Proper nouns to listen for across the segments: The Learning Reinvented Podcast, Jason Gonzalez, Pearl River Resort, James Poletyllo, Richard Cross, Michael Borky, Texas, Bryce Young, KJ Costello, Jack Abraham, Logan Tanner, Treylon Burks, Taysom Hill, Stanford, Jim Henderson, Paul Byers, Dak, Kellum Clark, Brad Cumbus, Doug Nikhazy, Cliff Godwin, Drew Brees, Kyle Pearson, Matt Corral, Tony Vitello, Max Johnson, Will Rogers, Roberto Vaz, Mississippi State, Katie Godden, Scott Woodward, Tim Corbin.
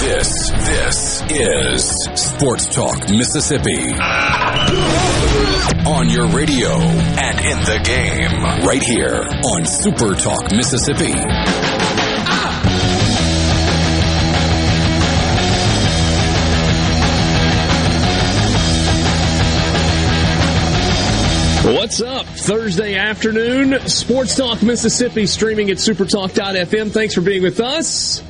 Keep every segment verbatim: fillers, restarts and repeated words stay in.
This, this is Sports Talk Mississippi. On your radio and in the game, right here on Super Talk Mississippi. What's up? Thursday afternoon, Sports Talk Mississippi, streaming at supertalk dot f m. Thanks for being with us.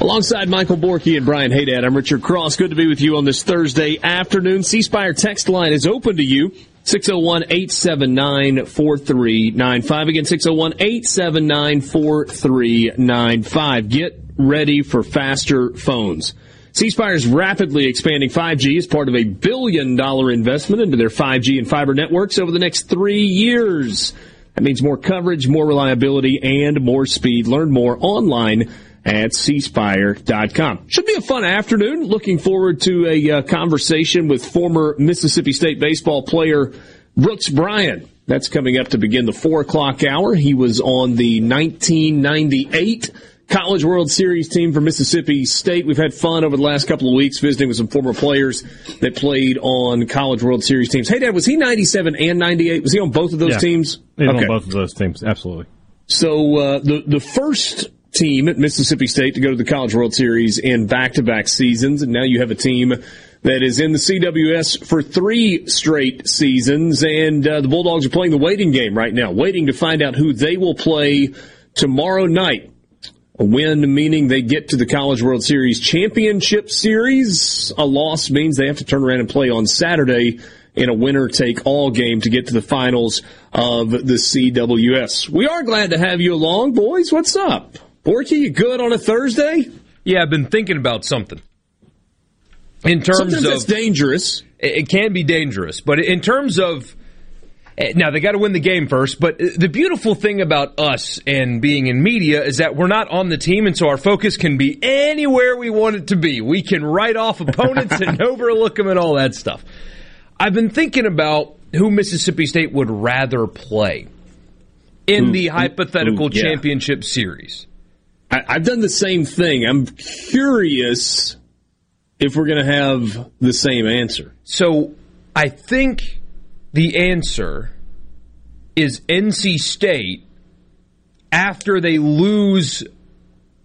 Alongside Michael Borky and Brian Haydad, I'm Richard Cross. Good to be with you on this Thursday afternoon. C Spire text line is open to you, six oh one, eight seven nine, four three nine five. Again, six oh one, eight seven nine, four three nine five. Get ready for faster phones. C Spire is rapidly expanding five G as part of a billion dollar investment into their five G and fiber networks over the next three years. That means more coverage, more reliability, and more speed. Learn more online at c spire dot com. Should be a fun afternoon. Looking forward to a uh, conversation with former Mississippi State baseball player Brooks Bryan. That's coming up to begin the four o'clock hour. He was on the nineteen ninety-eight College World Series team for Mississippi State. We've had fun over the last couple of weeks visiting with some former players that played on College World Series teams. Hey, Dad, was he ninety-seven and ninety-eight? Was he on both of those yeah, teams? He was okay. on both of those teams, absolutely. So uh, the, the first team at Mississippi State to go to the College World Series in back-to-back seasons, and now you have a team that is in the C W S for three straight seasons, and uh, the Bulldogs are playing the waiting game right now, waiting to find out who they will play tomorrow night. A win meaning they get to the College World Series Championship Series. A loss means they have to turn around and play on Saturday in a winner-take-all game to get to the finals of the C W S. We are glad to have you along, boys. What's up? Borky, you good on a Thursday? Yeah, I've been thinking about something. In terms Sometimes of, it's dangerous. It can be dangerous, but in terms of now they got to win the game first. But the beautiful thing about us and being in media is that we're not on the team, and so our focus can be anywhere we want it to be. We can write off opponents and overlook them and all that stuff. I've been thinking about who Mississippi State would rather play in ooh, the hypothetical ooh, yeah. championship series. I've done the same thing. I'm curious if we're going to have the same answer. So I think the answer is N C State after they lose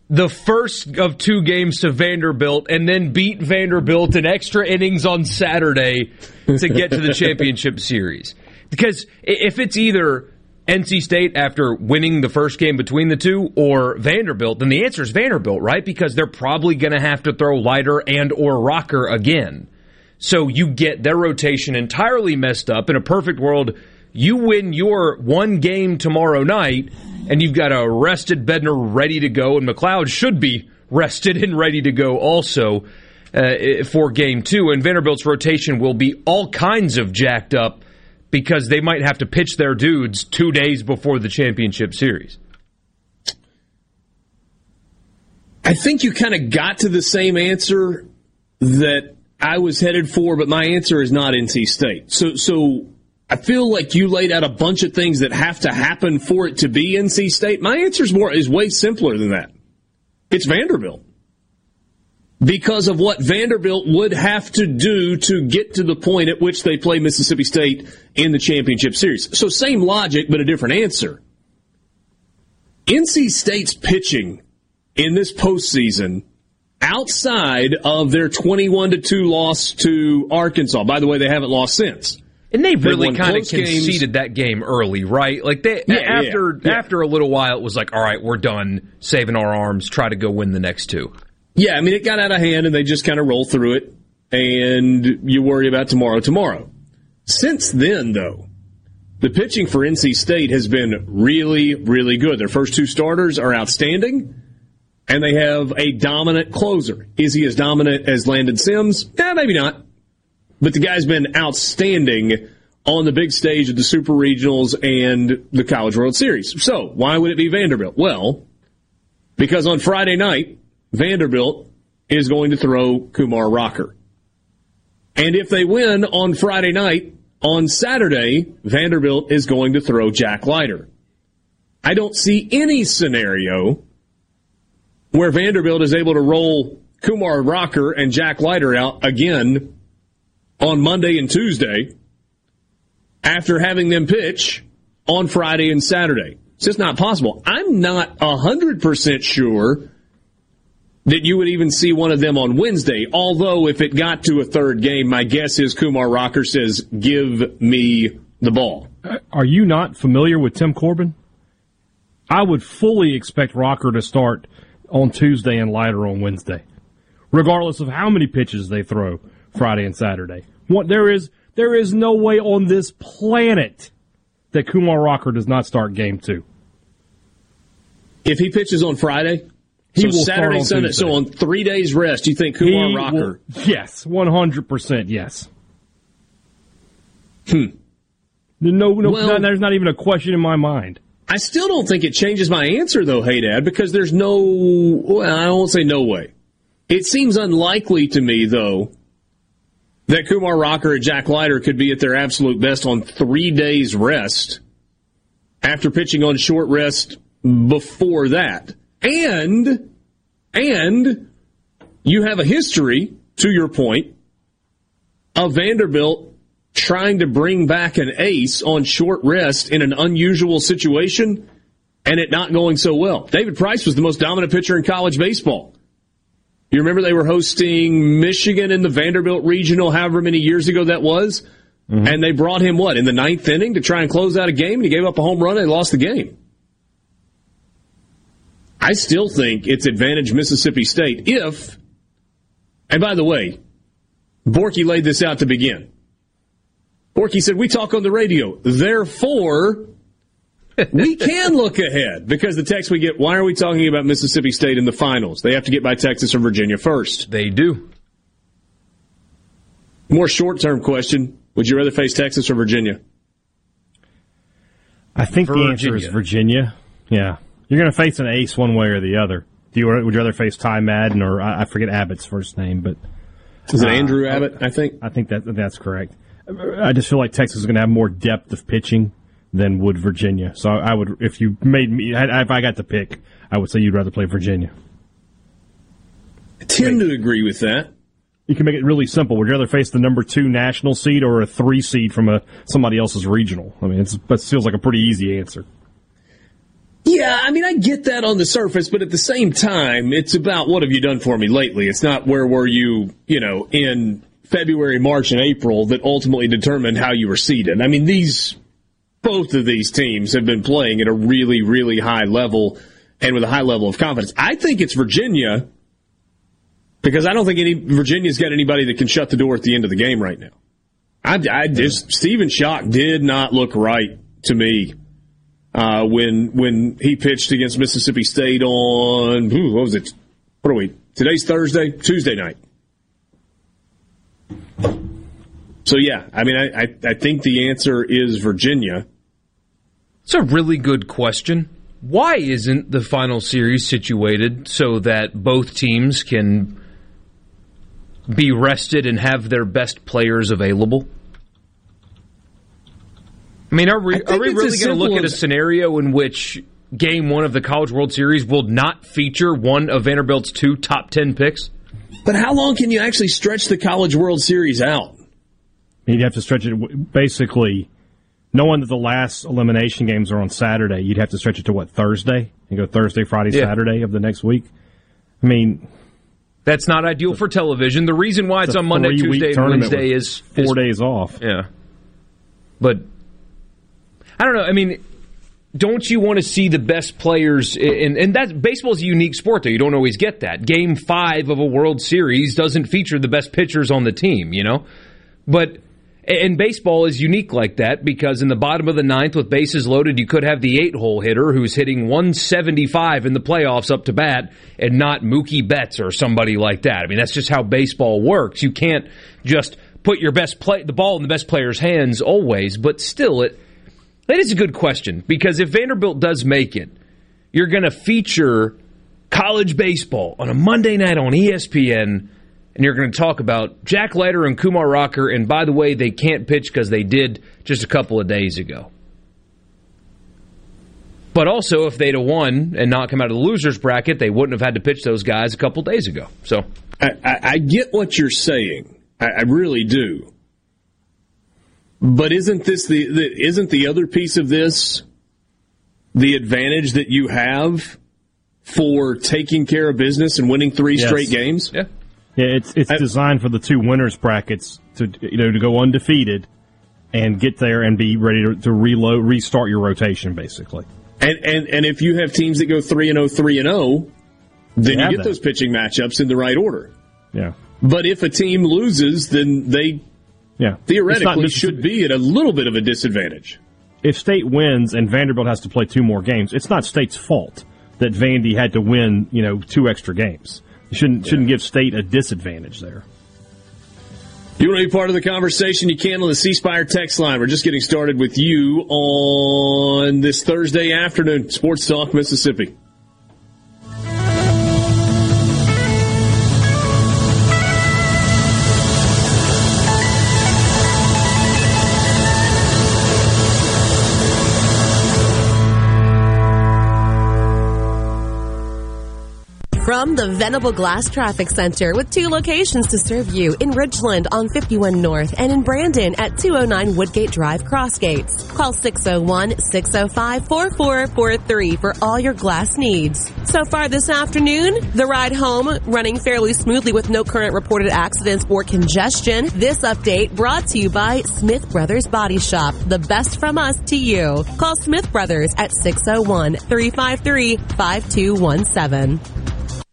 the first of two games to Vanderbilt and then beat Vanderbilt in extra innings on Saturday to get to the championship series. Because if it's either N C State after winning the first game between the two, or Vanderbilt, then the answer is Vanderbilt, right? Because they're probably going to have to throw Leiter and or Rocker again. So you get their rotation entirely messed up. In a perfect world, you win your one game tomorrow night, and you've got a rested Bednar ready to go, and McLeod should be rested and ready to go also uh, for game two. And Vanderbilt's rotation will be all kinds of jacked up, because they might have to pitch their dudes two days before the championship series. I think you kind of got to the same answer that I was headed for, but my answer is not N C State. So so I feel like you laid out a bunch of things that have to happen for it to be N C State. My answer is more is way simpler than that. It's Vanderbilt. Because of what Vanderbilt would have to do to get to the point at which they play Mississippi State in the championship series. So same logic, but a different answer. N C State's pitching in this postseason, outside of their twenty-one to two loss to Arkansas. By the way, they haven't lost since. And they really kind of conceded games. that game early, right? Like they yeah, after yeah, yeah. after a little while, it was like, all right, we're done saving our arms, try to go win the next two. Yeah, I mean, it got out of hand, and they just kind of roll through it, and you worry about tomorrow tomorrow. Since then, though, the pitching for N C State has been really, really good. Their first two starters are outstanding, and they have a dominant closer. Is he as dominant as Landon Sims? Eh, maybe not. But the guy's been outstanding on the big stage of the Super Regionals and the College World Series. So why would it be Vanderbilt? Well, because on Friday night, Vanderbilt is going to throw Kumar Rocker. And if they win on Friday night, on Saturday, Vanderbilt is going to throw Jack Leiter. I don't see any scenario where Vanderbilt is able to roll Kumar Rocker and Jack Leiter out again on Monday and Tuesday after having them pitch on Friday and Saturday. It's just not possible. I'm not one hundred percent sure that you would even see one of them on Wednesday, although if it got to a third game, my guess is Kumar Rocker says, give me the ball. Are you not familiar with Tim Corbin? I would fully expect Rocker to start on Tuesday and Leiter on Wednesday, regardless of how many pitches they throw Friday and Saturday. What, there is there is no way on this planet that Kumar Rocker does not start game two. If he pitches on Friday, he so will Saturday, start on Sunday. So on three days rest, you think Kumar he Rocker? Will, yes, one hundred percent yes. Hmm. No, no, well, no, there's not even a question in my mind. I still don't think it changes my answer, though, hey, Dad, because there's no, well, I won't say no way. It seems unlikely to me, though, that Kumar Rocker and Jack Leiter could be at their absolute best on three days rest after pitching on short rest before that. And, and you have a history, to your point, of Vanderbilt trying to bring back an ace on short rest in an unusual situation and it not going so well. David Price was the most dominant pitcher in college baseball. You remember they were hosting Michigan in the Vanderbilt Regional however many years ago that was, mm-hmm. and they brought him, what, in the ninth inning to try and close out a game, and he gave up a home run and they lost the game. I still think it's advantage Mississippi State if, and by the way, Borky laid this out to begin. Borky said, we talk on the radio, therefore, we can look ahead. Because the text we get, why are we talking about Mississippi State in the finals? They have to get by Texas or Virginia first. They do. More short-term question, would you rather face Texas or Virginia? I think Virginia. The answer is Virginia. Yeah. You're going to face an ace one way or the other. Do you, would you rather face Ty Madden or, I forget Abbott's first name, but... Is it uh, Andrew Abbott, I think? I think that that's correct. I just feel like Texas is going to have more depth of pitching than would Virginia. So I would, if you made me, if I got to pick, I would say you'd rather play Virginia. I tend Wait. to agree with that. You can make it really simple. Would you rather face the number two national seed or a three seed from a somebody else's regional? I mean, it's, it feels like a pretty easy answer. Yeah, I mean, I get that on the surface, but at the same time, it's about what have you done for me lately. It's not where were you, you know, in February, March, and April that ultimately determined how you were seeded. I mean, these both of these teams have been playing at a really, really high level and with a high level of confidence. I think it's Virginia because I don't think any Virginia's got anybody that can shut the door at the end of the game right now. I, I just Stephen Schoch did not look right to me. Uh, when when he pitched against Mississippi State on, ooh, what was it? What are we? Today's Thursday, Tuesday night. So, yeah, I mean, I, I, I think the answer is Virginia. It's a really good question. Why isn't the final series situated so that both teams can be rested and have their best players available? I mean, are we, are we really going to look at a scenario in which Game one of the College World Series will not feature one of Vanderbilt's two top ten picks? But how long can you actually stretch the College World Series out? You'd have to stretch it basically, knowing that the last elimination games are on Saturday, you'd have to stretch it to, what, Thursday? And go Thursday, Friday, yeah. Saturday of the next week? I mean... That's not ideal the, for television. The reason why it's, it's on Monday, Tuesday, and Wednesday is... Four is, days off. Yeah. But... I don't know. I mean, don't you want to see the best players? In, and that's, baseball's a unique sport, though. You don't always get that. Game five of a World Series doesn't feature the best pitchers on the team, you know? But and baseball is unique like that because in the bottom of the ninth with bases loaded, you could have the eight-hole hitter who's hitting one seventy-five in the playoffs up to bat and not Mookie Betts or somebody like that. I mean, that's just how baseball works. You can't just put your best play, the ball in the best player's hands always, but still, it that is a good question, because if Vanderbilt does make it, you're going to feature college baseball on a Monday night on E S P N, and you're going to talk about Jack Leiter and Kumar Rocker, and by the way, they can't pitch because they did just a couple of days ago. But also, if they'd have won and not come out of the loser's bracket, they wouldn't have had to pitch those guys a couple days ago. So I, I, I get what you're saying. I, I really do. But isn't this the, the isn't the other piece of this the advantage that you have for taking care of business and winning three yes. straight games? Yeah, yeah. It's it's I, designed for the two winners brackets to you know to go undefeated and get there and be ready to, to reload, restart your rotation basically. And, and and if you have teams that go three and oh, three and oh, then you get that. Those pitching matchups in the right order. Yeah. But if a team loses, then they yeah. theoretically should be at a little bit of a disadvantage. If State wins and Vanderbilt has to play two more games, it's not State's fault that Vandy had to win, you know, two extra games. You shouldn't, yeah. shouldn't give State a disadvantage there. You want to be part of the conversation? You can on the C Spire text line. We're just getting started with you on this Thursday afternoon. Sports Talk Mississippi. From the Venable Glass Traffic Center with two locations to serve you in Ridgeland on fifty-one North and in Brandon at two oh nine Woodgate Drive Crossgates. Call six oh one, six oh five, four four four three for all your glass needs. So far this afternoon, the ride home running fairly smoothly with no current reported accidents or congestion. This update brought to you by Smith Brothers Body Shop. The best from us to you. Call Smith Brothers at six oh one, three five three, five two one seven.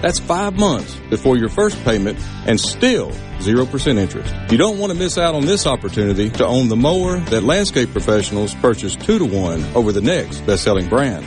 That's five months before your first payment and still zero percent interest. You don't want to miss out on this opportunity to own the mower that landscape professionals purchase two to one over the next best-selling brand.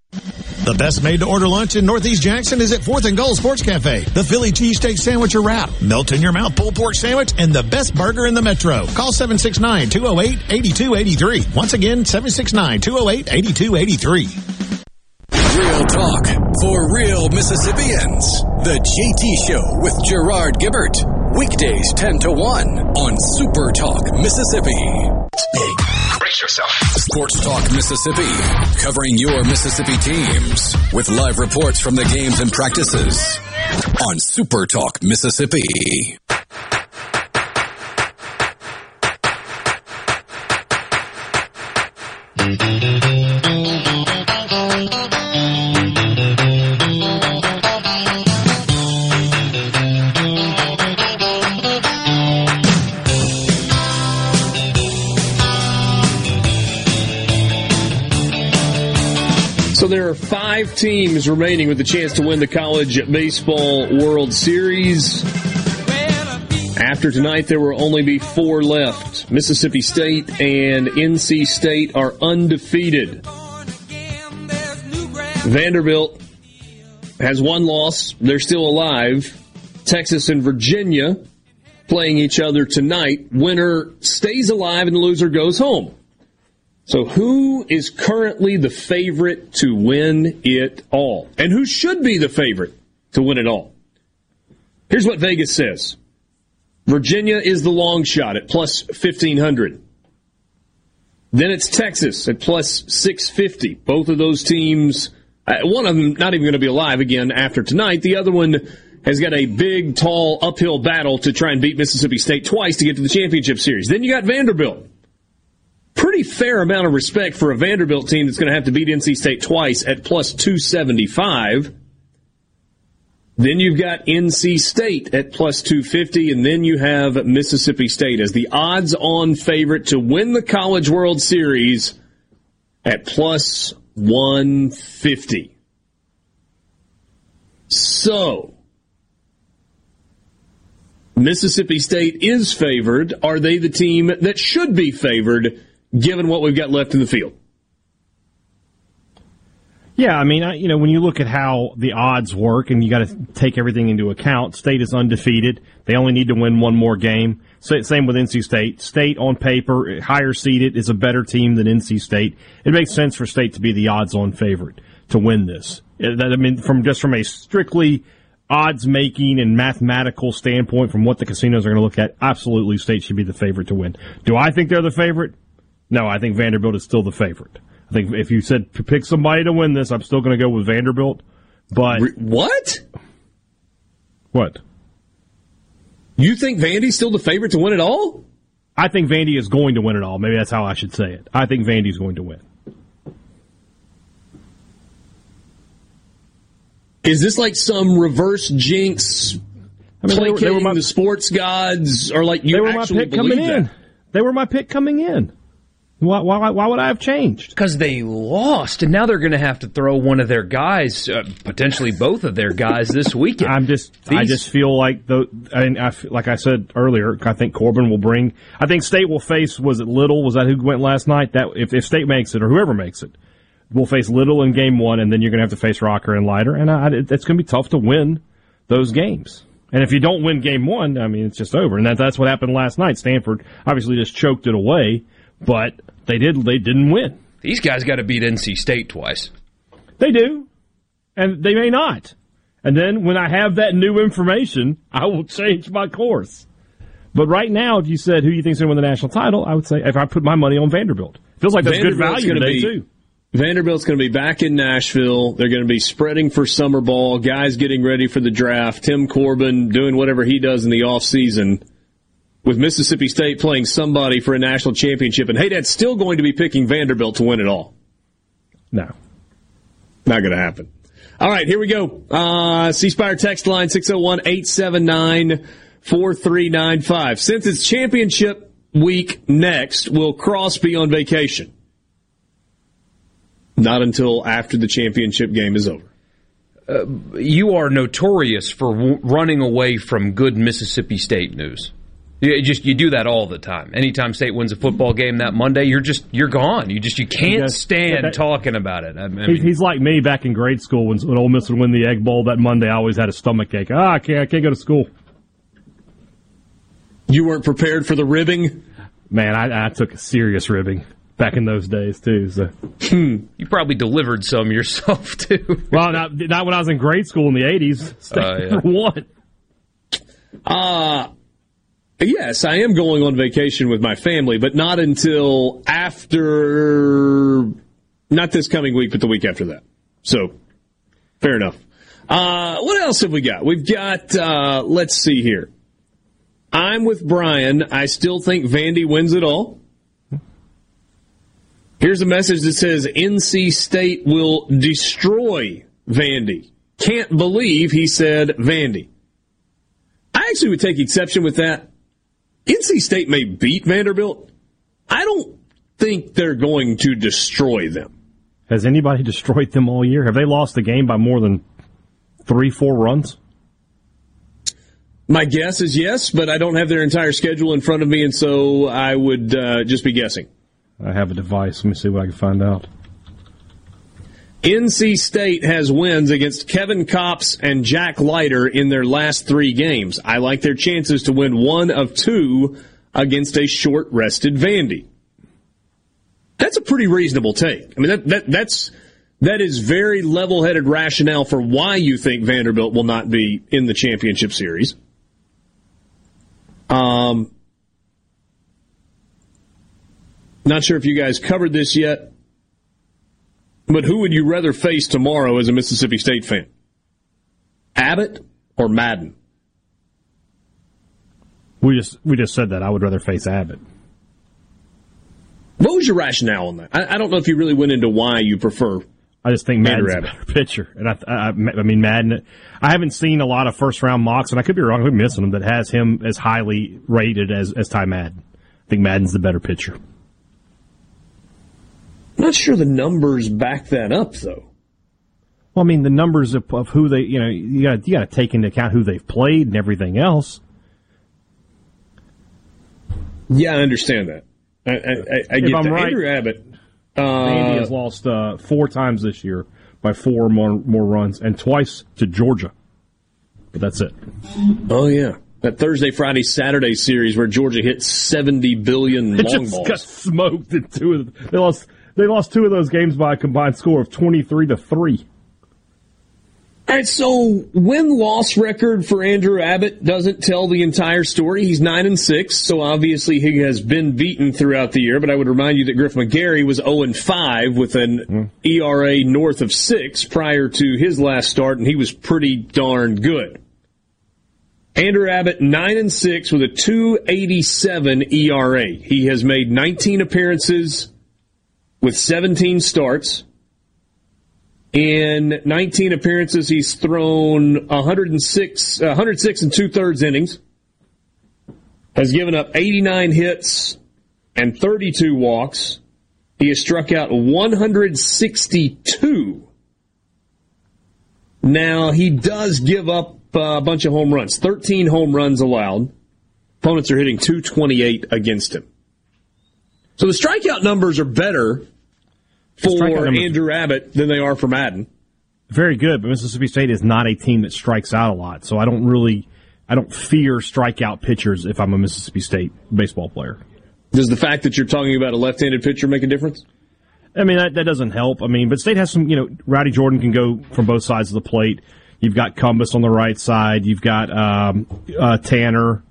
The best made-to-order lunch in Northeast Jackson is at fourth and Gold Sports Cafe. The Philly cheesesteak sandwich or wrap, melt-in-your-mouth pulled pork sandwich, and the best burger in the metro. Call seven six nine, two oh eight, eight two eight three. Once again, seven six nine, two oh eight, eight two eight three. Real talk for real Mississippians. The J T Show with Gerard Gibbert. Weekdays ten to one on Super Talk Mississippi. Big. brace yourself. Sports Talk Mississippi, covering your Mississippi teams with live reports from the games and practices on Super Talk Mississippi. So there are five teams remaining with a chance to win the College Baseball World Series. After tonight, there will only be four left. Mississippi State and N C State are undefeated. Vanderbilt has one loss. They're still alive. Texas and Virginia playing each other tonight. Winner stays alive and the loser goes home. So who is currently the favorite to win it all? And who should be the favorite to win it all? Here's what Vegas says. Virginia is the long shot at plus fifteen hundred. Then it's Texas at plus six fifty. Both of those teams, one of them not even going to be alive again after tonight. The other one has got a big, tall, uphill battle to try and beat Mississippi State twice to get to the championship series. Then you got Vanderbilt. Pretty fair amount of respect for a Vanderbilt team that's going to have to beat N C State twice at plus two seventy-five. Then you've got N C State at plus two fifty, and then you have Mississippi State as the odds-on favorite to win the College World Series at plus one fifty. So, Mississippi State is favored. Are they the team that should be favored given what we've got left in the field? Yeah, I mean, I, you know, when you look at how the odds work, and you got to take everything into account, State is undefeated. They only need to win one more game. Same with N C State. State, on paper, higher seeded, is a better team than N C State. It makes sense for State to be the odds-on favorite to win this. I mean, from just from a strictly odds-making and mathematical standpoint, from what the casinos are going to look at, absolutely State should be the favorite to win. Do I think they're the favorite? No, I think Vanderbilt is still the favorite. I think if you said pick somebody to win this, I'm still going to go with Vanderbilt. But what? What? You think Vandy's still the favorite to win it all? I think Vandy is going to win it all. Maybe that's how I should say it. I think Vandy's going to win. Is this like some reverse jinx? I mean, placating they were, they were my, the sports gods, or like you they were actually my pick believe coming that? In. They were my pick coming in. Why, why, why would I have changed? Because they lost, and now they're going to have to throw one of their guys, uh, potentially both of their guys, this weekend. I'm just, These... I just feel like the, I, mean, I like I said earlier, I think Corbin will bring. I think State will face. Was it Little? Was that who went last night? That if, if State makes it, or whoever makes it, we'll face Little in game one, and then you're going to have to face Rocker and Leiter, and I, it's going to be tough to win those games. And if you don't win game one, I mean, it's just over. And that, that's what happened last night. Stanford obviously just choked it away, but they did. They didn't win. These guys got to beat N C State twice. They do, and they may not. And then when I have that new information, I will change my course. But right now, if you said who you think is going to win the national title, I would say if I put my money on Vanderbilt. Feels like that's good value today be, too. Vanderbilt's going to be back in Nashville. They're going to be spreading for summer ball. Guys getting ready for the draft. Tim Corbin doing whatever he does in the off season. With Mississippi State playing somebody for a national championship, and hey, that's still going to be picking Vanderbilt to win it all. No. Not going to happen. All right, here we go. Uh, C Spire text line six oh one, eight seven nine, four three nine five. Since it's championship week next, will Cross be on vacation? Not until after the championship game is over. Uh, you are notorious for w- running away from good Mississippi State news. You just you do that all the time. Anytime State wins a football game that Monday, you're just you're gone. You just you can't stand that, talking about it. I mean, he's like me back in grade school when, when Ole Miss would win the Egg Bowl that Monday. I always had a stomach ache. Ah, I can't I can't go to school. You weren't prepared for the ribbing, man. I, I took a serious ribbing back in those days too. So hmm. You probably delivered some yourself too. Well, not, not when I was in grade school in the eighties. State uh, yeah. number one. Ah. Uh, Yes, I am going on vacation with my family, but not until after, not this coming week, but the week after that. So, fair enough. Uh, what else have we got? We've got, uh, let's see here. I'm with Brian. I still think Vandy wins it all. Here's a message that says N C State will destroy Vandy. Can't believe he said Vandy. I actually would take exception with that. N C State may beat Vanderbilt. I don't think they're going to destroy them. Has anybody destroyed them all year? Have they lost the game by more than three, four runs? My guess is yes, but I don't have their entire schedule in front of me, and so I would uh, just be guessing. I have a device. Let me see what I can find out. N C State has wins against Kevin Copps and Jack Leiter in their last three games. I like their chances to win one of two against a short-rested Vandy. That's a pretty reasonable take. I mean, that that that's that is very level-headed rationale for why you think Vanderbilt will not be in the championship series. Um, not sure if you guys covered this yet. But who would you rather face tomorrow as a Mississippi State fan? Abbott or Madden? We just we just said that. I would rather face Abbott. What was your rationale on that? I, I don't know if you really went into why you prefer. I just think Madden's a better pitcher. And I, I, I mean, Madden, I haven't seen a lot of first-round mocks, and I could be wrong. We're missing him that has him as highly rated as, as Ty Madden. I think Madden's the better pitcher. I'm not sure the numbers back that up, though. Well, I mean, the numbers of, of who they, you know, you got you got to take into account who they've played and everything else. Yeah, I understand that. I, I, I get if I'm that. Right, Andrew Abbott. Uh, Vandy has lost uh, four times this year by four more more runs, and twice to Georgia. But that's it. Oh yeah, that Thursday, Friday, Saturday series where Georgia hit seventy billion long just balls. Got smoked in two of them. They lost. They lost two of those games by a combined score of twenty-three to three. All right, so win-loss record for Andrew Abbott doesn't tell the entire story. He's nine and six, so obviously he has been beaten throughout the year, but I would remind you that Griff McGarry was oh and five with an mm. E R A north of six prior to his last start, and he was pretty darn good. Andrew Abbott, nine and six with a two eighty-seven E R A. He has made nineteen appearances with seventeen starts. In nineteen appearances, he's thrown one hundred six, one hundred six and two-thirds innings, has given up eighty-nine hits and thirty-two walks. He has struck out one hundred sixty-two. Now, he does give up a bunch of home runs, thirteen home runs allowed. Opponents are hitting two twenty-eight against him. So the strikeout numbers are better for Andrew Abbott than they are for Madden. Very good, but Mississippi State is not a team that strikes out a lot, so I don't really, I don't fear strikeout pitchers if I'm a Mississippi State baseball player. Does the fact that you're talking about a left-handed pitcher make a difference? I mean, that, that doesn't help. I mean, but State has some, you know, Rowdy Jordan can go from both sides of the plate. You've got Cumbus on the right side. You've got um, uh, Tanner.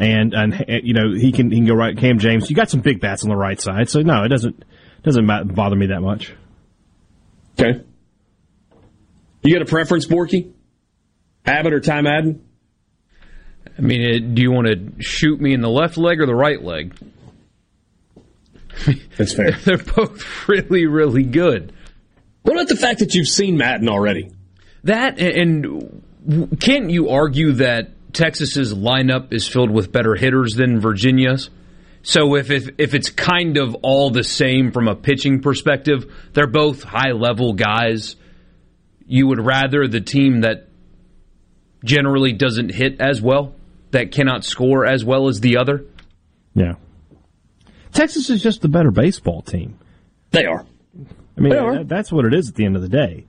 And, and you know, he can he can go right. Cam James, you got some big bats on the right side, so no, it doesn't doesn't bother me that much. Okay. You got a preference, Borky? Abbott or Ty Madden? I mean, it, do you want to shoot me in the left leg or the right leg? That's fair. They're both really, really good. What about the fact that you've seen Madden already? That, and can't you argue that Texas's lineup is filled with better hitters than Virginia's? So if, if if it's kind of all the same from a pitching perspective, they're both high-level guys. You would rather the team that generally doesn't hit as well, that cannot score as well as the other? Yeah. Texas is just the better baseball team. They are. I mean, are. that's what it is at the end of the day.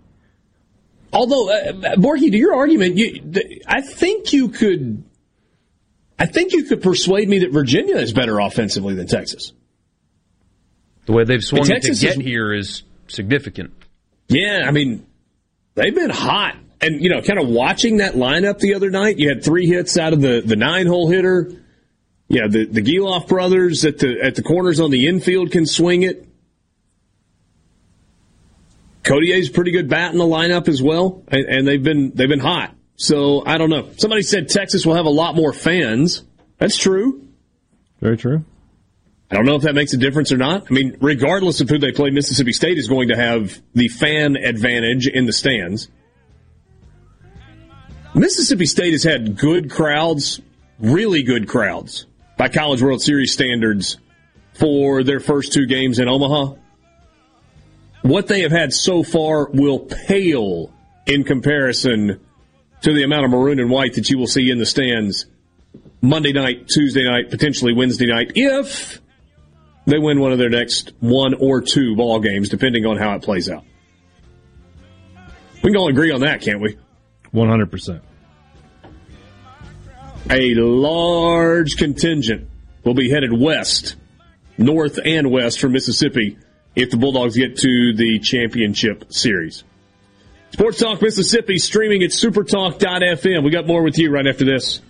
Although, uh, Borky, to your argument, you, th- I think you could, I think you could persuade me that Virginia is better offensively than Texas. The way they've swung it to get is, here is significant. Yeah, I mean, they've been hot, and you know, kind of watching that lineup the other night, you had three hits out of the the nine hole hitter. Yeah, the, the Giloff brothers at the at the corners on the infield can swing it. Codier's pretty good bat in the lineup as well, and, and they've been they've been hot. So I don't know. Somebody said Texas will have a lot more fans. That's true. Very true. I don't know if that makes a difference or not. I mean, regardless of who they play, Mississippi State is going to have the fan advantage in the stands. Mississippi State has had good crowds, really good crowds, by College World Series standards for their first two games in Omaha. What they have had so far will pale in comparison to the amount of maroon and white that you will see in the stands Monday night, Tuesday night, potentially Wednesday night, if they win one of their next one or two ball games, depending on how it plays out. We can all agree on that, can't we? one hundred percent. A large contingent will be headed west, north and west from Mississippi, if the Bulldogs get to the championship series. Sports Talk Mississippi, streaming at supertalk dot f m. We got more with you right after this.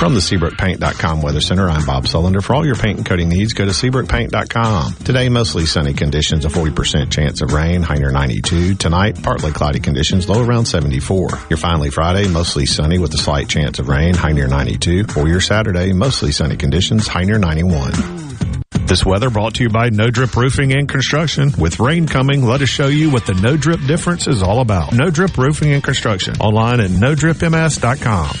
From the Seabrook Paint dot com Weather Center, I'm Bob Sullender. For all your paint and coating needs, go to Seabrook Paint dot com. Today, mostly sunny conditions, a forty percent chance of rain, high near ninety-two. Tonight, partly cloudy conditions, low around seventy-four. Your Finally Friday, mostly sunny with a slight chance of rain, high near ninety-two. For your Saturday, mostly sunny conditions, high near ninety-one. This weather brought to you by No Drip Roofing and Construction. With rain coming, let us show you what the No Drip difference is all about. No Drip Roofing and Construction, online at no drip m s dot com.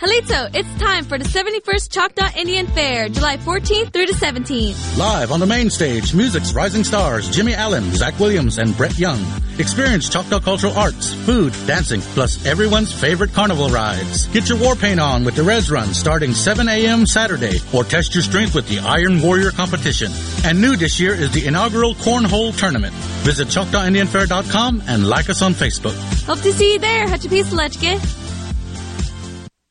Halito, it's time for the seventy-first Choctaw Indian Fair, July fourteenth through the seventeenth. Live on the main stage, music's rising stars, Jimmy Allen, Zach Williams, and Brett Young. Experience Choctaw cultural arts, food, dancing, plus everyone's favorite carnival rides. Get your war paint on with the Res Run starting seven a m Saturday, or test your strength with the Iron Warrior competition. And new this year is the inaugural Cornhole Tournament. Visit Choctaw Indian Fair dot com and like us on Facebook. Hope to see you there, Hachapisa.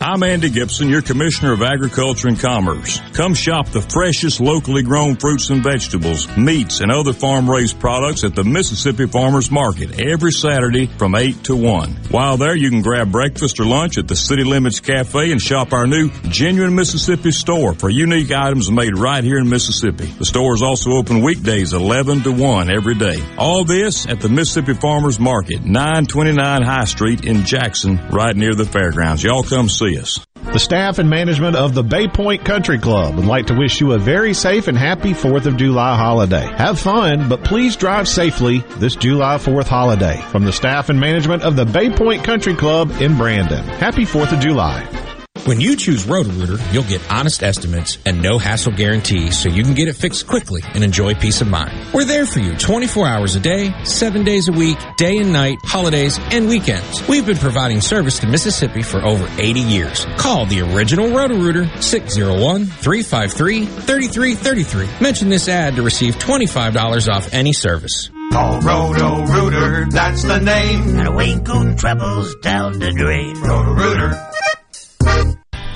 I'm Andy Gibson, your Commissioner of Agriculture and Commerce. Come shop the freshest locally grown fruits and vegetables, meats, and other farm-raised products at the Mississippi Farmers Market every Saturday from eight to one. While there, you can grab breakfast or lunch at the City Limits Cafe and shop our new Genuine Mississippi store for unique items made right here in Mississippi. The store is also open weekdays eleven to one every day. All this at the Mississippi Farmers Market, nine twenty-nine High Street in Jackson, right near the fairgrounds. Y'all come see. The staff and management of the Bay Point Country Club would like to wish you a very safe and happy fourth of July holiday. Have fun, but please drive safely this July fourth holiday. From the staff and management of the Bay Point Country Club in Brandon, happy fourth of July. When you choose Roto-Rooter, you'll get honest estimates and no hassle guarantees, so you can get it fixed quickly and enjoy peace of mind. We're there for you twenty-four hours a day, seven days a week, day and night, holidays, and weekends. We've been providing service to Mississippi for over eighty years. Call the original Roto-Rooter, six oh one, three five three, three three three three. Mention this ad to receive twenty-five dollars off any service. Call Roto-Rooter, that's the name. Now winkle troubles down the drain. Roto-Rooter.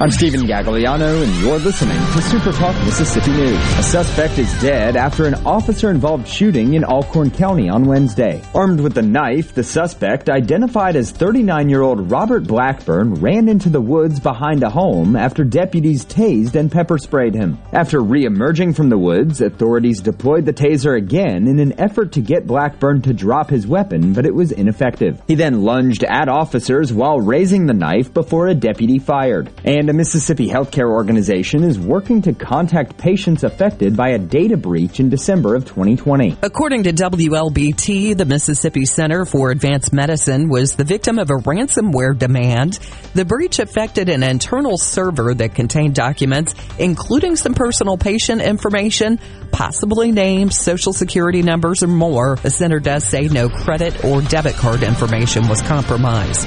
I'm Stephen Gagliano, and you're listening to Super Talk Mississippi News. A suspect is dead after an officer-involved shooting in Alcorn County on Wednesday. Armed with a knife, the suspect, identified as thirty-nine-year-old Robert Blackburn, ran into the woods behind a home after deputies tased and pepper-sprayed him. After re-emerging from the woods, authorities deployed the taser again in an effort to get Blackburn to drop his weapon, but it was ineffective. He then lunged at officers while raising the knife before a deputy fired. And the Mississippi Healthcare Organization is working to contact patients affected by a data breach in December of twenty twenty. According to W L B T, the Mississippi Center for Advanced Medicine was the victim of a ransomware demand. The breach affected an internal server that contained documents, including some personal patient information, possibly names, social security numbers, or more. The center does say no credit or debit card information was compromised.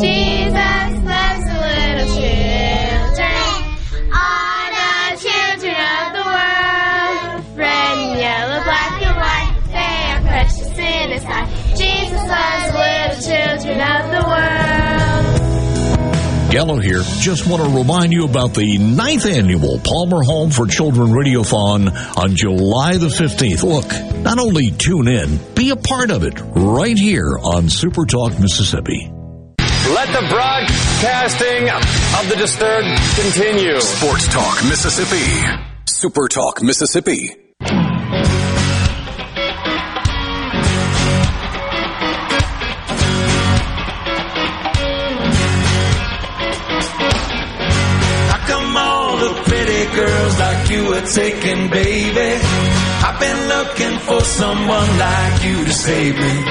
Jesus loves the little children, all the children of the world. Red, yellow, black, and white, they are precious in His sight. Jesus loves the little children of the world. Gallo here. Just want to remind you about the ninth annual Palmer Home for Children Radiothon on July the fifteenth. Look, not only tune in, be a part of it right here on Super Talk Mississippi. Let the broadcasting of the Disturbed continue. Sports Talk Mississippi. Super Talk Mississippi. How come all the pretty girls like you are taken, baby? I've been looking for someone like you to save me.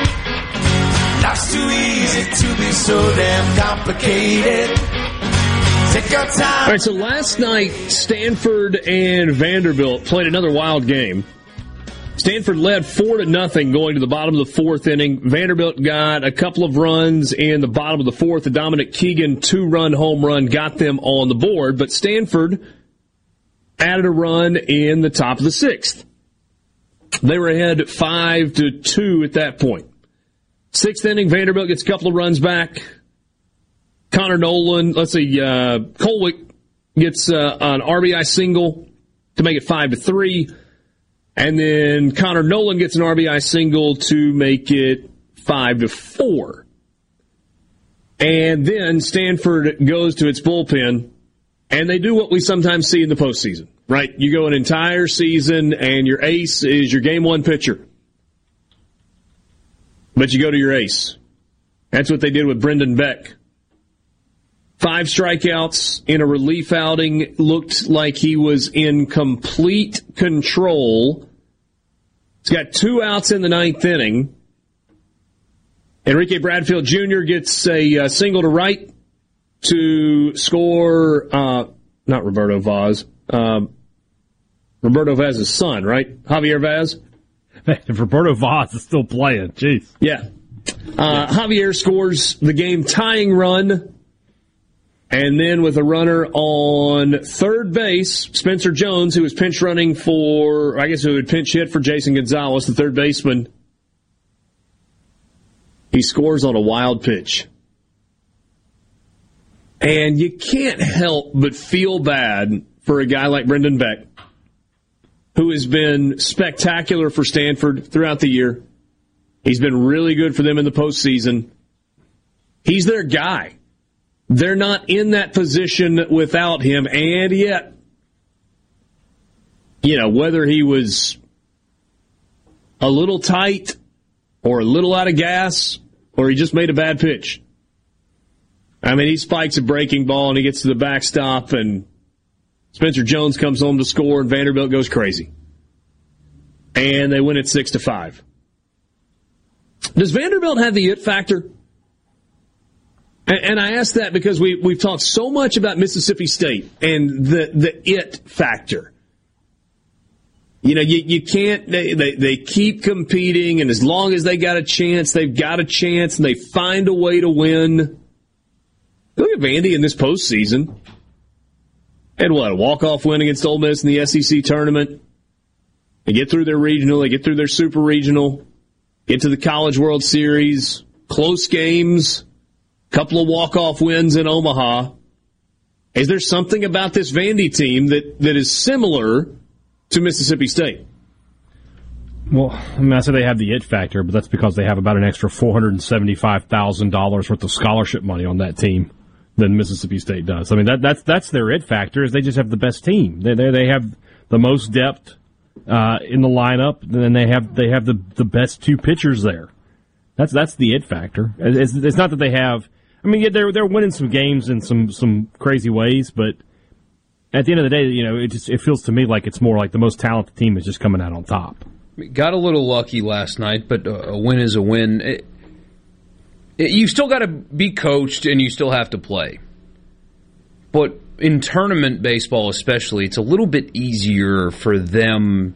Life's too easy to be so damn complicated. Take your time. All right, so last night, Stanford and Vanderbilt played another wild game. Stanford led four to nothing going to the bottom of the fourth inning. Vanderbilt got a couple of runs in the bottom of the fourth. The Dominic Keegan two-run home run got them on the board, but Stanford added a run in the top of the sixth. They were ahead five to two at that point. Sixth inning, Vanderbilt gets a couple of runs back. Connor Nolan, let's see, uh, Colwick gets uh, an R B I single to make it five to three, and then Connor Nolan gets an R B I single to make it five to four. And then Stanford goes to its bullpen, and they do what we sometimes see in the postseason, right? You go an entire season, and your ace is your game one pitcher. But you go to your ace. That's what they did with Brendan Beck. Five strikeouts in a relief outing. Looked like he was in complete control. He's got two outs in the ninth inning. Enrique Bradfield Junior gets a uh, single to right to score, uh, not Roberto Vaz, uh, Roberto Vaz's son, right? Javier Vaz? If Roberto Vaz is still playing, jeez. Yeah. Uh, Javier scores the game-tying run. And then with a runner on third base, Spencer Jones, who was pinch running for, I guess who would pinch hit for Jason Gonzalez, the third baseman, he scores on a wild pitch. And you can't help but feel bad for a guy like Brendan Beck, who has been spectacular for Stanford throughout the year. He's been really good for them in the postseason. He's their guy. They're not in that position without him, and yet, you know, whether he was a little tight or a little out of gas or he just made a bad pitch. I mean, he spikes a breaking ball and he gets to the backstop, and Spencer Jones comes home to score, and Vanderbilt goes crazy. And they win it six to five. Does Vanderbilt have the it factor? And I ask that because we, we've talked so much about Mississippi State and the, the it factor. You know, you, you can't, they, they, they keep competing, and as long as they got a chance, they've got a chance, and they find a way to win. Look at Vandy in this postseason. And what, a walk-off win against Ole Miss in the S E C tournament. They get through their regional, they get through their super regional, get to the College World Series, close games. Couple of walk-off wins in Omaha. Is there something about this Vandy team that, that is similar to Mississippi State? Well, I mean, I say they have the it factor, but that's because they have about an extra four hundred seventy-five thousand dollars worth of scholarship money on that team than Mississippi State does. I mean, that that's that's their it factor, is they just have the best team. They they, they have the most depth uh, in the lineup, and then they have they have the, the best two pitchers there. That's that's the it factor. It's, it's not that they have. I mean, yeah, they're they're winning some games in some, some crazy ways, but at the end of the day, you know, it just it feels to me like it's more like the most talented team is just coming out on top. Got a little lucky last night, but a win is a win. It, it, you still got to be coached, and you still have to play. But in tournament baseball, especially, it's a little bit easier for them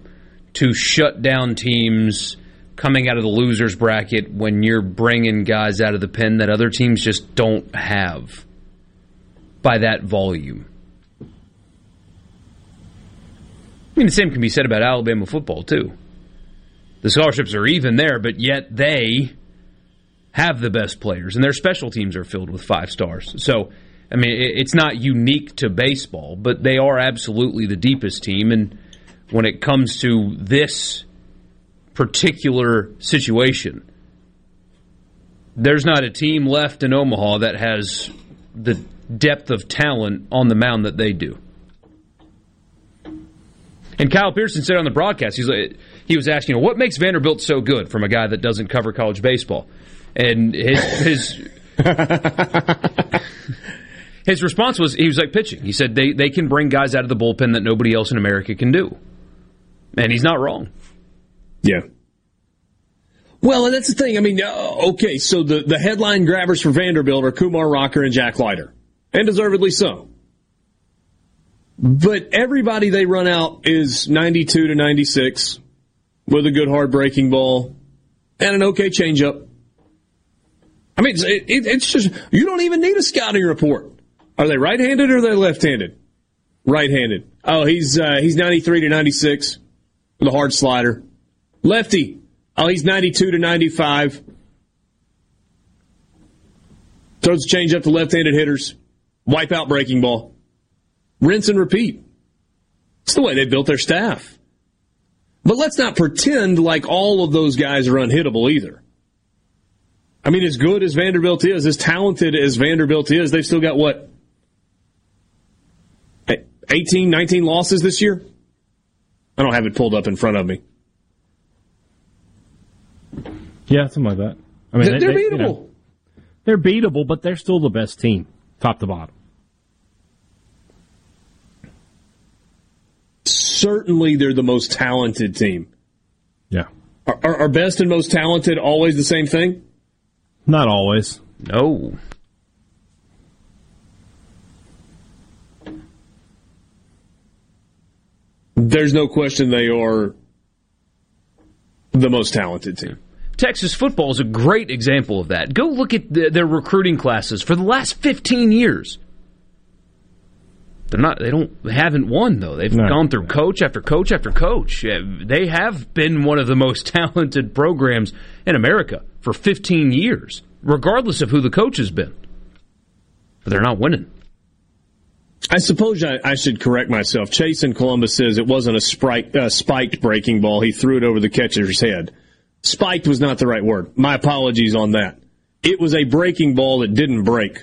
to shut down teams coming out of the losers bracket when you're bringing guys out of the pen that other teams just don't have by that volume. I mean, the same can be said about Alabama football, too. The scholarships are even there, but yet they have the best players, and their special teams are filled with five stars. So, I mean, it's not unique to baseball, but they are absolutely the deepest team, and when it comes to this particular situation, there's not a team left in Omaha that has the depth of talent on the mound that they do. And Kyle Pearson said on the broadcast, he's like, he was asking, what makes Vanderbilt so good, from a guy that doesn't cover college baseball? And his his, his response was, he was like, pitching. He said, they, they can bring guys out of the bullpen that nobody else in America can do. And he's not wrong. Yeah. Well, and that's the thing. I mean, uh, okay, so the, the headline grabbers for Vanderbilt are Kumar Rocker and Jack Leiter, and deservedly so. But everybody they run out is ninety-two to ninety-six with a good hard breaking ball and an okay changeup. I mean, it's, it, it's just, you don't even need a scouting report. Are they right-handed or are they left-handed? Right-handed. Oh, he's uh, he's ninety-three to ninety-six with a hard slider. Lefty, oh, he's ninety-two to ninety-five. Throws a change up to left-handed hitters. Wipe out breaking ball. Rinse and repeat. It's the way they built their staff. But let's not pretend like all of those guys are unhittable either. I mean, as good as Vanderbilt is, as talented as Vanderbilt is, they've still got, what, eighteen, nineteen losses this year? I don't have it pulled up in front of me. Yeah, something like that. I mean, they're, they, they're beatable. You know, they're beatable, but they're still the best team, top to bottom. Certainly, they're the most talented team. Yeah. Are, are, are best and most talented always the same thing? Not always. No. There's no question they are the most talented team. Texas football is a great example of that. Go look at the, their recruiting classes for the last fifteen years. They're not. They don't. They haven't won though. They've no. gone through coach after coach after coach. They have been one of the most talented programs in America for fifteen years, regardless of who the coach has been. But they're not winning. I suppose I, I should correct myself. Chase in Columbus says it wasn't a sprite, uh, spiked breaking ball. He threw it over the catcher's head. Spiked was not the right word. My apologies on that. It was a breaking ball that didn't break.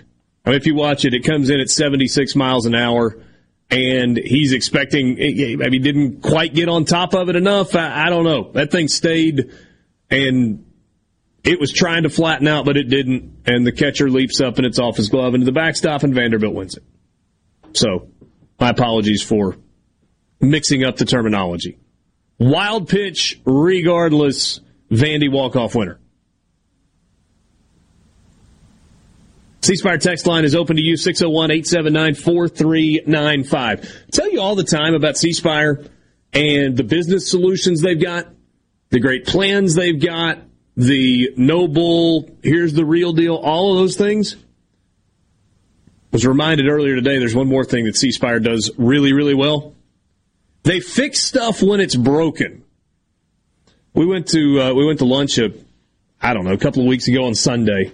I mean, if you watch it, it comes in at seventy-six miles an hour, and he's expecting, I mean, didn't quite get on top of it enough. I, I don't know. That thing stayed, and it was trying to flatten out, but it didn't, and the catcher leaps up, and it's off his glove into the backstop, and Vanderbilt wins it. So, my apologies for mixing up the terminology. Wild pitch, regardless. Vandy walk-off winner. C Spire text line is open to you, six oh one, eight seven nine, four three nine five. I tell you all the time about C Spire and the business solutions they've got, the great plans they've got, the noble, here's the real deal, all of those things. I was reminded earlier today there's one more thing that C Spire does really, really well. They fix stuff when it's broken. We went to uh, we went to lunch a, I don't know, a couple of weeks ago on Sunday,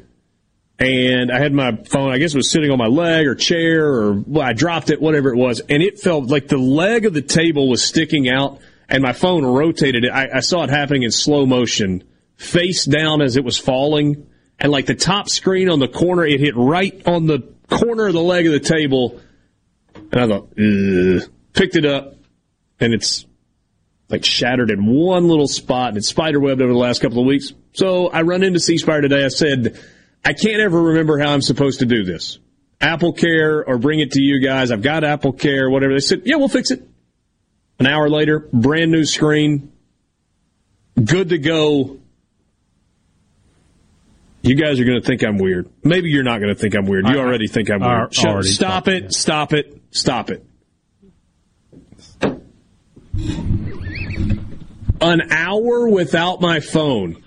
and I had my phone, I guess it was sitting on my leg or chair, or well, I dropped it, whatever it was, and it felt like the leg of the table was sticking out, and my phone rotated it. I, I saw it happening in slow motion, face down as it was falling, and like the top screen on the corner, it hit right on the corner of the leg of the table, and I thought, ugh. Picked it up, and it's like shattered in one little spot, and it's spiderwebbed over the last couple of weeks. So I run into C Spire today. I said, I can't ever remember how I'm supposed to do this. Apple Care or bring it to you guys. I've got Apple Care, whatever. They said, yeah, we'll fix it. An hour later, brand new screen. Good to go. You guys are going to think I'm weird. Maybe you're not going to think I'm weird. You I, already think I'm I, weird. I, I stop it, it. Stop it. Stop it. An hour without my phone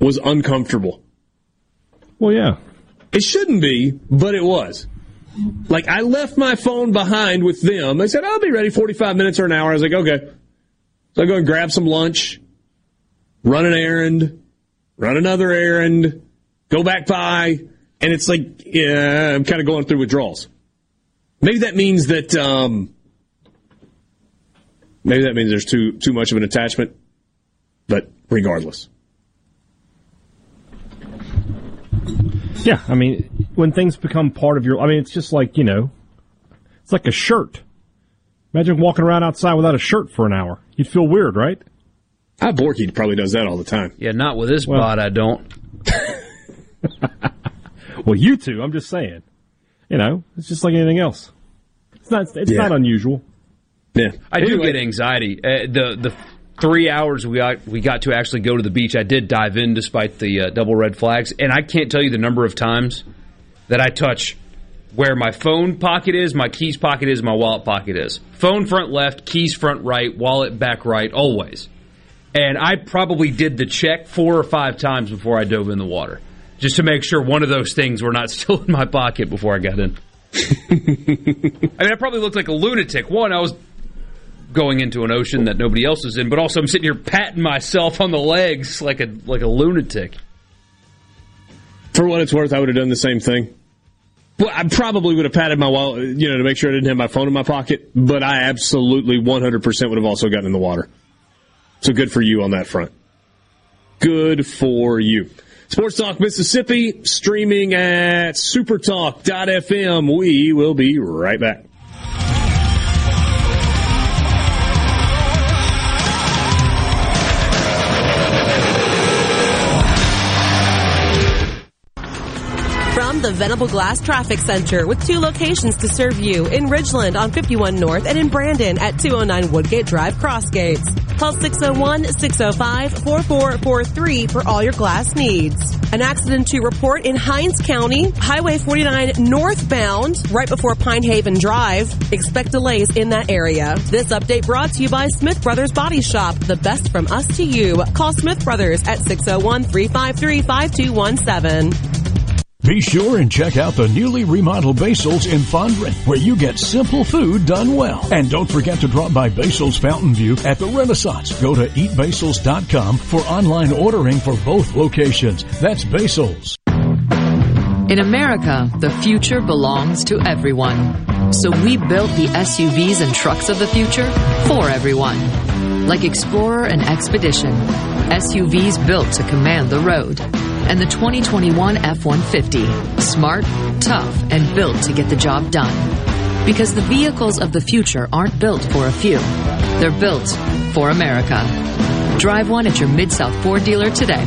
was uncomfortable. Well, yeah. It shouldn't be, but it was. Like, I left my phone behind with them. They said, I'll be ready forty-five minutes or an hour. I was like, okay. So I go and grab some lunch, run an errand, run another errand, go back by, and it's like, yeah, I'm kind of going through withdrawals. Maybe that means that... um Maybe that means there's too too much of an attachment, but regardless. Yeah, I mean, when things become part of your... I mean, it's just like, you know, it's like a shirt. Imagine walking around outside without a shirt for an hour. You'd feel weird, right? I Borky probably does that all the time. Yeah, not with this well, bod, I don't. Well, you two, I'm just saying. You know, it's just like anything else. It's not. It's yeah. not unusual. Yeah. I do get anxiety. Uh, the the three hours we got, we got to actually go to the beach, I did dive in despite the uh, double red flags, and I can't tell you the number of times that I touch where my phone pocket is, my keys pocket is, my wallet pocket is. Phone front left, keys front right, wallet back right, always. And I probably did the check four or five times before I dove in the water, just to make sure one of those things were not still in my pocket before I got in. I mean, I probably looked like a lunatic. One, I was... going into an ocean that nobody else is in, but also I'm sitting here patting myself on the legs like a like a lunatic. For what it's worth, I would have done the same thing. Well, I probably would have patted my wallet, you know, to make sure I didn't have my phone in my pocket, but I absolutely one hundred percent would have also gotten in the water. So good for you on that front. Good for you. Sports Talk Mississippi, streaming at supertalk dot f m. We will be right back. The Venable Glass Traffic Center with two locations to serve you in Ridgeland on fifty-one North and in Brandon at two oh nine Woodgate Drive Crossgates. Call six oh one, six oh five, four four four three for all your glass needs. An accident to report in Hinds County, Highway forty-nine northbound, right before Pinehaven Drive. Expect delays in that area. This update brought to you by Smith Brothers Body Shop, the best from us to you. Call Smith Brothers at six oh one, three five three, five two one seven. Be sure and check out the newly remodeled Basil's in Fondren, where you get simple food done well. And don't forget to drop by Basil's Fountain View at the Renaissance. Go to eat basils dot com for online ordering for both locations. That's Basil's. In America, the future belongs to everyone. So we built the S U Vs and trucks of the future for everyone. Like Explorer and Expedition, S U Vs built to command the road. And the twenty twenty-one F one fifty, smart, tough, and built to get the job done. Because the vehicles of the future aren't built for a few. They're built for America. Drive one at your Mid-South Ford dealer today.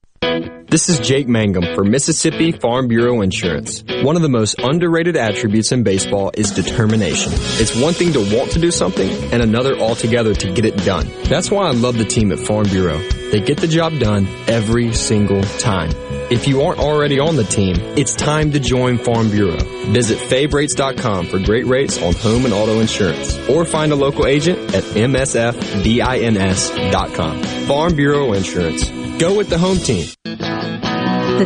This is Jake Mangum for Mississippi Farm Bureau Insurance. One of the most underrated attributes in baseball is determination. It's one thing to want to do something and another altogether to get it done. That's why I love the team at Farm Bureau. They get the job done every single time. If you aren't already on the team, it's time to join Farm Bureau. Visit fave rates dot com for great rates on home and auto insurance, or find a local agent at m s f b ins dot com. Farm Bureau Insurance. Go with the home team. The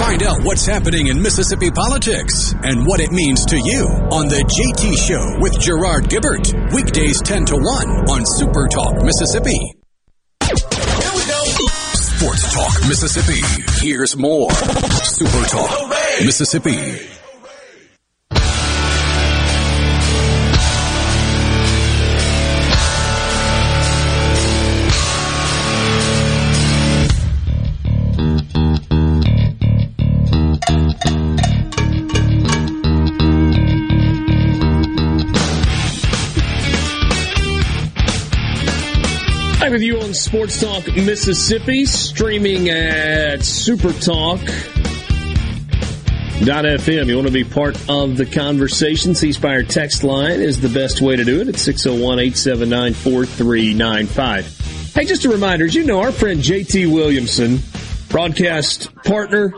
Find out what's happening in Mississippi politics and what it means to you on The J T Show with Gerard Gibbert. Weekdays ten to one on Super Talk, Mississippi. Here we go. Sports Talk, Mississippi. Here's more Super Talk, Mississippi. With you on Sports Talk Mississippi, streaming at super talk dot f m. You want to be part of the conversation? C Spire text line is the best way to do it at six oh one, eight seven nine, four three nine five. Hey, just a reminder, as you know, our friend J T Williamson, broadcast partner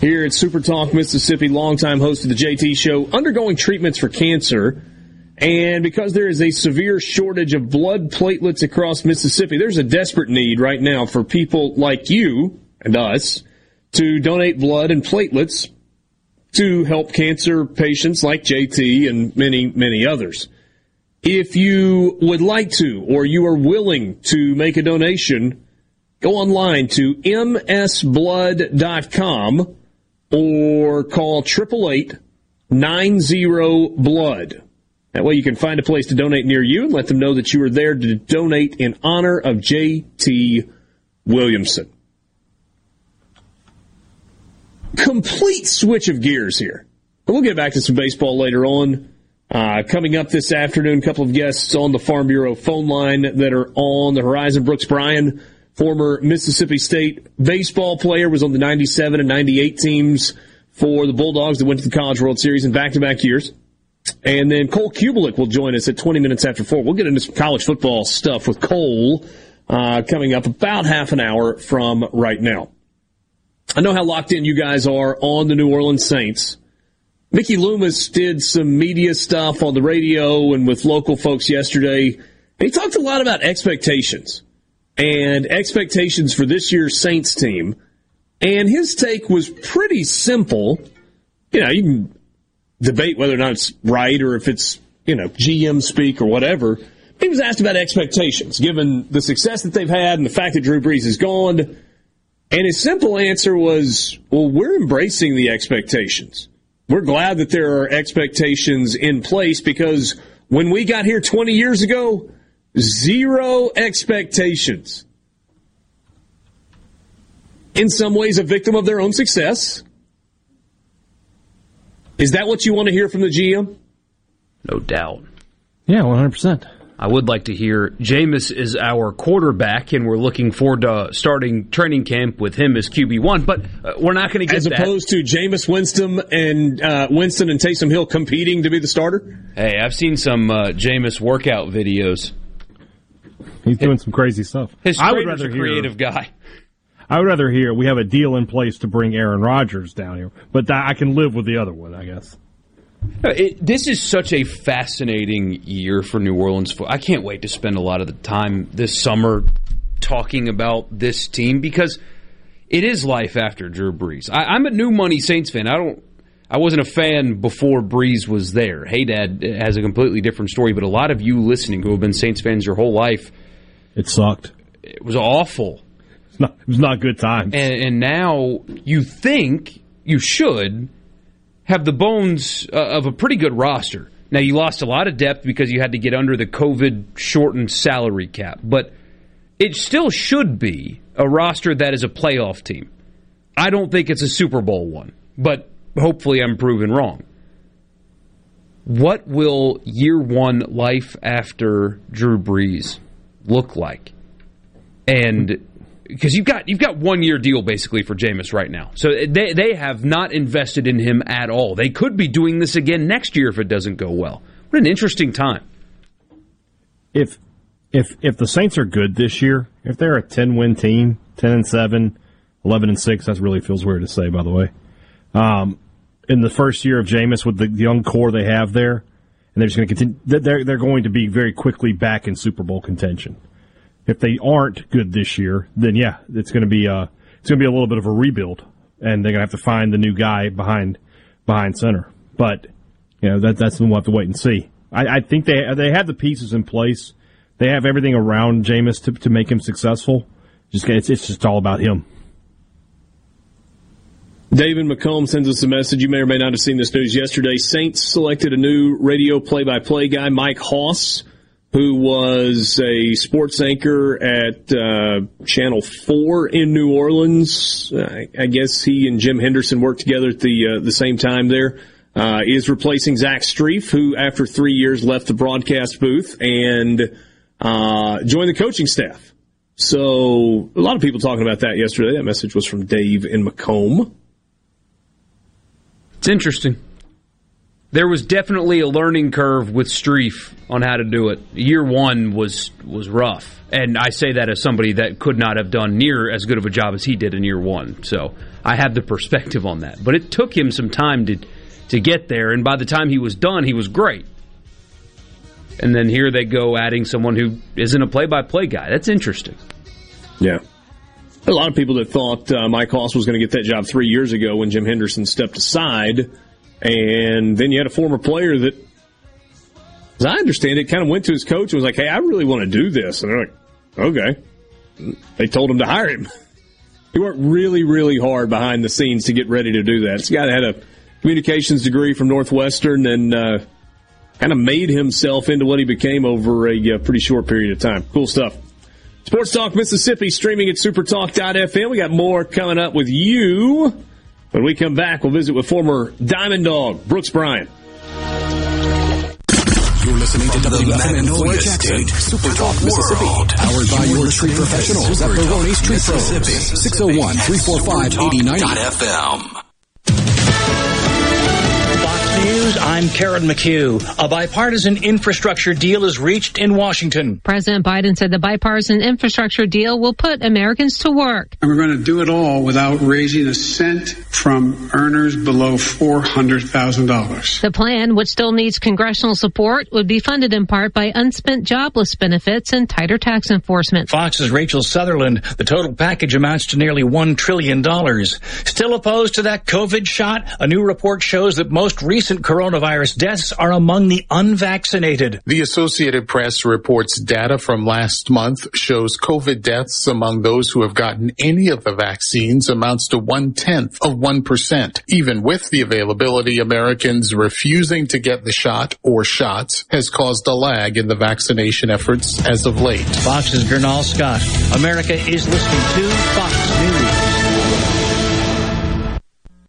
here at Super Talk Mississippi, longtime host of the J T Show, undergoing treatments for cancer. And because there is a severe shortage of blood platelets across Mississippi, there's a desperate need right now for people like you and us to donate blood and platelets to help cancer patients like J T and many, many others. If you would like to, or you are willing to make a donation, go online to m s blood dot com or call eight eight eight, nine zero, blood. That way you can find a place to donate near you and let them know that you were there to donate in honor of J T Williamson. Complete switch of gears here. We'll get back to some baseball later on. Uh, coming up this afternoon, a couple of guests on the Farm Bureau phone line that are on the horizon. Brooks Bryan, former Mississippi State baseball player, was on the ninety-seven and ninety-eight teams for the Bulldogs that went to the College World Series in back-to-back years. And then Cole Cubelic will join us at twenty minutes after four. We'll get into some college football stuff with Cole uh, coming up about half an hour from right now. I know how locked in you guys are on the New Orleans Saints. Mickey Loomis did some media stuff on the radio and with local folks yesterday. He talked a lot about expectations and expectations for this year's Saints team. And his take was pretty simple. You know, you can debate whether or not it's right or if it's, you know, G M speak or whatever. He was asked about expectations, given the success that they've had and the fact that Drew Brees is gone. And his simple answer was, well, we're embracing the expectations. We're glad that there are expectations in place because when we got here twenty years ago, zero expectations. In some ways, a victim of their own success. Is that what you want to hear from the G M? No doubt. Yeah, one hundred percent. I would like to hear Jameis is our quarterback, and we're looking forward to starting training camp with him as Q B one, but we're not going to get that. As opposed that. to Jameis Winston and uh, Winston and Taysom Hill competing to be the starter? Hey, I've seen some uh, Jameis workout videos. He's doing it, some crazy stuff. His I would rather a creative hear, guy. I would rather hear we have a deal in place to bring Aaron Rodgers down here, but I can live with the other one, I guess. It, this is such a fascinating year for New Orleans. I can't wait to spend a lot of the time this summer talking about this team because it is life after Drew Brees. I, I'm a new money Saints fan. I don't. I wasn't a fan before Brees was there. Hey, Dad has a completely different story, but a lot of you listening who have been Saints fans your whole life, it sucked. It was awful. It's not, it was not good times. And, and now you think you should. Have the bones uh, of a pretty good roster. Now, you lost a lot of depth because you had to get under the COVID-shortened salary cap, but it still should be a roster that is a playoff team. I don't think it's a Super Bowl one, but hopefully I'm proven wrong. What will year one life after Drew Brees look like? And because you've got you've got one year deal basically for Jameis right now, so they they have not invested in him at all. They could be doing this again next year if it doesn't go well. What an interesting time. If if if the Saints are good this year, if they're a ten win team, ten and seven, eleven and six, that really feels weird to say, by the way. Um, in the first year of Jameis with the young core they have there, and they're just going to continue. They're they're going to be very quickly back in Super Bowl contention. If they aren't good this year, then yeah, it's going to be a it's going to be a little bit of a rebuild, and they're going to have to find the new guy behind behind center. But you know that that's something we'll have to wait and see. I, I think they they have the pieces in place. They have everything around Jameis to to make him successful. Just it's it's just all about him. David McComb sends us a message. You may or may not have seen this news yesterday. Saints selected a new radio play-by-play guy, Mike Hoss, who was a sports anchor at uh, Channel four in New Orleans. I, I guess he and Jim Henderson worked together at the uh, the same time there. Uh, is replacing Zach Streif, who after three years left the broadcast booth and uh, joined the coaching staff. So a lot of people talking about that yesterday. That message was from Dave in Macomb. It's interesting. There was definitely a learning curve with Streif on how to do it. Year one was was rough, and I say that as somebody that could not have done near as good of a job as he did in year one. So I have the perspective on that. But it took him some time to to get there, and by the time he was done, he was great. And then here they go adding someone who isn't a play-by-play guy. That's interesting. Yeah. A lot of people that thought uh, Mike Hoss was going to get that job three years ago when Jim Henderson stepped aside. And then you had a former player that, as I understand it, kind of went to his coach and was like, hey, I really want to do this. And they're like, okay. They told him to hire him. He worked really, really hard behind the scenes to get ready to do that. This guy had a communications degree from Northwestern and uh, kind of made himself into what he became over a uh, pretty short period of time. Cool stuff. Sports Talk Mississippi, streaming at supertalk dot f m. We got more coming up with you. When we come back, we'll visit with former Diamond Dog, Brooks Bryan. You're listening to W F M N Jackson, Super Talk Mississippi, powered by your tree professionals at Baroni's Tree Pros, six oh one, three four five, eight nine nine F M. Fox News News, I'm Karen McHugh. A bipartisan infrastructure deal is reached in Washington. President Biden said the bipartisan infrastructure deal will put Americans to work. And we're going to do it all without raising a cent from earners below four hundred thousand dollars. The plan, which still needs congressional support, would be funded in part by unspent jobless benefits and tighter tax enforcement. Fox's Rachel Sutherland, the total package amounts to nearly one trillion dollars. Still opposed to that COVID shot? A new report shows that most recent coronavirus deaths are among the unvaccinated. The Associated Press reports data from last month shows COVID deaths among those who have gotten any of the vaccines amounts to one-tenth of one percent. Even with the availability, Americans refusing to get the shot or shots has caused a lag in the vaccination efforts as of late. Fox's Gernal Scott. America is listening to Fox News.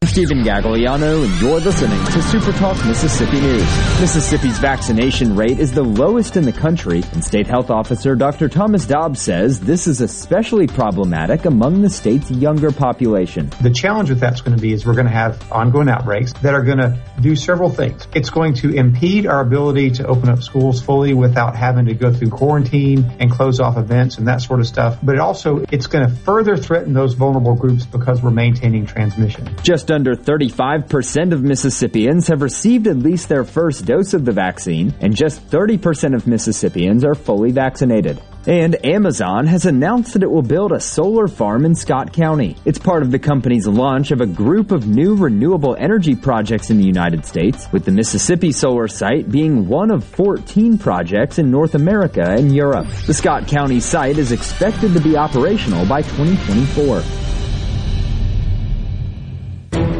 I'm Stephen Gagliano, and you're listening to Super Talk Mississippi News. Mississippi's vaccination rate is the lowest in the country, and State Health Officer Doctor Thomas Dobbs says this is especially problematic among the state's younger population. The challenge with that's going to be is we're going to have ongoing outbreaks that are going to do several things. It's going to impede our ability to open up schools fully without having to go through quarantine and close off events and that sort of stuff. But it also, it's going to further threaten those vulnerable groups because we're maintaining transmission. Just under thirty-five percent of Mississippians have received at least their first dose of the vaccine, and just thirty percent of Mississippians are fully vaccinated. And Amazon has announced that it will build a solar farm in Scott County. It's part of the company's launch of a group of new renewable energy projects in the United States, with the Mississippi solar site being one of fourteen projects in North America and Europe. The Scott County site is expected to be operational by twenty twenty-four.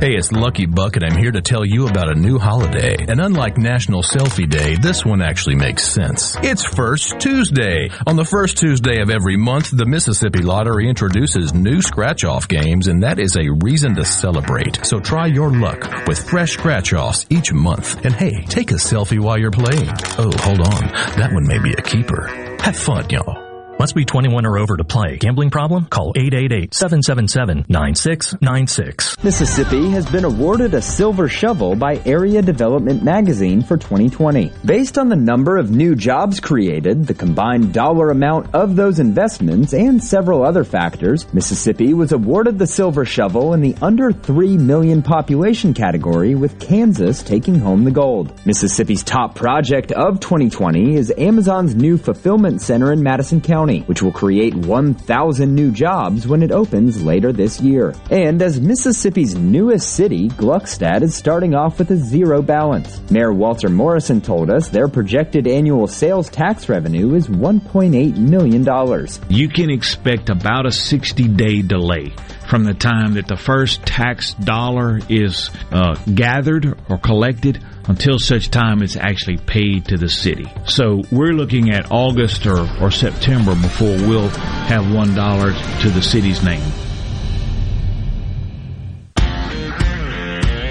Hey, it's Lucky Buck, and I'm here to tell you about a new holiday. And unlike National Selfie Day, this one actually makes sense. It's First Tuesday. On the first Tuesday of every month, the Mississippi Lottery introduces new scratch-off games, and that is a reason to celebrate. So try your luck with fresh scratch-offs each month. And hey, take a selfie while you're playing. Oh, hold on. That one may be a keeper. Have fun, y'all. Must be twenty-one or over to play. Gambling problem? Call eight eight eight, seven seven seven, nine six nine six. Mississippi has been awarded a Silver Shovel by Area Development Magazine for twenty twenty. Based on the number of new jobs created, the combined dollar amount of those investments, and several other factors, Mississippi was awarded the Silver Shovel in the under three million population category, with Kansas taking home the gold. Mississippi's top project of twenty twenty is Amazon's new fulfillment center in Madison County, which will create one thousand new jobs when it opens later this year. And as Mississippi's newest city, Gluckstadt is starting off with a zero balance. Mayor Walter Morrison told us their projected annual sales tax revenue is one point eight million dollars. You can expect about a sixty-day delay from the time that the first tax dollar is uh, gathered or collected until such time it's actually paid to the city. So we're looking at August or, or September before we'll have one dollar to the city's name.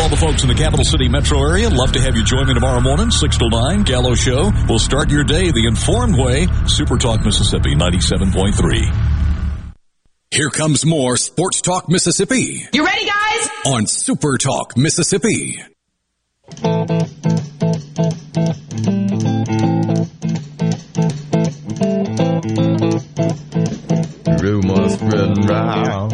All the folks in the capital city metro area, love to have you join me tomorrow morning, six till nine, Gallo Show. We'll start your day the informed way. Super Talk Mississippi ninety-seven point three. Here comes more Sports Talk Mississippi. You ready, guys? On Super Talk Mississippi. Rumors spread around.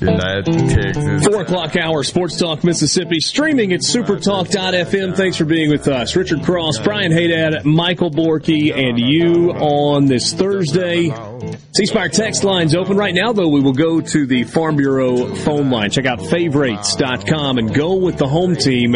United Texas. Four o'clock hour, Sports Talk Mississippi, streaming at super talk dot f m. Thanks for being with us. Richard Cross, Brian Haydad, Michael Borky, and you on this Thursday. C Spire text line's open right now, though. We will go to the Farm Bureau phone line. Check out favorites dot com and go with the home team,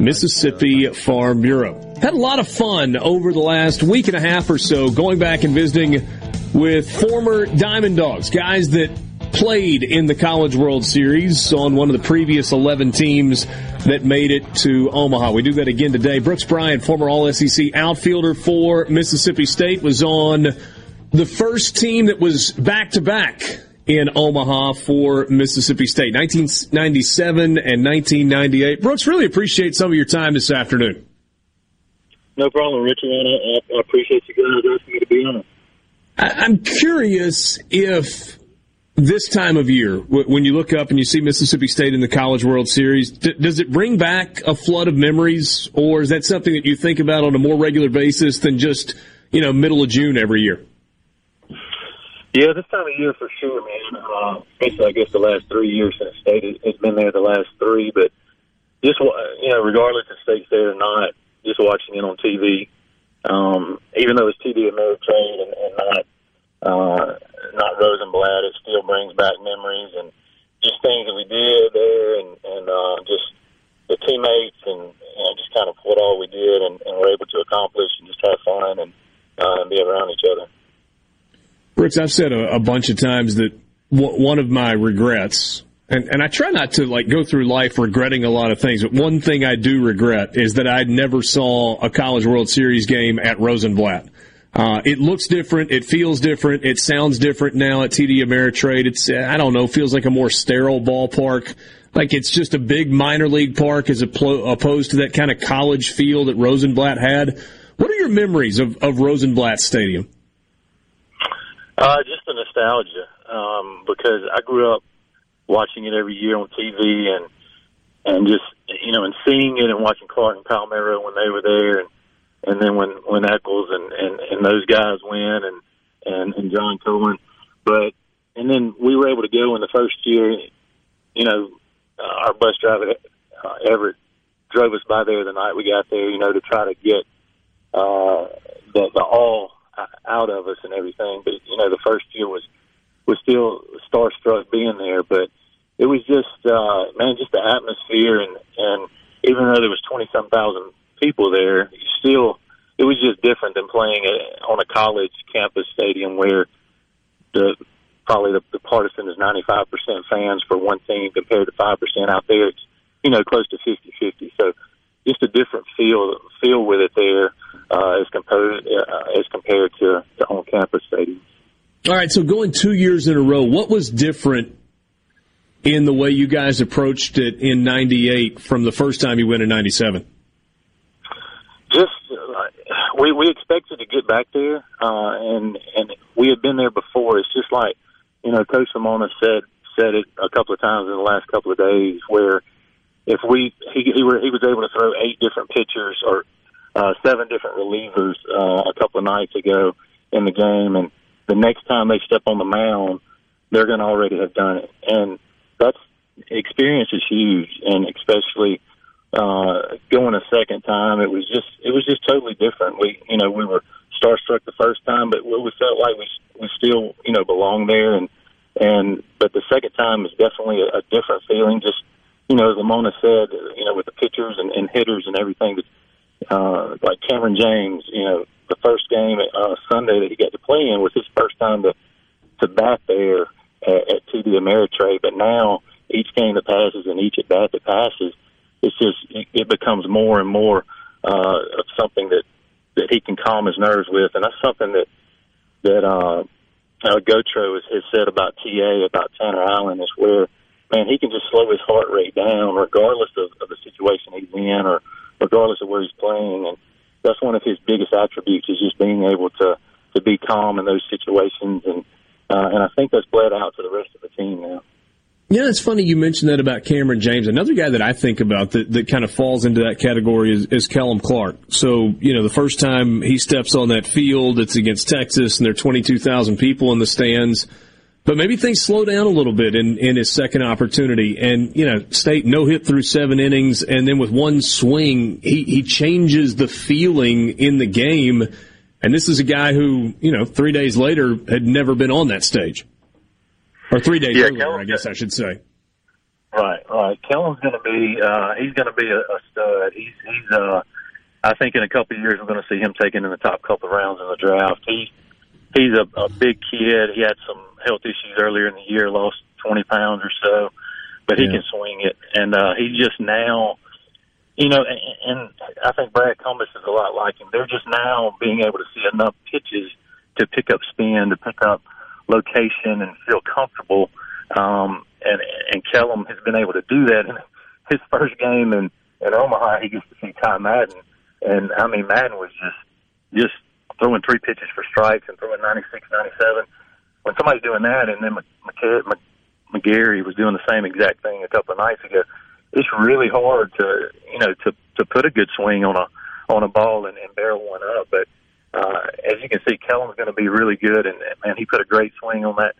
Mississippi Farm Bureau. Had a lot of fun over the last week and a half or so going back and visiting with former Diamond Dogs, guys that played in the College World Series on one of the previous eleven teams that made it to Omaha. We do that again today. Brooks Bryan, former All S E C outfielder for Mississippi State, was on the first team that was back-to-back in Omaha for Mississippi State, nineteen ninety-seven and nineteen ninety-eight. Brooks, really appreciate some of your time this afternoon. No problem, Richard. I, I appreciate you guys asking me to be on it. I'm curious if this time of year, when you look up and you see Mississippi State in the College World Series, d- does it bring back a flood of memories, or is that something that you think about on a more regular basis than just, you know, middle of June every year? Yeah, this time of year for sure, man. Uh, especially, I guess, the last three years since State has been there, the last three. But just, you know, regardless if State's there or not, just watching it on T V, um, even though it's T D Ameritrade and, and not Uh, not Rosenblatt, it still brings back memories and just things that we did there, and, and uh, just the teammates and, and just kind of what all we did and, and were able to accomplish and just have fun and uh, be around each other. Brooks, I've said a, a bunch of times that w- one of my regrets, and, and I try not to like go through life regretting a lot of things, but one thing I do regret is that I never saw a College World Series game at Rosenblatt. Uh, it looks different. It feels different. It sounds different now at T D Ameritrade. It's, I don't know, feels like a more sterile ballpark. Like it's just a big minor league park as opposed to that kind of college feel that Rosenblatt had. What are your memories of, of Rosenblatt Stadium? Uh, just the nostalgia, um, because I grew up watching it every year on T V and, and just, you know, and seeing it and watching Clark and Palmeiro when they were there, and And then when, when Eccles and, and, and those guys win and, and, and John Cohen. But, and then we were able to go in the first year, you know, uh, our bus driver, uh, Everett, drove us by there the night we got there, you know, to try to get uh, the, the all out of us and everything. But, you know, the first year was, was still starstruck being there. But it was just, uh, man, just the atmosphere. And, and even though there was twenty-some thousand people there, still it was just different than playing a, on a college campus stadium where the probably the, the partisan is ninety-five percent fans for one team compared to five percent out there. It's, you know, close to fifty-fifty, so just a different feel feel with it there uh, as compared uh, as compared to the on-campus stadiums. All right, so going two years in a row, what was different in the way you guys approached it in ninety-eight from the first time you went in ninety-seven? Just uh, we we expected to get back there, uh, and and we had been there before. It's just like, you know, Coach Simona said said it a couple of times in the last couple of days, where if we he he, were, he was able to throw eight different pitchers or uh, seven different relievers uh, a couple of nights ago in the game, and the next time they step on the mound, they're going to already have done it. And that's experience is huge, and especially uh, going a second time, it was just it was just totally different. We you know we were starstruck the first time, but we felt like we we still you know belong there, and and but the second time is definitely a, a different feeling. Just you know, as Lamona said, you know, with the pitchers and, and hitters and everything, uh, like Cameron James, you know, the first game uh, Sunday that he got to play in was his first time to to bat there at, at T D Ameritrade, but now each game that passes and each at bat that passes, it's just it, it becomes more and more uh, of something that, that he can calm his nerves with, and that's something that that uh, uh, Gotro has, has said about T A, about Tanner Allen, is where man he can just slow his heart rate down, regardless of, of the situation he's in or regardless of where he's playing, and that's one of his biggest attributes is just being able to, to be calm in those situations, and uh, and I think that's bled out to the rest of the team now. Yeah, it's funny you mentioned that about Cameron James. Another guy that I think about that, that kind of falls into that category is, is Kellum Clark. So, you know, the first time he steps on that field, it's against Texas, and there are twenty-two thousand people in the stands. But maybe things slow down a little bit in, in his second opportunity. And, you know, State no-hit through seven innings, and then with one swing, he, he changes the feeling in the game. And this is a guy who, you know, three days later had never been on that stage. Or three days yeah, earlier, I guess I should say. Right, right. Kellum's going to be uh, he's going to be a, a stud. He's he's uh, I think in a couple of years we're going to see him taken in the top couple of rounds in the draft. He he's a, a big kid. He had some health issues earlier in the year, lost twenty pounds or so, but he yeah. can swing it. And uh, he's just now, you know, and, and I think Brad Cumbus is a lot like him. They're just now being able to see enough pitches to pick up spin, to pick up location and feel comfortable, um, and and Kellum has been able to do that. In his first game in, in Omaha, he gets to see Ty Madden, and I mean Madden was just just throwing three pitches for strikes and throwing ninety-six, ninety-seven. When somebody's doing that, and then McGarry was doing the same exact thing a couple of nights ago, it's really hard to you know to, to put a good swing on a on a ball and, and barrel one up, but. Uh, as you can see, Kellum's going to be really good, and man, he put a great swing on that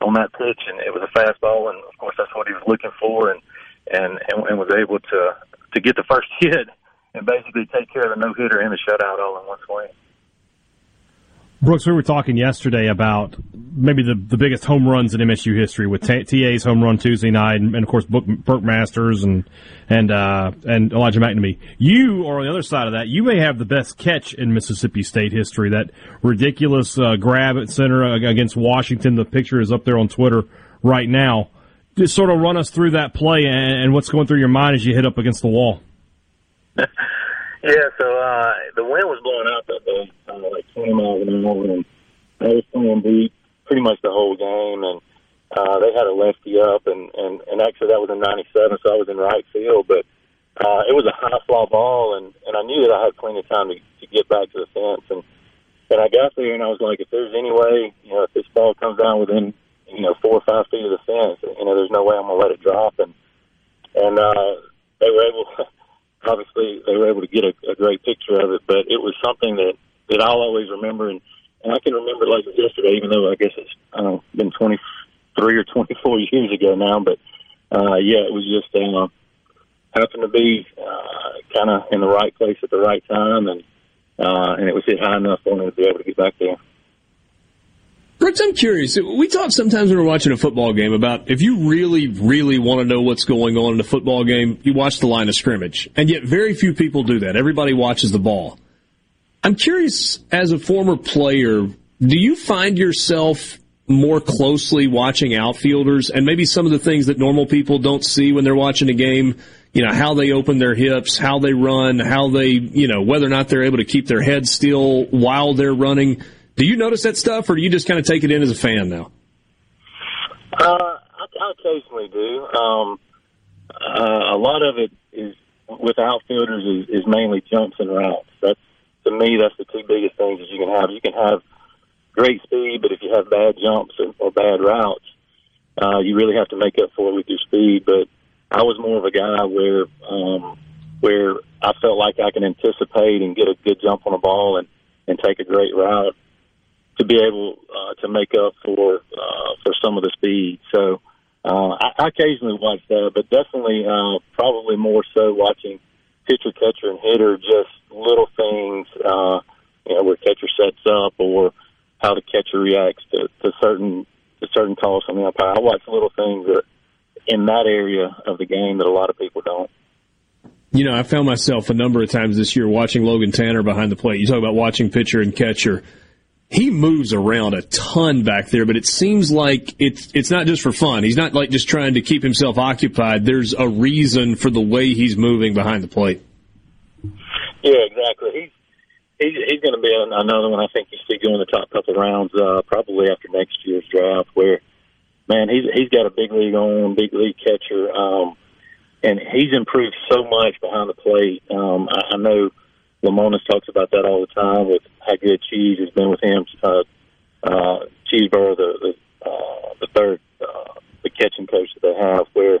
on that pitch, and it was a fastball, and of course that's what he was looking for, and and, and, and was able to to get the first hit and basically take care of the no hitter and the shutout all in one swing. Brooks, we were talking yesterday about maybe the, the biggest home runs in M S U history with T A's home run Tuesday night, and, and of course Burke Masters and and uh, and Elijah McNamee. You are on the other side of that. You may have the best catch in Mississippi State history. That ridiculous uh, grab at center against Washington. The picture is up there on Twitter right now. Just sort of run us through that play and, and what's going through your mind as you hit up against the wall. Yeah, so uh, the wind was blowing out that day, uh, like twenty miles an hour, and they were playing deep pretty much the whole game, and uh, they had a lefty up, and, and, and actually that was in ninety-seven, so I was in right field, but uh, it was a high fly ball, and, and I knew that I had plenty of time to, to get back to the fence, and, and I got there, and I was like, if there's any way, you know, if this ball comes down within, you know, four or five feet of the fence, you know, there's no way I'm going to let it drop, and, and uh, they were able to... Obviously, they were able to get a, a great picture of it, but it was something that, that I'll always remember. And, and I can remember like yesterday, even though I guess it's I don't know, been twenty-three or twenty-four years ago now. But, uh, yeah, it was just uh, happened to be uh, kind of in the right place at the right time, and uh, and it was hit high enough for me to be able to get back there. Brooks, I'm curious. We talk sometimes when we're watching a football game about if you really, really want to know what's going on in a football game, you watch the line of scrimmage. And yet very few people do that. Everybody watches the ball. I'm curious, as a former player, do you find yourself more closely watching outfielders and maybe some of the things that normal people don't see when they're watching a game, you know, how they open their hips, how they run, how they, you know, whether or not they're able to keep their head still while they're running? Do you notice that stuff, or do you just kind of take it in as a fan now? Uh, I, I occasionally do. Um, uh, a lot of it is with outfielders is, is mainly jumps and routes. That's to me, that's the two biggest things that you can have. You can have great speed, but if you have bad jumps or, or bad routes, uh, you really have to make up for it with your speed. But I was more of a guy where um, where I felt like I can anticipate and get a good jump on the ball and, and take a great route to be able uh, to make up for uh, for some of the speed. So uh, I, I occasionally watch that, but definitely uh, probably more so watching pitcher, catcher, and hitter, just little things, uh, you know, where catcher sets up or how the catcher reacts to, to certain to certain calls from the umpire. I watch little things that in that area of the game that a lot of people don't. You know, I found myself a number of times this year watching Logan Tanner behind the plate. You talk about watching pitcher and catcher. He moves around a ton back there, but it seems like it's it's not just for fun. He's not like just trying to keep himself occupied. There's a reason for the way he's moving behind the plate. Yeah, exactly. He's he's, he's going to be another one I think you see going the top couple rounds, uh, probably after next year's draft, where, man, he's he's got a big league on, big league catcher, um, and he's improved so much behind the plate. Um, I, I know Lamonis talks about that all the time with how good Cheese has been with him. Uh, uh, Cheeseborough, the the, uh, the third, uh, the catching coach that they have, where,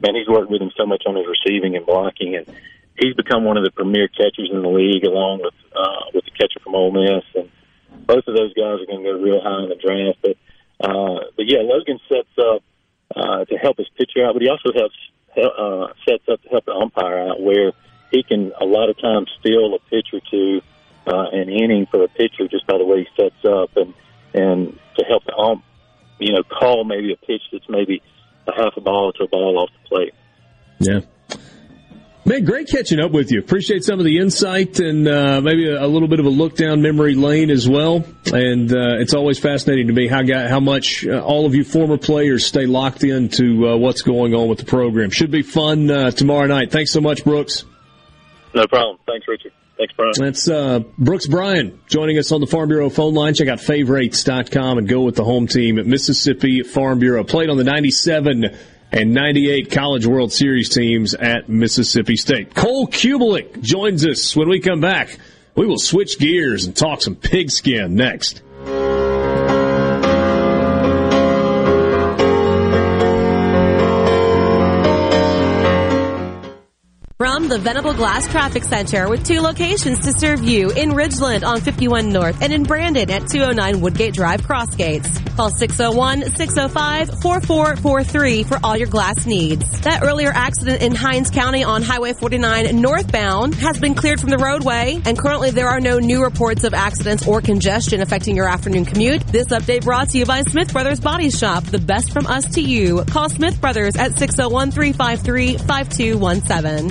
man, he's worked with him so much on his receiving and blocking, and he's become one of the premier catchers in the league, along with uh, with the catcher from Ole Miss. And both of those guys are going to go real high in the draft. But uh, but yeah, Logan sets up uh, to help his pitcher out, but he also helps uh, sets up to help the umpire out, where he can a lot of times steal a pitch or two, uh, an inning for a pitcher just by the way he sets up, and and to help the ump, you know, call maybe a pitch that's maybe a half a ball to a ball off the plate. Yeah. Man, great catching up with you. Appreciate some of the insight and uh, maybe a, a little bit of a look down memory lane as well. And uh, it's always fascinating to me how how much uh, all of you former players stay locked into uh, what's going on with the program. Should be fun uh, tomorrow night. Thanks so much, Brooks. No problem. Thanks, Richard. Thanks, Brian. That's uh, Brooks Bryan joining us on the Farm Bureau phone line. Check out favorites dot com and go with the home team at Mississippi Farm Bureau. Played on the ninety-seven and ninety-eight College World Series teams at Mississippi State. Cole Cubelic joins us when we come back. We will switch gears and talk some pigskin next. From the Venable Glass Traffic Center with two locations to serve you in Ridgeland on fifty-one North and in Brandon at two oh nine Woodgate Drive Crossgates. Call six oh one, six oh five, four four four three for all your glass needs. That earlier accident in Hinds County on Highway forty-nine northbound has been cleared from the roadway, and currently there are no new reports of accidents or congestion affecting your afternoon commute. This update brought to you by Smith Brothers Body Shop, the best from us to you. Call Smith Brothers at six oh one, three five three, five two one seven.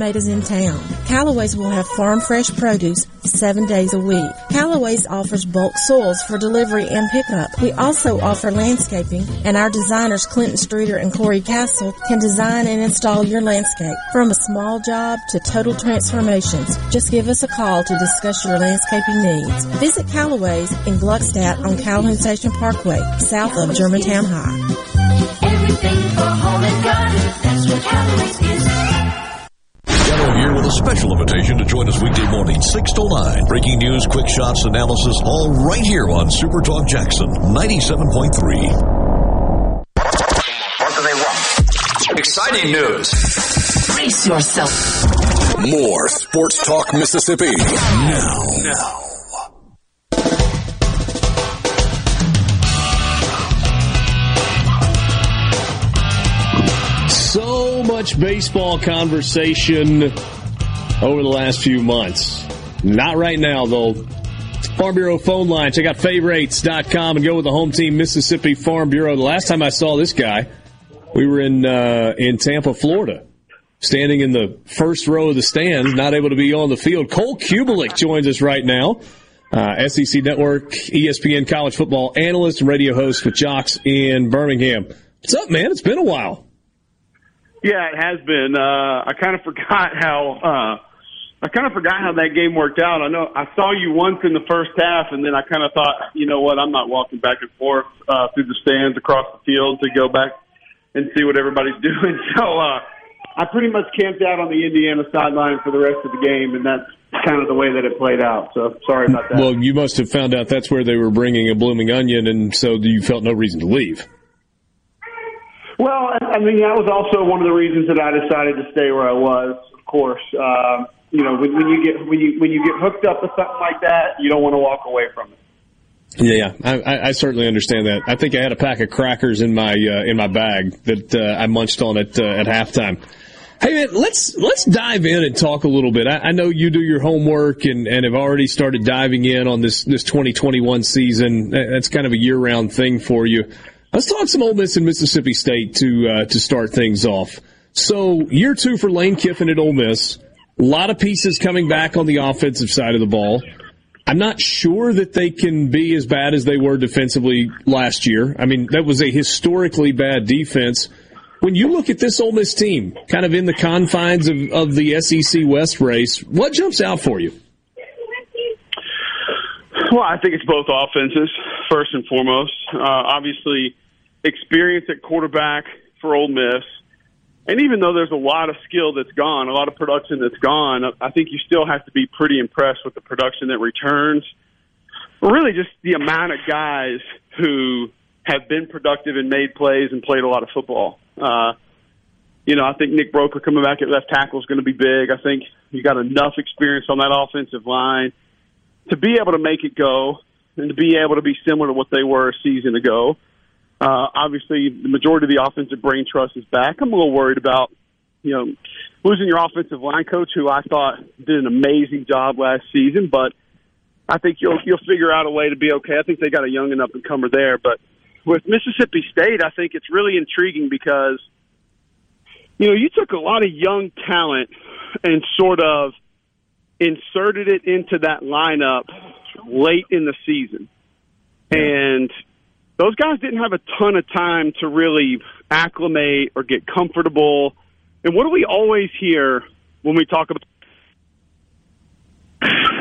in town. Calloway's will have farm fresh produce seven days a week. Calloway's offers bulk soils for delivery and pickup. We also offer landscaping, and our designers Clinton Streeter and Corey Castle can design and install your landscape. From a small job to total transformations, just give us a call to discuss your landscaping needs. Visit Calloway's in Gluckstadt on Calhoun Station Parkway, south of Germantown High. Everything for home and garden, that's what Calloway's is. Gallo here with a special invitation to join us weekday morning, six to nine. Breaking news, quick shots, analysis, all right here on Super Talk Jackson ninety-seven point three. What do they want? Exciting news. Brace yourself. More Sports Talk Mississippi. Now. Now. So much baseball conversation over the last few months. Not right now, though. Farm Bureau phone line. Check out favorites dot com and go with the home team, Mississippi Farm Bureau. The last time I saw this guy, we were in uh, in Tampa, Florida, standing in the first row of the stands, not able to be on the field. Cole Cubelic joins us right now. Uh, S E C Network, E S P N college football analyst and radio host with Jocks in Birmingham. What's up, man? It's been a while. Yeah, it has been. Uh, I kind of forgot how uh, I kind of forgot how that game worked out. I know I saw you once in the first half, and then I kind of thought, you know what, I'm not walking back and forth uh, through the stands across the field to go back and see what everybody's doing. So uh, I pretty much camped out on the Indiana sideline for the rest of the game, and that's kind of the way that it played out. So sorry about that. Well, you must have found out that's where they were bringing a blooming onion, and so you felt no reason to leave. Well, I mean, that was also one of the reasons that I decided to stay where I was. Of course, uh, you know, when, when you get when you when you get hooked up with something like that, you don't want to walk away from it. Yeah, I, I certainly understand that. I think I had a pack of crackers in my uh, in my bag that uh, I munched on at uh, at halftime. Hey, man, let's let's dive in and talk a little bit. I, I know you do your homework and, and have already started diving in on this this twenty twenty-one season. That's kind of a year-round thing for you. Let's talk some Ole Miss and Mississippi State to uh, to start things off. So, year two for Lane Kiffin at Ole Miss. A lot of pieces coming back on the offensive side of the ball. I'm not sure that they can be as bad as they were defensively last year. I mean, that was a historically bad defense. When you look at this Ole Miss team, kind of in the confines of, of the S E C West race, what jumps out for you? Well, I think it's both offenses, first and foremost. Uh, obviously, experience at quarterback for Ole Miss. And even though there's a lot of skill that's gone, a lot of production that's gone, I think you still have to be pretty impressed with the production that returns. Really just the amount of guys who have been productive and made plays and played a lot of football. Uh, you know, I think Nick Broker coming back at left tackle is going to be big. I think you got enough experience on that offensive line to be able to make it go and to be able to be similar to what they were a season ago. Uh, obviously, the majority of the offensive brain trust is back. I'm a little worried about, you know, losing your offensive line coach, who I thought did an amazing job last season, but I think you'll you'll figure out a way to be okay. I think they got a young and up-and-comer there. But with Mississippi State, I think it's really intriguing because, you know, you took a lot of young talent and sort of inserted it into that lineup late in the season. And those guys didn't have a ton of time to really acclimate or get comfortable. And what do we always hear when we talk about,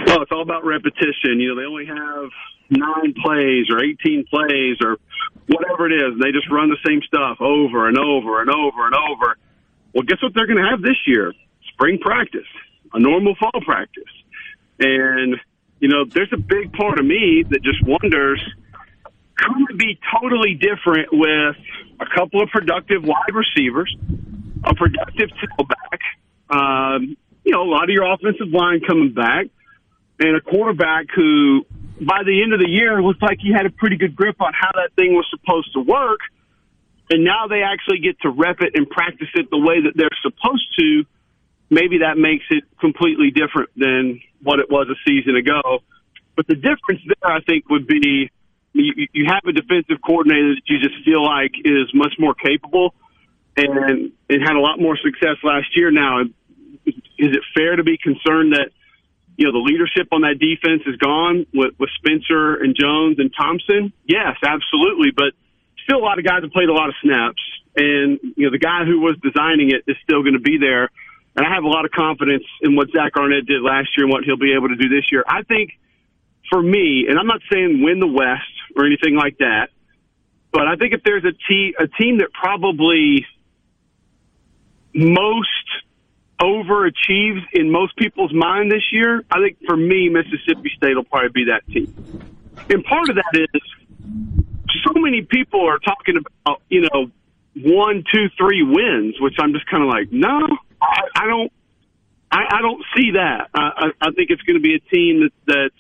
well, it's all about repetition. You know, they only have nine plays or eighteen plays or whatever it is. They just run the same stuff over and over and over and over. Well, guess what they're going to have this year? Spring practice, a normal fall practice. And, you know, there's a big part of me that just wonders, could it be totally different with a couple of productive wide receivers, a productive tailback, um, you know, a lot of your offensive line coming back and a quarterback who by the end of the year looked like he had a pretty good grip on how that thing was supposed to work. And now they actually get to rep it and practice it the way that they're supposed to. Maybe that makes it completely different than what it was a season ago. But the difference there, I think, would be you, you have a defensive coordinator that you just feel like is much more capable and, and had a lot more success last year. Now, is it fair to be concerned that, you know, the leadership on that defense is gone with, with Spencer and Jones and Thompson? Yes, absolutely. But still a lot of guys have played a lot of snaps, and you know the guy who was designing it is still going to be there. And I have a lot of confidence in what Zach Arnett did last year and what he'll be able to do this year. I think for me, and I'm not saying win the West or anything like that, but I think if there's a, te- a team that probably most overachieves in most people's mind this year, I think for me, Mississippi State will probably be that team. And part of that is so many people are talking about, you know, one, two, three wins, which I'm just kind of like, no, I, I don't, I, I don't see that. I, I, I think it's going to be a team that, that's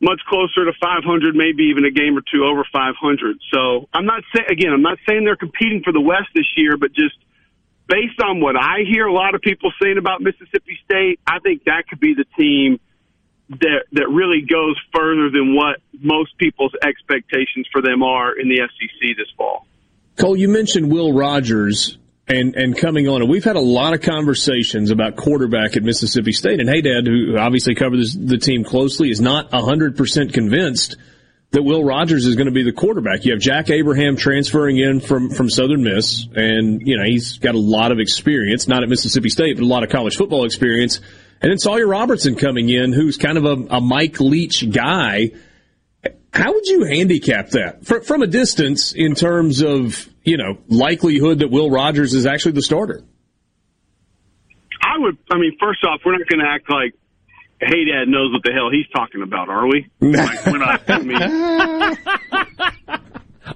much closer to five hundred, maybe even a game or two over five hundred. So I'm not saying, again, I'm not saying they're competing for the West this year, but just based on what I hear a lot of people saying about Mississippi State, I think that could be the team that that really goes further than what most people's expectations for them are in the S E C this fall. Cole, you mentioned Will Rogers and, and coming on, and we've had a lot of conversations about quarterback at Mississippi State, and Haydad, who obviously covers the team closely, is not one hundred percent convinced that Will Rogers is going to be the quarterback. You have Jack Abraham transferring in from, from Southern Miss, and you know he's got a lot of experience, not at Mississippi State, but a lot of college football experience. And then Sawyer Robertson coming in, who's kind of a, a Mike Leach guy. How would you handicap that from, from a distance in terms of, you know, likelihood that Will Rogers is actually the starter? I would, I mean, first off, we're not going to act like Haydad knows what the hell he's talking about, are we? Like, we're not, I mean,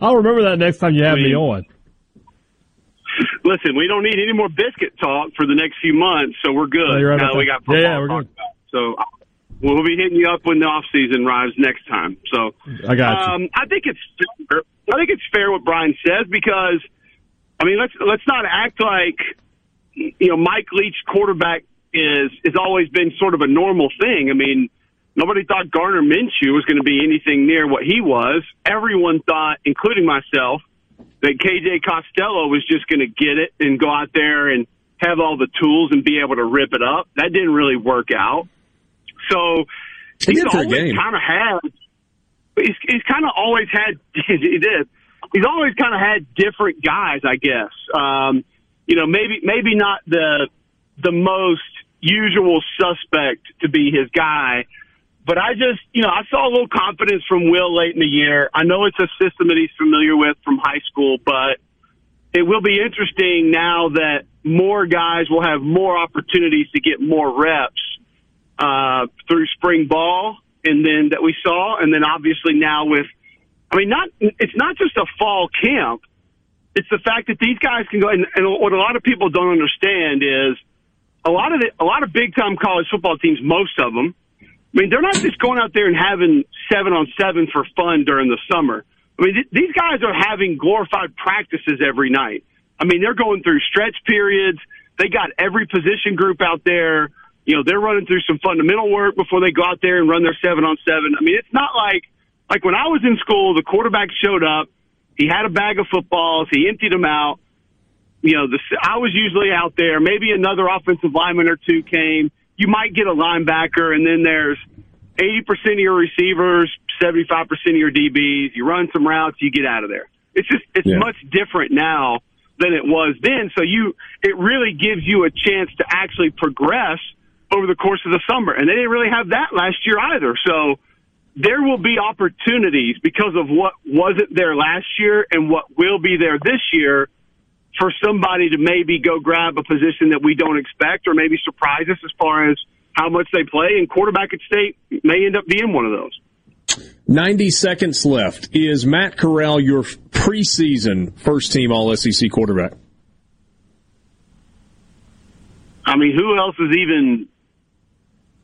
I'll remember that next time you have I mean, me on. Listen, we don't need any more biscuit talk for the next few months, so we're good. Right now we got football yeah, yeah, we're good. So we'll be hitting you up when the off season arrives next time. So I got you. Um, I think it's fair. I think it's fair what Brian says because I mean let's let's not act like you know Mike Leach quarterback is has always been sort of a normal thing. I mean nobody thought Gardner Minshew was going to be anything near what he was. Everyone thought, including myself, that K J Costello was just going to get it and go out there and have all the tools and be able to rip it up. That didn't really work out. So he he's always kind of had he's, he's kind of always had he did he's always kind of had different guys, I guess. Um, you know, maybe maybe not the the most usual suspect to be his guy. But I just, you know, I saw a little confidence from Will late in the year. I know it's a system that he's familiar with from high school, but it will be interesting now that more guys will have more opportunities to get more reps uh, through spring ball, and then that we saw, and then obviously now with, I mean, not it's not just a fall camp. It's the fact that these guys can go, and, and what a lot of people don't understand is a lot of the, a lot of big time college football teams, most of them. I mean, they're not just going out there and having seven-on-seven for fun during the summer. I mean, th- these guys are having glorified practices every night. I mean, they're going through stretch periods. They got every position group out there. You know, they're running through some fundamental work before they go out there and run their seven-on-seven. I mean, it's not like like when I was in school, the quarterback showed up. He had a bag of footballs. He emptied them out. You know, the, I was usually out there. Maybe another offensive lineman or two came. You might get a linebacker, and then there's eighty percent of your receivers, seventy-five percent of your D Bs. You run some routes, you get out of there. It's just it's yeah. much different now than it was then. So you it really gives you a chance to actually progress over the course of the summer. And they didn't really have that last year either. So there will be opportunities because of what wasn't there last year and what will be there this year for somebody to maybe go grab a position that we don't expect or maybe surprise us as far as how much they play, and quarterback at State may end up being one of those. ninety seconds left. Is Matt Corral your preseason first-team All-S E C quarterback? I mean, who else is even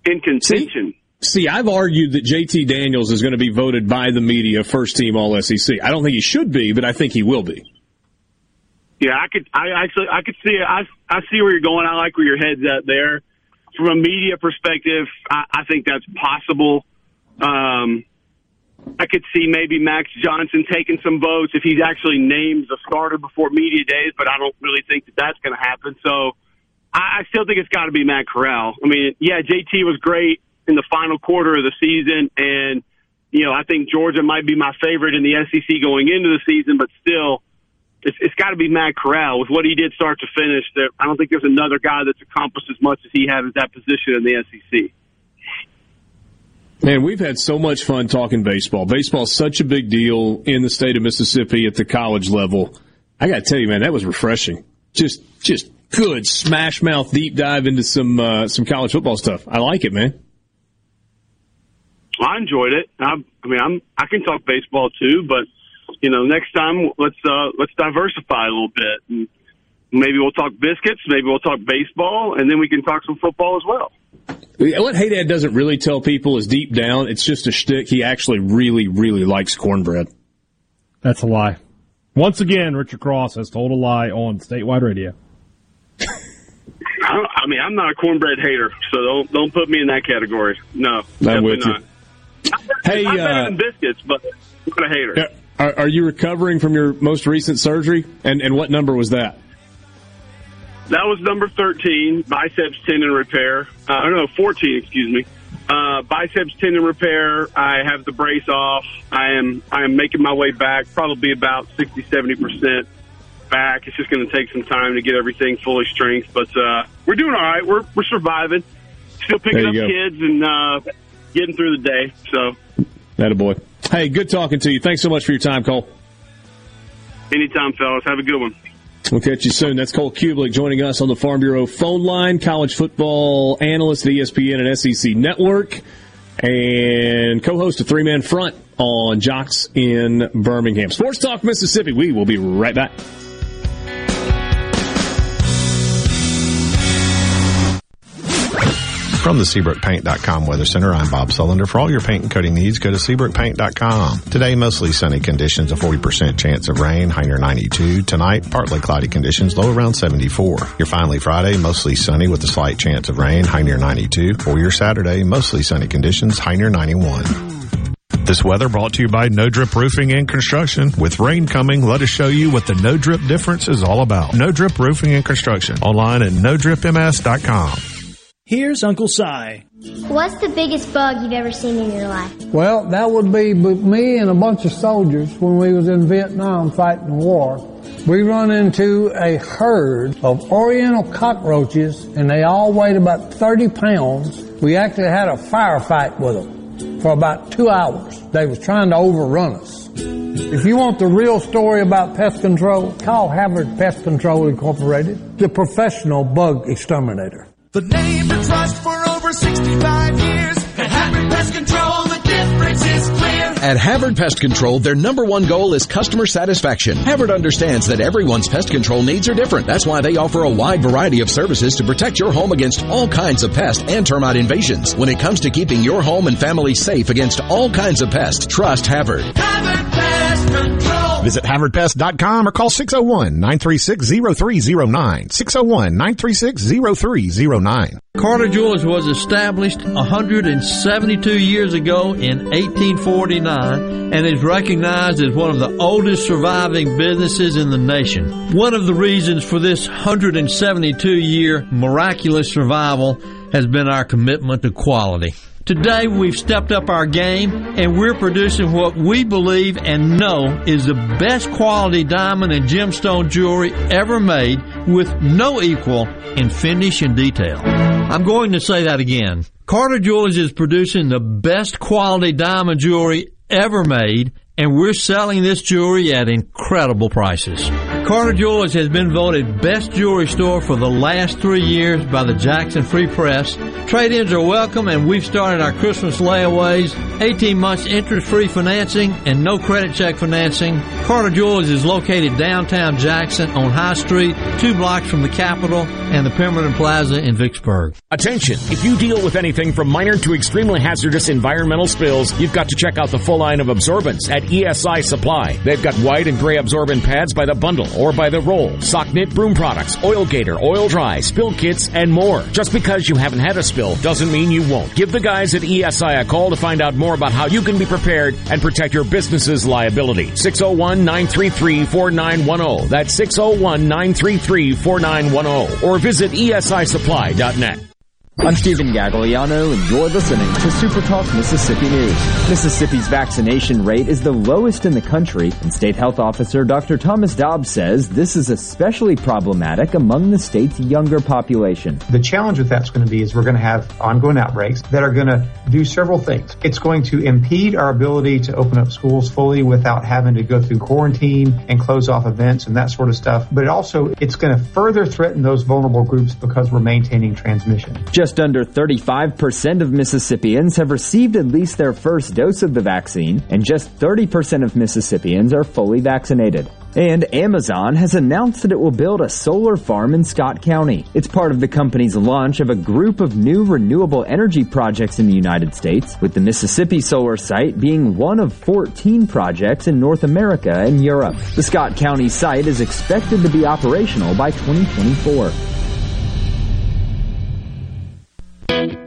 in contention. See, see, I've argued that J T Daniels is going to be voted by the media first team All S E C. I don't think he should be, but I think he will be. Yeah, I could. I actually, I could see it. I, I see where you're going. I like where your head's at there. From a media perspective, I, I think that's possible. Um, I could see maybe Max Johnson taking some votes if he's actually named the starter before media days, but I don't really think that that's going to happen. So I, I still think it's got to be Matt Corral. I mean, yeah, J T was great in the final quarter of the season, and, you know, I think Georgia might be my favorite in the S E C going into the season, but still, it's, it's got to be Matt Corral. With what he did start to finish, there, I don't think there's another guy that's accomplished as much as he had at that position in the S E C. Man, we've had so much fun talking baseball. Baseball is such a big deal in the state of Mississippi at the college level. I got to tell you, man, that was refreshing. Just just good smash mouth deep dive into some uh, some college football stuff. I like it, man. I enjoyed it. I, I mean, I'm I can talk baseball too, but you know, next time let's uh, let's diversify a little bit. And maybe we'll talk biscuits. Maybe we'll talk baseball, and then we can talk some football as well. What Haydad doesn't really tell people is deep down, it's just a shtick. He actually really, really likes cornbread. That's a lie. Once again, Richard Cross has told a lie on statewide radio. I mean, I'm not a cornbread hater, so don't don't put me in that category. No, I'm with you. Not. Hey, I'm better uh, than biscuits, but I'm not a hater. Are, are you recovering from your most recent surgery? And and what number was that? That was number thirteen, biceps tendon repair. Uh, I don't know, fourteen, excuse me. Uh, biceps tendon repair. I have the brace off. I am I am making my way back, probably about sixty, seventy percent back. It's just going to take some time to get everything fully strength. But uh, we're doing all right. We're, we're surviving. Still picking up go. kids and uh, getting through the day. So, attaboy. Hey, good talking to you. Thanks so much for your time, Cole. Anytime, fellas. Have a good one. We'll catch you soon. That's Cole Cubelic joining us on the Farm Bureau phone line, college football analyst at E S P N and S E C Network, and co-host of Three Man Front on Jocks in Birmingham. Sports Talk Mississippi. We will be right back. From the Seabrook Paint dot com Weather Center, I'm Bob Sullender. For all your paint and coating needs, go to Seabrook Paint dot com. Today, mostly sunny conditions, a forty percent chance of rain, high near ninety-two. Tonight, partly cloudy conditions, low around seventy-four. Your finally Friday, mostly sunny with a slight chance of rain, high near ninety-two. For your Saturday, mostly sunny conditions, high near ninety-one. This weather brought to you by No Drip Roofing and Construction. With rain coming, let us show you what the No Drip difference is all about. No Drip Roofing and Construction, online at no drip m s dot com. Here's Uncle Si. What's the biggest bug you've ever seen in your life? Well, that would be me and a bunch of soldiers when we was in Vietnam fighting the war. We run into a herd of oriental cockroaches, and they all weighed about thirty pounds. We actually had a firefight with them for about two hours. They was trying to overrun us. If you want the real story about pest control, call Havard Pest Control Incorporated, the professional bug exterminator. The name to trust for over sixty-five years. At Havard Pest Control, the difference is clear. At Havard Pest Control, their number one goal is customer satisfaction. Havard understands that everyone's pest control needs are different. That's why they offer a wide variety of services to protect your home against all kinds of pest and termite invasions. When it comes to keeping your home and family safe against all kinds of pests, trust Havard. Havard Pest Control. Visit Havard Pest dot com or call six oh one, nine three six, oh three oh nine. six oh one, nine three six, oh three oh nine. Carter Jewelers was established one hundred seventy-two years ago in eighteen forty-nine and is recognized as one of the oldest surviving businesses in the nation. One of the reasons for this one hundred seventy-two year miraculous survival has been our commitment to quality. Today, we've stepped up our game, and we're producing what we believe and know is the best quality diamond and gemstone jewelry ever made with no equal in finish and detail. I'm going to say that again. Carter Jewelers is producing the best quality diamond jewelry ever made, and we're selling this jewelry at incredible prices. Carter Jewelers has been voted best jewelry store for the last three years by the Jackson Free Press. Trade-ins are welcome, and we've started our Christmas layaways, eighteen months interest-free financing and no credit check financing. Carter Jewelers is located downtown Jackson on High Street, two blocks from the Capitol and the Pemberton Plaza in Vicksburg. Attention! If you deal with anything from minor to extremely hazardous environmental spills, you've got to check out the full line of absorbents at E S I Supply. They've got white and gray absorbent pads by the bundle or by the roll, sock knit broom products, oil gator, oil dry, spill kits, and more. Just because you haven't had a spill doesn't mean you won't. Give the guys at E S I a call to find out more about how you can be prepared and protect your business's liability. six oh one, nine three three, four nine one oh. That's six oh one, nine three three, four nine one oh. Or visit E S I supply dot net. I'm Stephen Gagliano, and you're listening to SuperTalk Mississippi News. Mississippi's vaccination rate is the lowest in the country, and State Health Officer Doctor Thomas Dobbs says this is especially problematic among the state's younger population. The challenge with that's going to be is we're going to have ongoing outbreaks that are going to do several things. It's going to impede our ability to open up schools fully without having to go through quarantine and close off events and that sort of stuff. But it also, it's going to further threaten those vulnerable groups because we're maintaining transmission. Just Just under thirty-five percent of Mississippians have received at least their first dose of the vaccine, and just thirty percent of Mississippians are fully vaccinated. And Amazon has announced that it will build a solar farm in Scott County. It's part of the company's launch of a group of new renewable energy projects in the United States, with the Mississippi solar site being one of fourteen projects in North America and Europe. The Scott County site is expected to be operational by twenty twenty-four.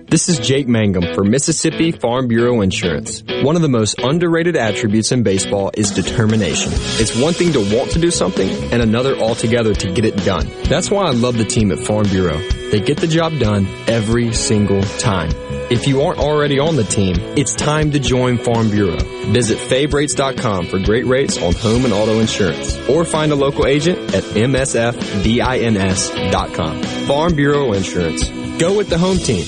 This is Jake Mangum for Mississippi Farm Bureau Insurance. One of the most underrated attributes in baseball is determination. It's one thing to want to do something and another altogether to get it done. That's why I love the team at Farm Bureau. They get the job done every single time. If you aren't already on the team, it's time to join Farm Bureau. Visit fab rates dot com for great rates on home and auto insurance, or find a local agent at m s f bins dot com. Farm Bureau Insurance. Go with the home team.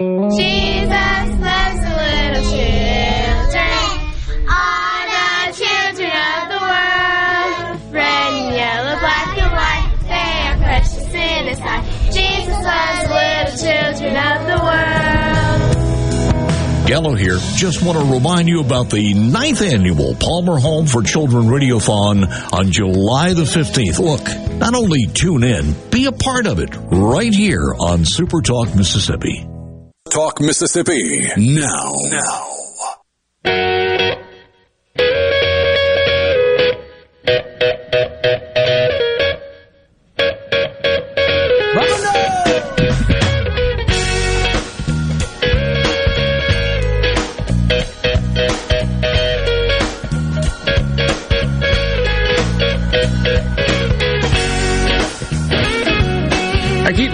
Jesus loves the little children, all the children of the world. Red and yellow, black and white, they are precious in His sight. Jesus loves the little children of the world. Gallo here. Just want to remind you about the ninth annual Palmer Home for Children Radiothon on July the fifteenth. Look, not only tune in, be a part of it right here on Super Talk Mississippi. Talk Mississippi now. Now.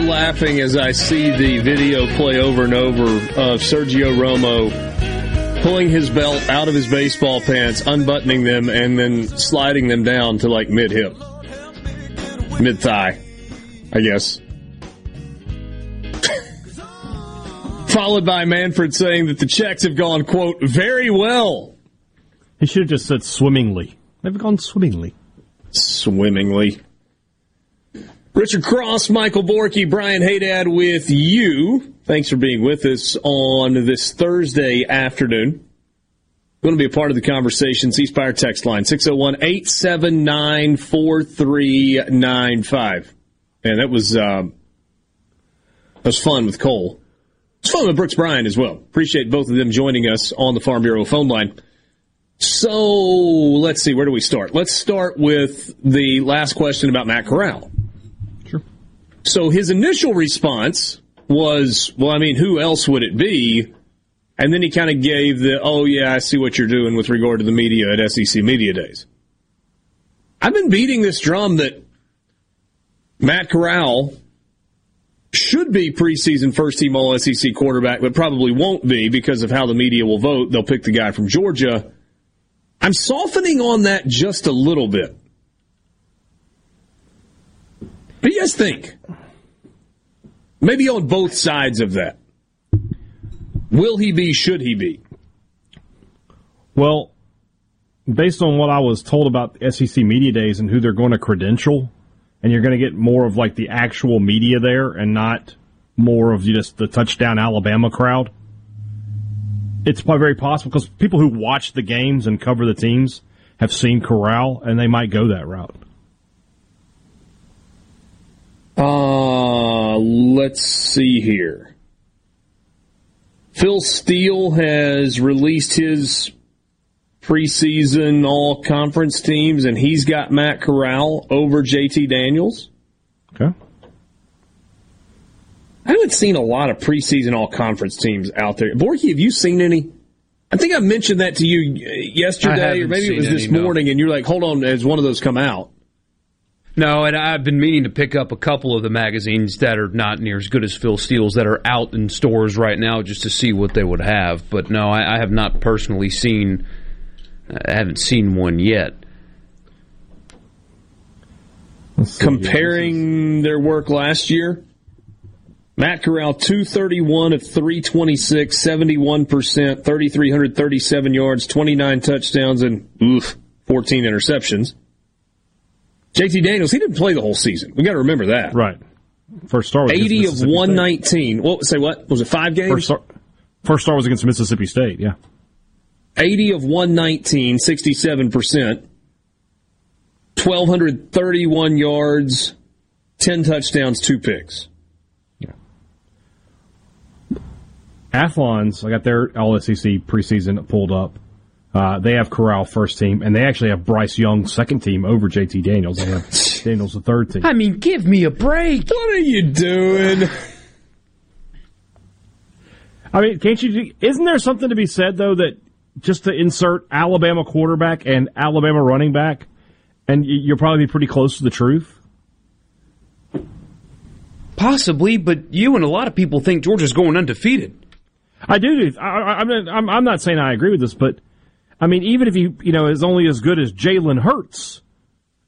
Laughing as I see the video play over and over of Sergio Romo pulling his belt out of his baseball pants, unbuttoning them, and then sliding them down to like mid-hip, mid-thigh, I guess. Followed by Manfred saying that the checks have gone, quote, very well. He should have just said swimmingly. They've gone swimmingly. Swimmingly. Richard Cross, Michael Borky, Brian Haydad with you. Thanks for being with us on this Thursday afternoon. You want to be a part of the conversation, C Spire text line, six oh one, eight seven nine, four three nine five. And that was, um, that was fun with Cole. It's fun with Brooks Bryan as well. Appreciate both of them joining us on the Farm Bureau phone line. So let's see, where do we start? Let's start with the last question about Matt Corral. So his initial response was, well, I mean, who else would it be? And then he kind of gave the, oh, yeah, I see what you're doing with regard to the media at S E C Media Days. I've been beating this drum that Matt Corral should be preseason first-team All-S E C quarterback, but probably won't be because of how the media will vote. They'll pick the guy from Georgia. I'm softening on that just a little bit. What do you guys think? Maybe on both sides of that. Will he be, should he be? Well, based on what I was told about S E C Media Days and who they're going to credential, and you're going to get more of like the actual media there and not more of just the touchdown Alabama crowd, it's probably very possible because people who watch the games and cover the teams have seen Corral, and they might go that route. Uh, let's see here. Phil Steele has released his preseason all-conference teams, and he's got Matt Corral over J T Daniels. Okay. I haven't seen a lot of preseason all-conference teams out there. Borky, have you seen any? I think I mentioned that to you yesterday, or maybe it was this morning, and you're like, hold on, has one of those come out? No, and I've been meaning to pick up a couple of the magazines that are not near as good as Phil Steele's that are out in stores right now just to see what they would have. But no, I, I have not personally seen, I haven't seen one yet. Comparing their work last year, Matt Corral, two thirty-one of three twenty-six, seventy-one percent, three thousand three hundred thirty-seven yards, twenty-nine touchdowns, and oof, fourteen interceptions. J T Daniels, he didn't play the whole season. We got to remember that. Right. First start was eighty of one nineteen. Well, say what? Was it five games? First start, first start was against Mississippi State, yeah. eighty of one nineteen, sixty-seven percent, one thousand two hundred thirty-one yards, ten touchdowns, two picks. Yeah. Athlons, I got their All S E C preseason pulled up. Uh, they have Corral first team, and they actually have Bryce Young second team over J T Daniels. They have Daniels the third team. I mean, give me a break. What are you doing? I mean, can't you? Isn't there something to be said though that just to insert Alabama quarterback and Alabama running back, and you'll probably be pretty close to the truth? Possibly, but you and a lot of people think Georgia's going undefeated. I do. do. I, I, I'm, I'm not saying I agree with this, but. I mean, even if he, you know, is only as good as Jalen Hurts,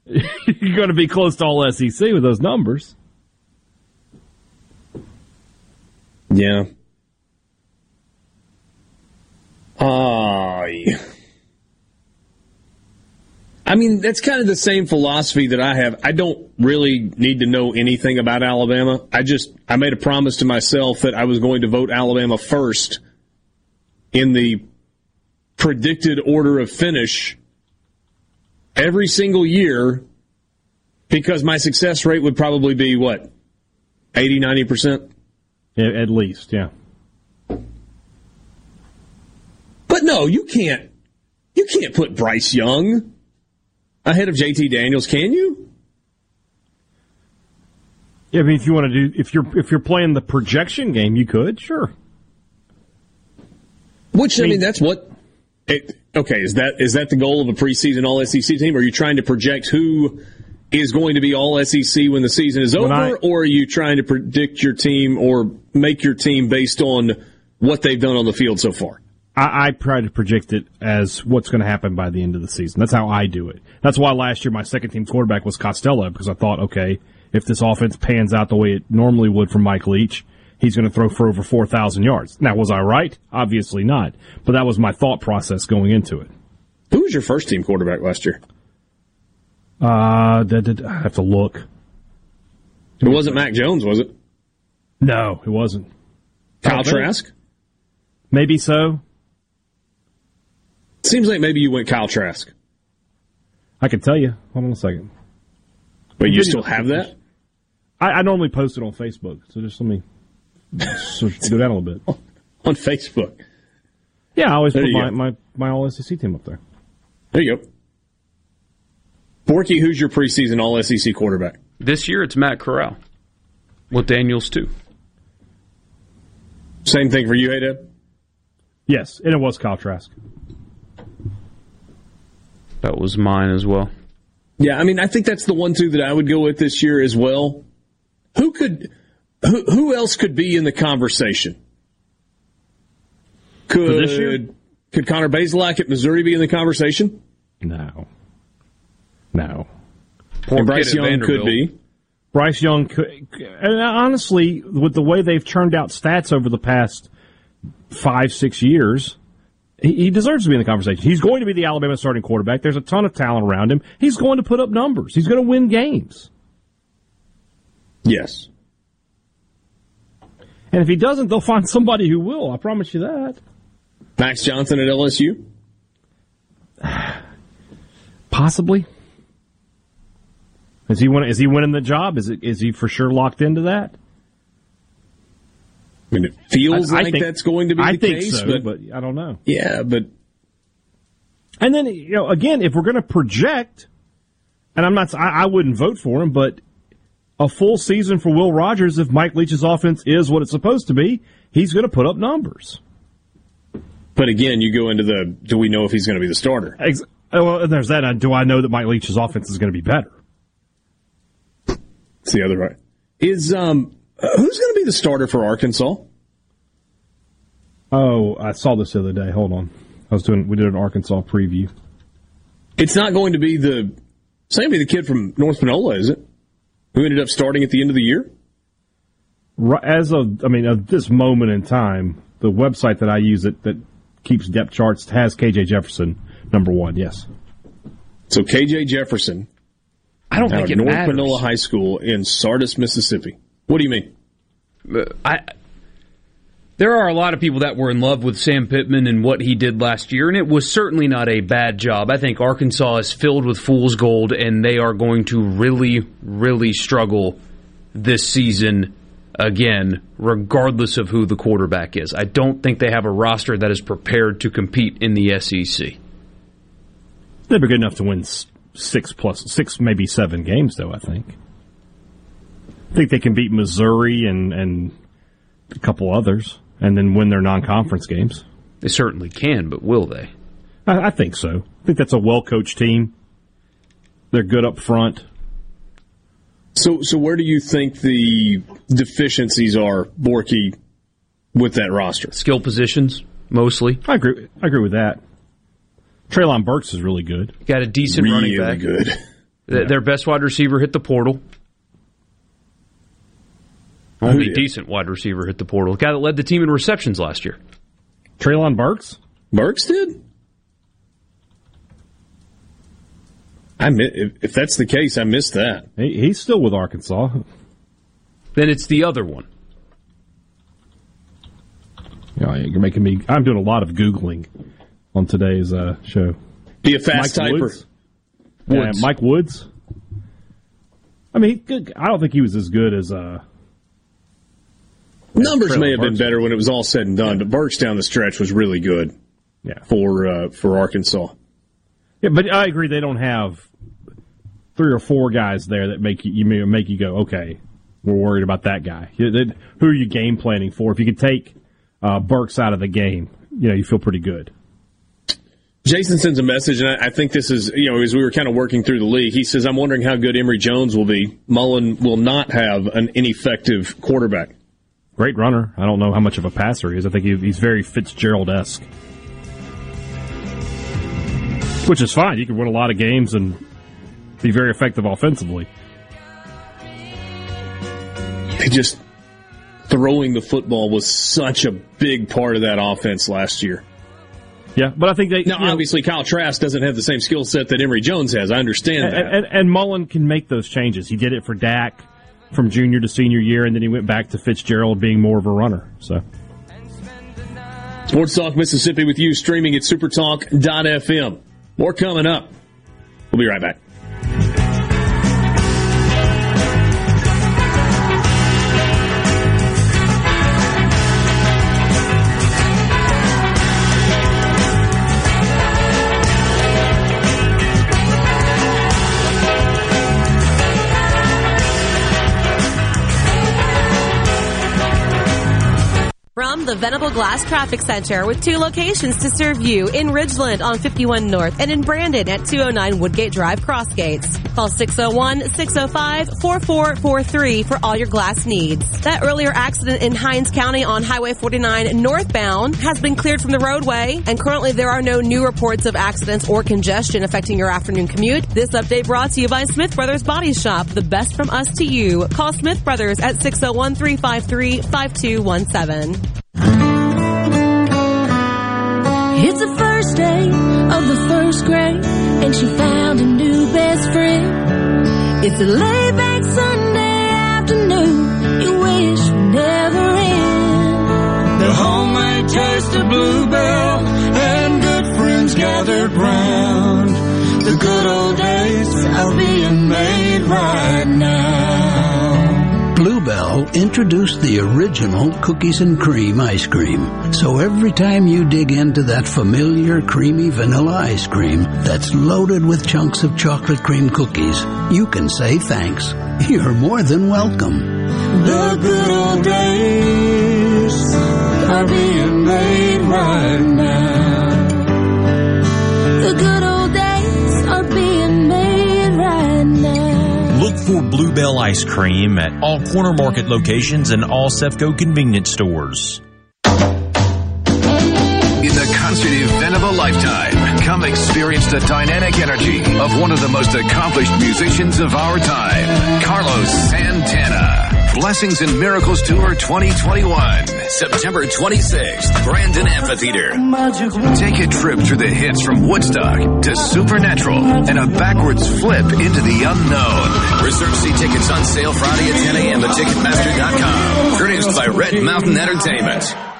you're going to be close to all S E C with those numbers. Yeah. Uh, yeah. I mean, that's kind of the same philosophy that I have. I don't really need to know anything about Alabama. I just, I made a promise to myself that I was going to vote Alabama first in the predicted order of finish every single year because my success rate would probably be, what, eighty, ninety percent? Yeah, at least, yeah. But no, you can't you can't put Bryce Young ahead of J T Daniels, can you? Yeah, I mean if you want to do if you're if you're playing the projection game, you could, sure. Which I mean, I mean that's what It, okay, is that is that the goal of a preseason All S E C team? Are you trying to project who is going to be All S E C when the season is over, I, or are you trying to predict your team or make your team based on what they've done on the field so far? I, I try to predict it as what's going to happen by the end of the season. That's how I do it. That's why last year my second-team quarterback was Costello, because I thought, okay, if this offense pans out the way it normally would from Mike Leach, he's going to throw for over four thousand yards. Now, was I right? Obviously not. But that was my thought process going into it. Who was your first-team quarterback last year? Uh, that, that, I have to look. It wasn't Mac Jones, was it? No, it wasn't. Kyle Trask? Maybe so. Seems like maybe you went Kyle Trask. I can tell you. Hold on a second. But you still have that? I, I normally post it on Facebook, so just let me... So go down a little bit on Facebook. Yeah, I always there put my, my, my All S E C team up there. There you go. Borky, who's your preseason All S E C quarterback? This year it's Matt Corral with Daniels too. Same thing for you, Adeb? Yes, and it was Kyle Trask. That was mine as well. Yeah, I mean, I think that's the one, too, that I would go with this year as well. Who could, who, who else could be in the conversation? Could, For this year? Could Connor Bazelak at Missouri be in the conversation? No. No. Poor Bryce Young could be. Bryce Young could. And honestly, with the way they've churned out stats over the past five, six years, he deserves to be in the conversation. He's going to be the Alabama starting quarterback. There's a ton of talent around him. He's going to put up numbers. He's going to win games. Yes. And if he doesn't, they'll find somebody who will. I promise you that. Max Johnson at L S U? Possibly. Is he winning, is he winning the job? Is it, is he for sure locked into that? I mean, it feels I, like I think, that's going to be I the think case, so, but, but I don't know. Yeah, but and then you know, again, if we're going to project, and I'm not, I, I wouldn't vote for him, but a full season for Will Rogers, if Mike Leach's offense is what it's supposed to be, he's going to put up numbers. But again, you go into the, do we know if he's going to be the starter? Ex- well, there's that. Do I know that Mike Leach's offense is going to be better? It's the other way. Is um. Who's going to be the starter for Arkansas? Oh, I saw this the other day. Hold on, I was doing. We did an Arkansas preview. It's not going to be the same. Be the kid from North Panola, is it? Who ended up starting at the end of the year? As of, I mean, at this moment in time, the website that I use that that keeps depth charts has K J Jefferson number one. Yes. So K J Jefferson. I don't out think of it North matters. Panola High School in Sardis, Mississippi. What do you mean? I there are a lot of people that were in love with Sam Pittman and what he did last year, and it was certainly not a bad job. I think Arkansas is filled with fool's gold, and they are going to really, really struggle this season again, regardless of who the quarterback is. I don't think they have a roster that is prepared to compete in the S E C. They'd be good enough to win six plus six, maybe seven games, though, I think. I think they can beat Missouri and, and a couple others and then win their non-conference games. They certainly can, but will they? I, I think so. I think that's a well-coached team. They're good up front. So so where do you think the deficiencies are, Borky, with that roster? Skill positions, mostly. I agree I agree with that. Treylon Burks is really good. Got a decent really running back. Good. Their yeah. best wide receiver hit the portal. Only oh, yeah. decent wide receiver hit the portal. The guy that led the team in receptions last year. Treylon Burks? Burks did? I mi- If that's the case, I missed that. He, he's still with Arkansas. Then it's the other one. Oh, you're making me... I'm doing a lot of Googling on today's uh, show. Be a fast Mike typer. Woods. Woods. Yeah, Mike Woods? I mean, he, I don't think he was as good as... Uh, Numbers may have been better when it was all said and done, but Burks down the stretch was really good yeah. for uh, for Arkansas. Yeah, but I agree they don't have three or four guys there that make you, you make you go, okay, we're worried about that guy. Who are you game planning for? If you could take uh, Burks out of the game, you know, you feel pretty good. Jason sends a message, and I think this is, you know, as we were kind of working through the league, he says, I'm wondering how good Emory Jones will be. Mullen will not have an ineffective quarterback. Great runner. I don't know how much of a passer he is. I think he's very Fitzgerald-esque. Which is fine. You can win a lot of games and be very effective offensively. They just throwing the football was such a big part of that offense last year. Yeah, but I think they... Now, you know, obviously, Kyle Trask doesn't have the same skill set that Emory Jones has. I understand and, that. And, and Mullen can make those changes. He did it for Dak from junior to senior year, and then he went back to Fitzgerald being more of a runner. So, Sports Talk Mississippi with you, streaming at supertalk dot f m. More coming up. We'll be right back. the Venable Glass Traffic Center with two locations to serve you in Ridgeland on fifty-one North and in Brandon at two oh nine Woodgate Drive Crossgates. Call six oh one, six oh five, four four four three for all your glass needs. That earlier accident in Hinds County on Highway forty-nine northbound has been cleared from the roadway, and currently there are no new reports of accidents or congestion affecting your afternoon commute. This update brought to you by Smith Brothers Body Shop, the best from us to you. Call Smith Brothers at six oh one, three five three, five two one seven. It's the first day of the first grade, and she found a new best friend. It's a laid-back Sunday afternoon you wish would never end. The homemade taste of Bluebell and good friends gathered round. The good old days are being made right now. Bluebell introduced the original cookies and cream ice cream. So every time you dig into that familiar creamy vanilla ice cream that's loaded with chunks of chocolate cream cookies, you can say thanks. You're more than welcome. The good old days are being made right now. The good old days are being made right now. Look for Bluebell Ice Cream at all Corner Market locations and all CEFCO convenience stores. In the concert event of a lifetime, come experience the dynamic energy of one of the most accomplished musicians of our time, Carlos Santana. Blessings and Miracles Tour twenty twenty-one, September twenty-sixth, Brandon Amphitheater. Take a trip through the hits from Woodstock to Supernatural and a backwards flip into the unknown. Reserve seat tickets on sale Friday at ten a.m. at Ticketmaster dot com. Produced by Red Mountain Entertainment.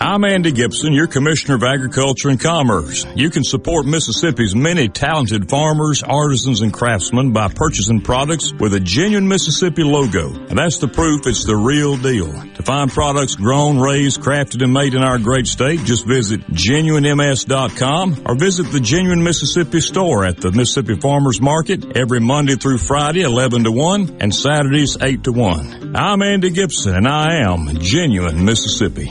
I'm Andy Gibson, your Commissioner of Agriculture and Commerce. You can support Mississippi's many talented farmers, artisans, and craftsmen by purchasing products with a genuine Mississippi logo. And that's the proof it's the real deal. To find products grown, raised, crafted, and made in our great state, just visit genuine m s dot com or visit the Genuine Mississippi store at the Mississippi Farmers Market every Monday through Friday, eleven to one, and Saturdays, eight to one. I'm Andy Gibson, and I am Genuine Mississippi.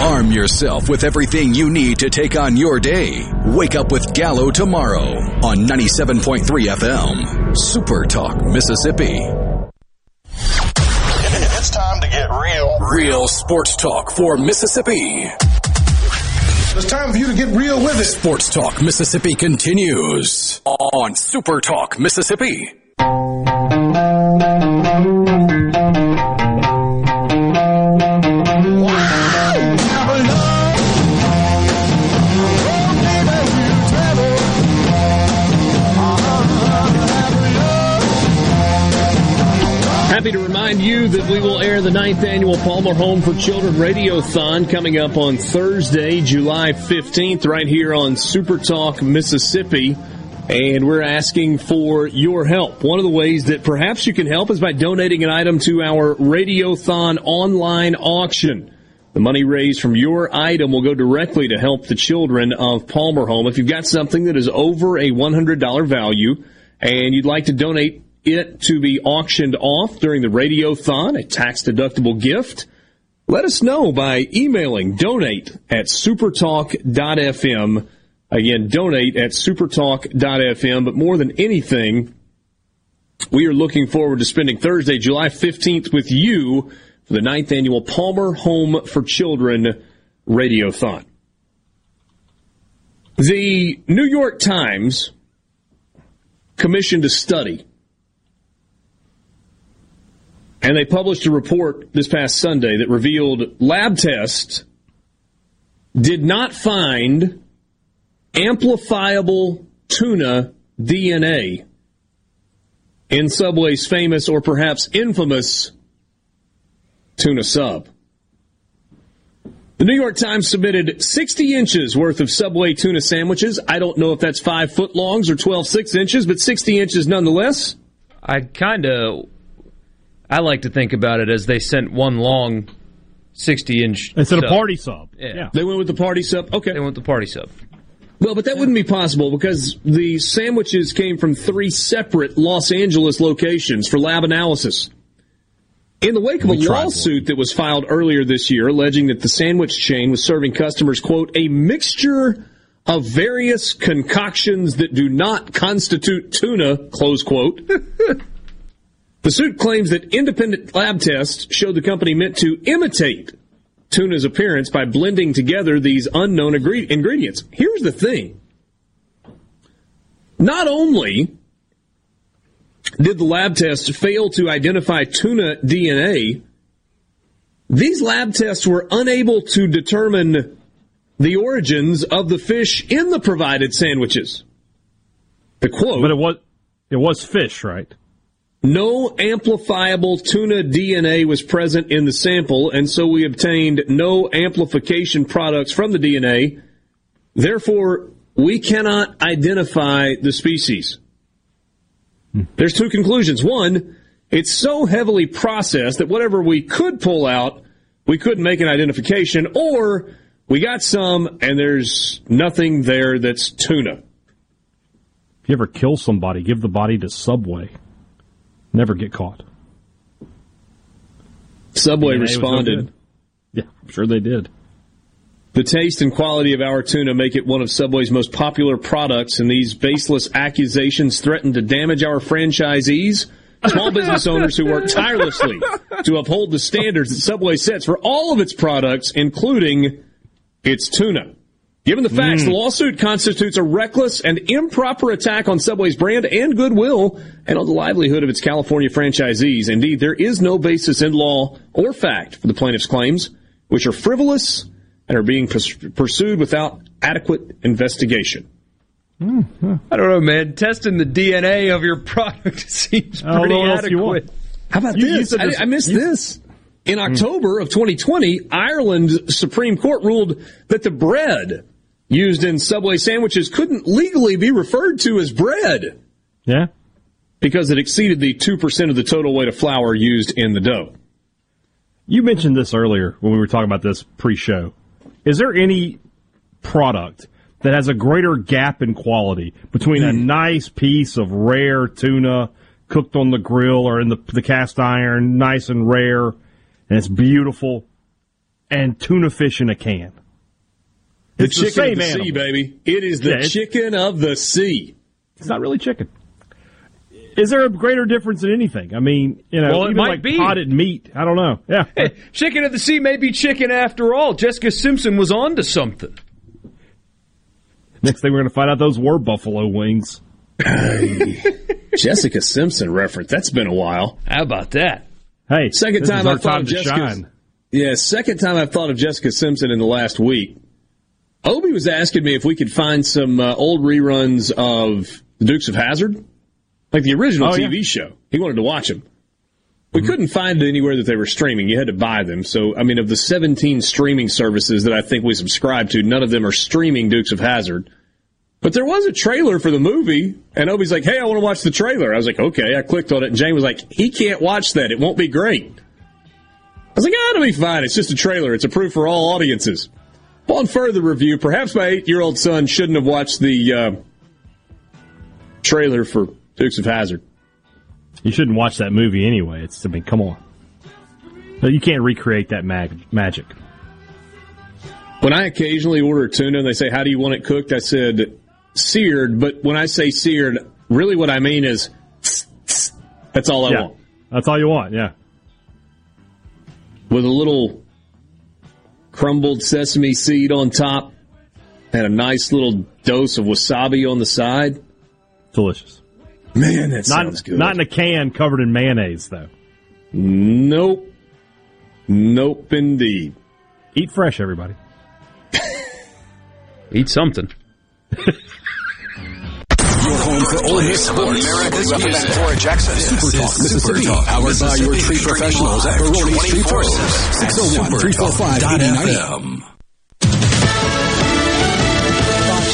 Arm yourself with everything you need to take on your day. Wake up with Gallo tomorrow on ninety-seven point three F M, Super Talk Mississippi. It's time to get real. Real sports talk for Mississippi. It's time for you to get real with it. Sports Talk Mississippi continues on Super Talk Mississippi. Happy to remind you that we will air the ninth annual Palmer Home for Children Radiothon coming up on Thursday, July fifteenth, right here on Super Talk Mississippi. And we're asking for your help. One of the ways that perhaps you can help is by donating an item to our Radiothon online auction. The money raised from your item will go directly to help the children of Palmer Home. If you've got something that is over a one hundred dollars value and you'd like to donate it to be auctioned off during the Radiothon, a tax-deductible gift, let us know by emailing donate at supertalk dot f m. Again, donate at supertalk dot f m. But more than anything, we are looking forward to spending Thursday, July fifteenth, with you for the ninth Annual Palmer Home for Children Radiothon. The New York Times commissioned a study, and they published a report this past Sunday that revealed lab tests did not find amplifiable tuna D N A in Subway's famous or perhaps infamous tuna sub. The New York Times submitted sixty inches worth of Subway tuna sandwiches. I don't know if that's five foot longs or twelve six inches, but sixty inches nonetheless. I kind of... I like to think about it as they sent one long sixty-inch instead of party sub. Yeah. yeah. They went with the party sub? Okay. They went with the party sub. Well, but that yeah. wouldn't be possible because the sandwiches came from three separate Los Angeles locations for lab analysis. In the wake of a lawsuit that was filed earlier this year alleging that the sandwich chain was serving customers, quote, a mixture of various concoctions that do not constitute tuna, close quote, the suit claims that independent lab tests showed the company meant to imitate tuna's appearance by blending together these unknown ingredients. Here's the thing. Not only did the lab tests fail to identify tuna D N A, these lab tests were unable to determine the origins of the fish in the provided sandwiches. The quote... But it was, it was fish, right? No amplifiable tuna D N A was present in the sample, and so we obtained no amplification products from the D N A. Therefore, we cannot identify the species. Hmm. There's two conclusions. One, it's so heavily processed that whatever we could pull out, we couldn't make an identification, or we got some and there's nothing there that's tuna. If you ever kill somebody, give the body to Subway. Never get caught. Subway responded. Yeah, I'm sure they did. The taste and quality of our tuna make it one of Subway's most popular products, and these baseless accusations threaten to damage our franchisees, small business owners who work tirelessly to uphold the standards that Subway sets for all of its products, including its tuna. Given the facts, mm. the lawsuit constitutes a reckless and improper attack on Subway's brand and goodwill and on the livelihood of its California franchisees. Indeed, there is no basis in law or fact for the plaintiff's claims, which are frivolous and are being pers- pursued without adequate investigation. Mm, yeah. I don't know, man. Testing the D N A of your product seems pretty adequate. How about you this? I, I missed you- this. In October of twenty twenty, Ireland's Supreme Court ruled that the bread used in Subway sandwiches couldn't legally be referred to as bread. Yeah. Because it exceeded the two percent of the total weight of flour used in the dough. You mentioned this earlier when we were talking about this pre-show. Is there any product that has a greater gap in quality between mm. a nice piece of rare tuna cooked on the grill or in the, the cast iron, nice and rare, and it's beautiful, and tuna fish in a can? The it's chicken the of the animal. sea, baby. It is the yeah, chicken of the sea. It's not really chicken. Is there a greater difference in anything? I mean, you know, well, even it might like be. potted meat. I don't know. Yeah, hey, chicken of the sea may be chicken after all. Jessica Simpson was on to something. Next thing we're going to find out, those were buffalo wings. Jessica Simpson reference. That's been a while. How about that? Hey, second time I've thought of Jessica. Yeah, second time I've thought of Jessica Simpson in the last week. Obi was asking me if we could find some uh, old reruns of The Dukes of Hazzard, like the original oh, T V yeah. show. He wanted to watch them. We mm-hmm. couldn't find it anywhere that they were streaming. You had to buy them. So, I mean, of the seventeen streaming services that I think we subscribe to, none of them are streaming Dukes of Hazzard. But there was a trailer for the movie, and Obi's like, hey, I want to watch the trailer. I was like, okay. I clicked on it, and Jane was like, he can't watch that. It won't be great. was like, ah, it'll be fine. It's just a trailer. It's approved for all audiences. Upon further review, perhaps my eight-year-old son shouldn't have watched the uh, trailer for Dukes of Hazzard. You shouldn't watch that movie anyway. It's I mean, come on. But you can't recreate that mag- magic. When I occasionally order tuna and they say, how do you want it cooked? I said, seared. But when I say seared, really what I mean is, tss, tss. That's all I yeah. want. That's all you want, yeah. With a little crumbled sesame seed on top and a nice little dose of wasabi on the side. Delicious. Man, that sounds not, good. Not in a can covered in mayonnaise, though. Nope. Nope, indeed. Eat fresh, everybody. Eat something. Your home for Ole Miss sports. America's music. Flora Jackson. Super Talk Mississippi. Powered by your tree professionals at Baroni's Tree Forces. six oh one, three four five, eight oh nine oh.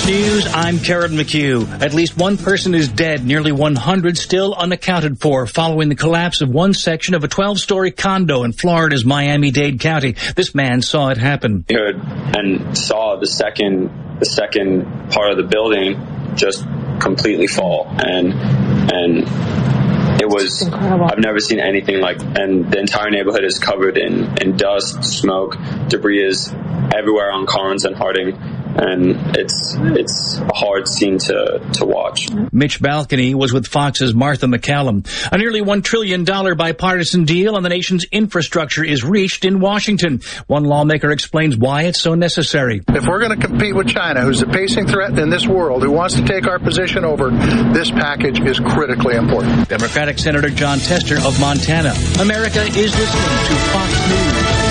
News, I'm Jared McHugh. At least one person is dead, nearly one hundred still unaccounted for following the collapse of one section of a twelve-story condo in Florida's Miami-Dade County. This man saw it happen. And saw the second, the second part of the building just completely fall. And, and it was, I've never seen anything like, and the entire neighborhood is covered in, in dust, smoke, debris is everywhere on Collins and Harding. And it's it's a hard scene to, to watch. Mitch Balcony was with Fox's Martha McCallum. A nearly one trillion dollars bipartisan deal on the nation's infrastructure is reached in Washington. One lawmaker explains why it's so necessary. If we're going to compete with China, who's the pacing threat in this world, who wants to take our position over, this package is critically important. Democratic Senator John Tester of Montana. America is listening to Fox News.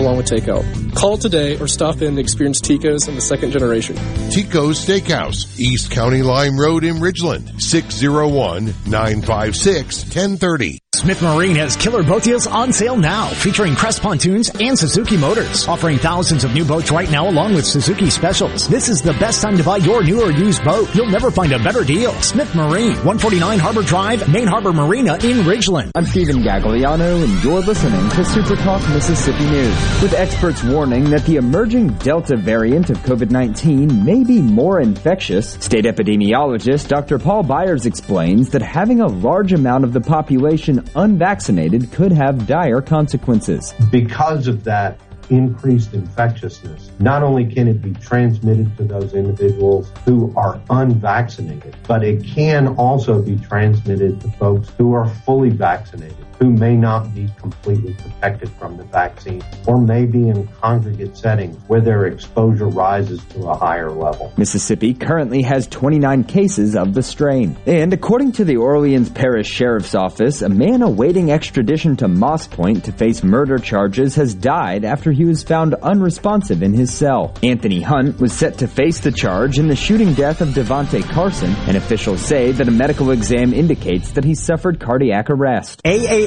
along with takeout. Call today or stop in to experience Tico's in the second generation. Tico's Steakhouse, East County Lime Road in Ridgeland, six oh one, nine five six, one oh three oh. Smith Marine has killer boat deals on sale now, featuring Crest pontoons and Suzuki motors, offering thousands of new boats right now along with Suzuki specials. This is the best time to buy your new or used boat. You'll never find a better deal. Smith Marine, one forty-nine Harbor Drive, Main Harbor Marina in Ridgeland. I'm Stephen Gagliano, and you're listening to Super Talk Mississippi News, with experts warning that the emerging Delta variant of COVID nineteen may be more infectious. State epidemiologist Doctor Paul Byers explains that having a large amount of the population unvaccinated could have dire consequences. Because of that increased infectiousness, not only can it be transmitted to those individuals who are unvaccinated, but it can also be transmitted to folks who are fully vaccinated, who may not be completely protected from the vaccine, or may be in congregate settings where their exposure rises to a higher level. Mississippi currently has twenty-nine cases of the strain. And according to the Orleans Parish Sheriff's Office, a man awaiting extradition to Moss Point to face murder charges has died after he was found unresponsive in his cell. Anthony Hunt was set to face the charge in the shooting death of Devontae Carson, and officials say that a medical exam indicates that he suffered cardiac arrest. A A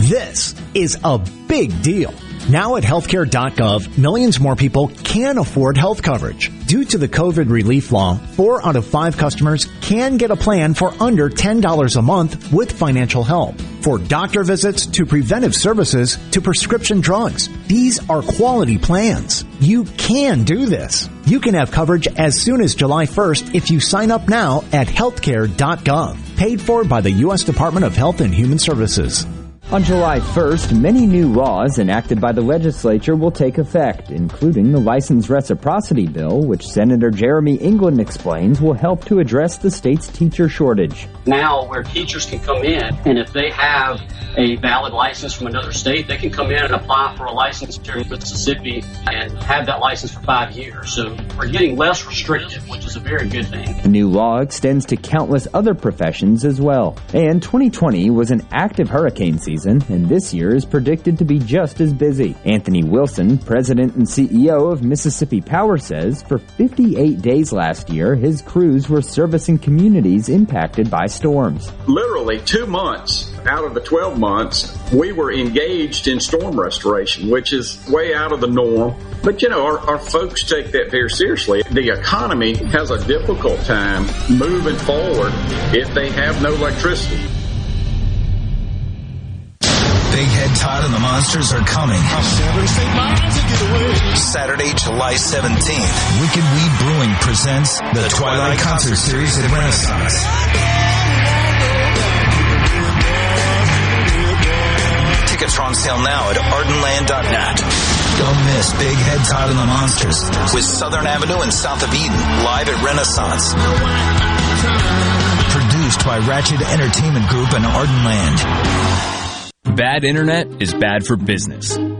This is a big deal. Now at healthcare dot gov, millions more people can afford health coverage. Due to the COVID relief law, four out of five customers can get a plan for under ten dollars a month with financial help. For doctor visits, to preventive services, to prescription drugs, these are quality plans. You can do this. You can have coverage as soon as July first if you sign up now at healthcare dot gov. Paid for by the U S Department of Health and Human Services. On July first, many new laws enacted by the legislature will take effect, including the License Reciprocity Bill, which Senator Jeremy England explains will help to address the state's teacher shortage. Now, where teachers can come in, and if they have a valid license from another state, they can come in and apply for a license here in Mississippi and have that license for five years. So we're getting less restrictive, which is a very good thing. The new law extends to countless other professions as well. And twenty twenty was an active hurricane season. And this year is predicted to be just as busy. Anthony Wilson, president and C E O of Mississippi Power, says for fifty-eight days last year, his crews were servicing communities impacted by storms. Literally two months out of the twelve months, we were engaged in storm restoration, which is way out of the norm. But, you know, our, our folks take that very seriously. The economy has a difficult time moving forward if they have no electricity. Big Head Todd and the Monsters are coming. Saturday, July seventeenth, Wicked Weed Brewing presents the, the Twilight, Twilight Concert, Concert Series at Renaissance. Tickets are on sale now at ardenland dot net. Don't miss Big Head Todd and the Monsters with Southern Avenue and South of Eden live at Renaissance. Produced by Ratchet Entertainment Group and Ardenland. Bad internet is bad for business.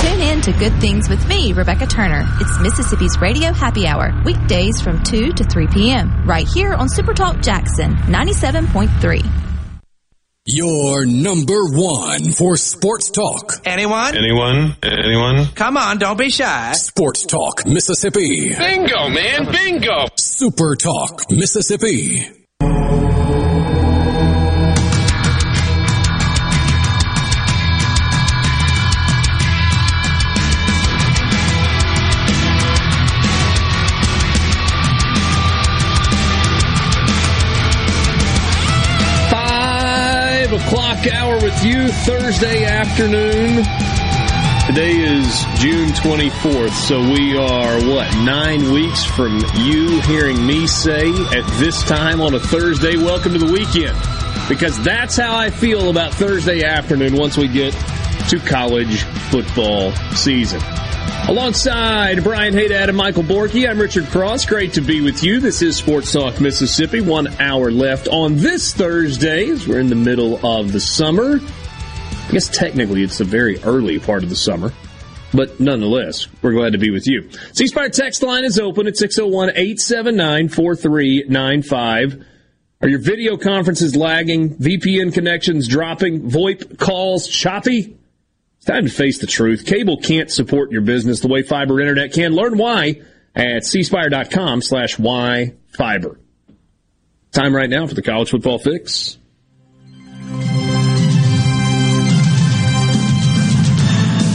Tune in to Good Things with me, Rebecca Turner. It's Mississippi's Radio Happy Hour, weekdays from two to three p.m., right here on Super Talk Jackson ninety-seven point three. Your number one for sports talk. Anyone? Anyone? Anyone? Come on, don't be shy. Sports Talk Mississippi. Bingo, man, bingo. Super Talk Mississippi. Clock hour with you Thursday afternoon. Today is June twenty-fourth, so we are, what, nine weeks from you hearing me say at this time on a Thursday, welcome to the weekend. Because that's how I feel about Thursday afternoon once we get to college football season. Alongside Brian Haydad and Michael Borky, I'm Richard Cross. Great to be with you. This is Sports Talk Mississippi. One hour left on this Thursday as we're in the middle of the summer. I guess technically it's the very early part of the summer. But nonetheless, we're glad to be with you. C Spire text line is open at six oh one, eight seven nine, four three nine five. Are your video conferences lagging? V P N connections dropping? VoIP calls choppy? Time to face the truth. Cable can't support your business the way fiber internet can. Learn why at c spire dot com slash why fiber. Time right now for the college football fix.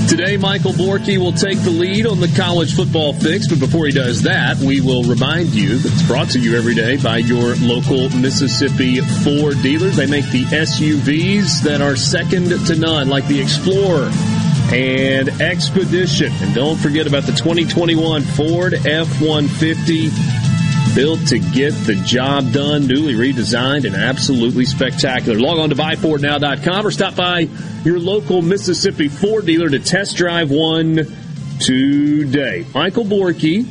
Today, Michael Borky will take the lead on the college football fix, but before he does that, we will remind you that it's brought to you every day by your local Mississippi Ford dealers. They make the S U Vs that are second to none, like the Explorer and Expedition. And don't forget about the twenty twenty-one Ford F one fifty, built to get the job done, newly redesigned, and absolutely spectacular. Log on to buy ford now dot com or stop by your local Mississippi Ford dealer to test drive one today. Michael Borky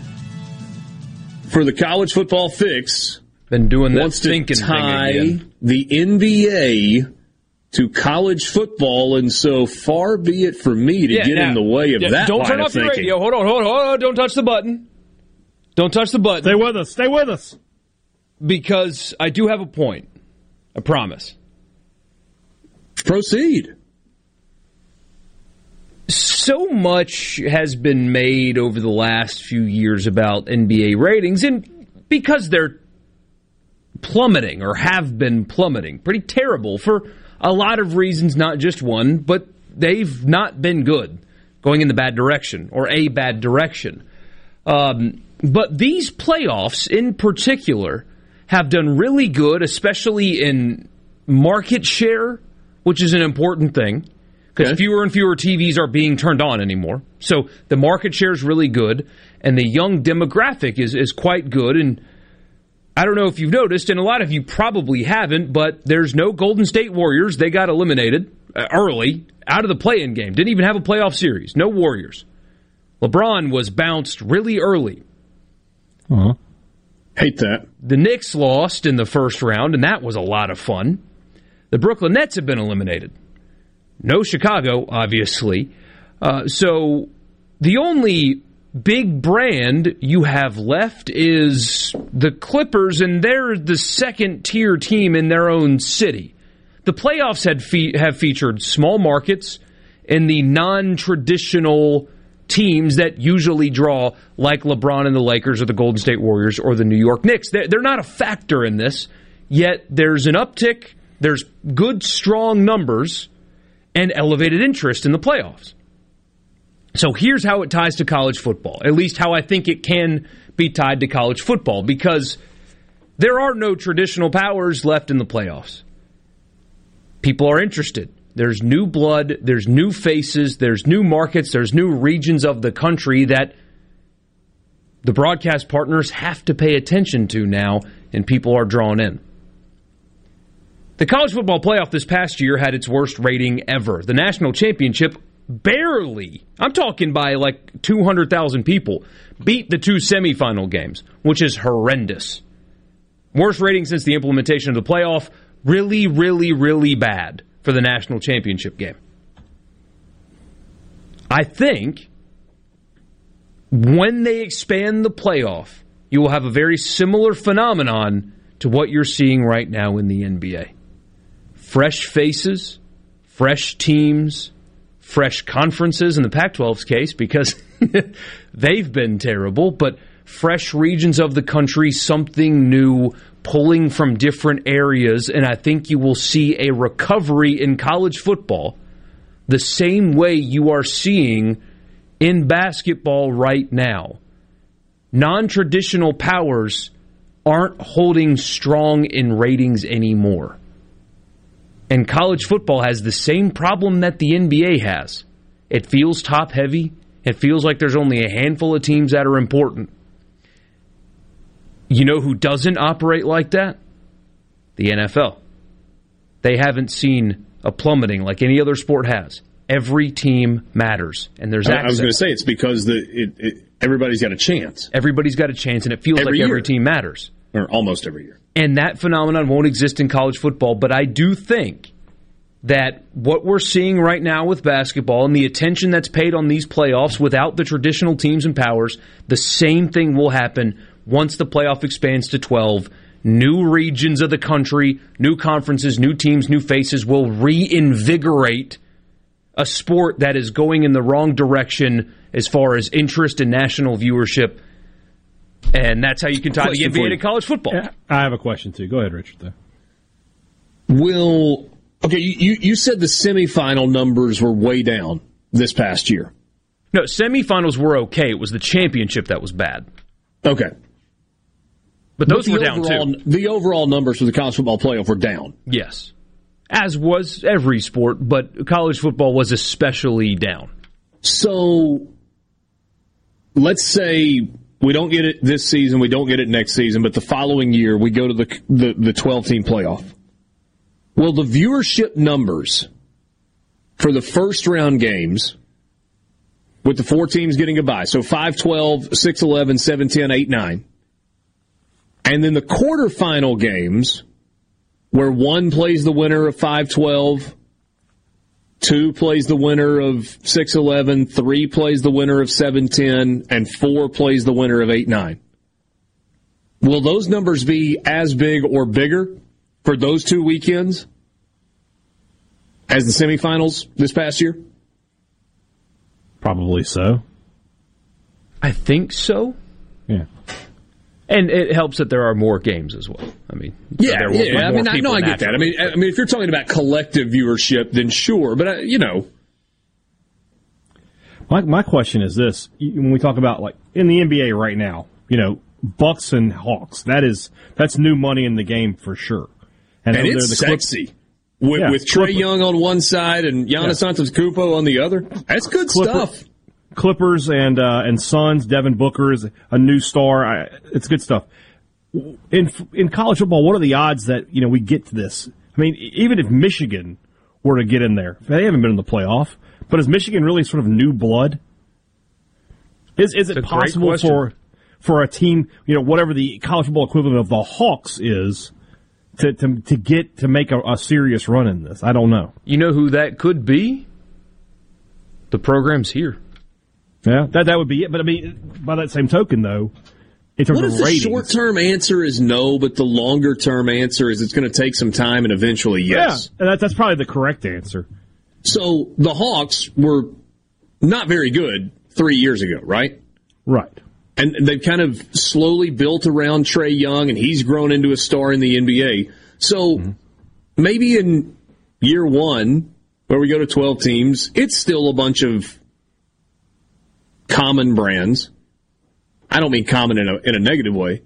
for the college football fix. Been doing that wants to tie thing again. The N B A to college football, and so far be it for me to yeah, get now, in the way of yeah, that Don't line turn off your thinking. radio. Hold on, hold on, hold on. Don't touch the button. Don't touch the button. Stay with us. Stay with us. Because I do have a point. I promise. Proceed. So much has been made over the last few years about N B A ratings, and because they're plummeting or have been plummeting, pretty terrible for a lot of reasons, not just one, but they've not been good, going in the bad direction, or a bad direction. Um, but these playoffs in particular have done really good, especially in market share, which is an important thing, because okay. fewer and fewer T Vs are being turned on anymore. So the market share is really good, and the young demographic is, is quite good, and I don't know if you've noticed, and a lot of you probably haven't, but there's no Golden State Warriors. They got eliminated early, out of the play-in game. Didn't even have a playoff series. No Warriors. LeBron was bounced really early. Uh-huh. Hate that. The Knicks lost in the first round, and that was a lot of fun. The Brooklyn Nets have been eliminated. No Chicago, obviously. Uh, so the only big brand you have left is the Clippers, and they're the second-tier team in their own city. The playoffs had fe- have featured small markets and the non-traditional teams that usually draw, like LeBron and the Lakers or the Golden State Warriors or the New York Knicks. They're, they're not a factor in this, yet there's an uptick, there's good, strong numbers, and elevated interest in the playoffs. So here's how it ties to college football, at least how I think it can be tied to college football, because there are no traditional powers left in the playoffs. People are interested. There's new blood, there's new faces, there's new markets, there's new regions of the country that the broadcast partners have to pay attention to now, and people are drawn in. The college football playoff this past year had its worst rating ever. The national championship barely, I'm talking by like two hundred thousand people, beat the two semifinal games, which is horrendous. Worst rating since the implementation of the playoff. Really, really, really bad for the national championship game. I think when they expand the playoff, you will have a very similar phenomenon to what you're seeing right now in the N B A. Fresh faces, fresh teams, fresh conferences in the Pac twelve's case, because they've been terrible, but fresh regions of the country, something new, pulling from different areas, and I think you will see a recovery in college football the same way you are seeing in basketball right now. Non-traditional powers aren't holding strong in ratings anymore. And college football has the same problem that the N B A has. It feels top-heavy. It feels like there's only a handful of teams that are important. You know who doesn't operate like that? The N F L. They haven't seen a plummeting like any other sport has. Every team matters, and there's access. I was going to say, it's because the it, it, everybody's got a chance. Everybody's got a chance, and it feels every like year. Every team matters. Or almost every year. And that phenomenon won't exist in college football, but I do think that what we're seeing right now with basketball and the attention that's paid on these playoffs without the traditional teams and powers, the same thing will happen once the playoff expands to twelve. New regions of the country, new conferences, new teams, new faces will reinvigorate a sport that is going in the wrong direction as far as interest and national viewership. And that's how you can tie the N B A to college football. I have a question, too. Go ahead, Richard. Though. Will, okay, you, you said the semifinal numbers were way down this past year. No, semifinals were okay. It was the championship that was bad. Okay. But those but were down, overall, too. The overall numbers for the college football playoff were down. Yes. As was every sport, but college football was especially down. So, let's say we don't get it this season, we don't get it next season, but the following year we go to the the, the twelve-team playoff. Will the viewership numbers for the first-round games, with the four teams getting a bye, so five twelve, six eleven, seven ten, eight nine, and then the quarterfinal games, where one plays the winner of five twelve, Two plays the winner of six eleven, three plays the winner of seven ten, and four plays the winner of eight nine. Will those numbers be as big or bigger for those two weekends as the semifinals this past year? Probably so. I think so. Yeah. And it helps that there are more games as well. I mean, yeah, there will yeah. Be I mean, I know I get that. I mean, I mean, if you're talking about collective viewership, then sure. But I, you know, my my question is this: when we talk about like in the N B A right now, you know, Bucks and Hawks, that is that's new money in the game for sure, and, and it's the sexy Clip- with, yeah, with Trae Young on one side and Giannis yeah. Antetokounmpo on the other. That's good Clipper. stuff. Clippers and uh, and Suns. Devin Booker is a new star. I, it's good stuff. In in college football, what are the odds that you know we get to this? I mean, even if Michigan were to get in there, they haven't been in the playoff. But is Michigan really sort of new blood? Is is it possible for for a team, you know, whatever the college football equivalent of the Hawks is, to to, to get to make a, a serious run in this? I don't know. You know who that could be? The program's here. Yeah, that that would be it. But I mean, by that same token, though, in terms of ratings, what if the short-term answer is no, but the longer-term answer is it's going to take some time and eventually yes? Yeah, that's probably the correct answer. So the Hawks were not very good three years ago, right? Right. And they've kind of slowly built around Trae Young, and he's grown into a star in the N B A. So mm-hmm. maybe in year one, where we go to twelve teams, it's still a bunch of common brands. I don't mean common in a in a negative way.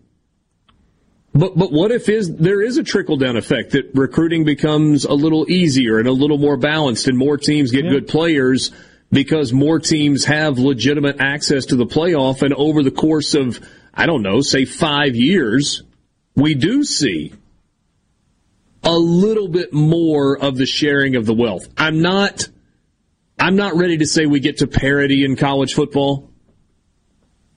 But but what if is there is a trickle down effect that recruiting becomes a little easier and a little more balanced, and more teams get yeah. good players because more teams have legitimate access to the playoff, and over the course of I don't know, say five years, we do see a little bit more of the sharing of the wealth. I'm not. I'm not ready to say we get to parity in college football,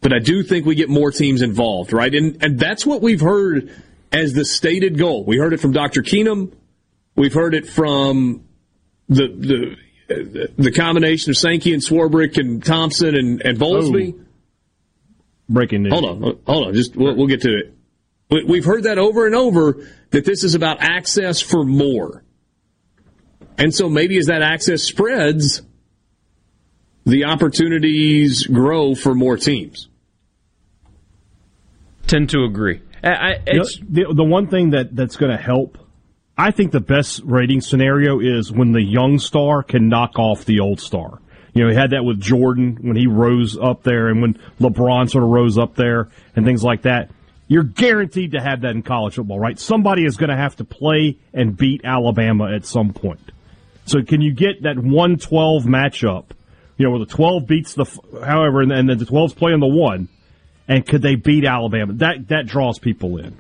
but I do think we get more teams involved, right? And and that's what we've heard as the stated goal. We heard it from Doctor Keenum. We've heard it from the the the combination of Sankey and Swarbrick and Thompson and, and Bowlesby. Oh. Breaking news. Hold on. Hold on. Just we'll, we'll get to it. We've heard that over and over, that this is about access for more. And so maybe as that access spreads, the opportunities grow for more teams. Tend to agree. I, it's, the, the one thing that, that's going to help, I think the best rating scenario is when the young star can knock off the old star. You know, he had that with Jordan when he rose up there, and when LeBron sort of rose up there and things like that. You're guaranteed to have that in college football, right? Somebody is going to have to play and beat Alabama at some point. So can you get that one twelve matchup, you know, where the twelve beats the, however, and then the twelve's playing the one, and could they beat Alabama? That that draws people in.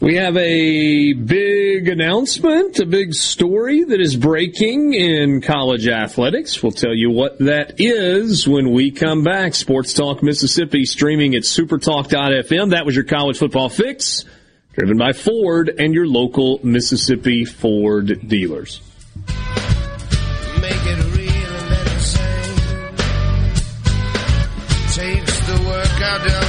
We have a big announcement, a big story that is breaking in college athletics. We'll tell you what that is when we come back. Sports Talk Mississippi, streaming at supertalk dot f m. That was your college football fix, driven by Ford and your local Mississippi Ford dealers. Make it real and let it sing. Takes the work I've done.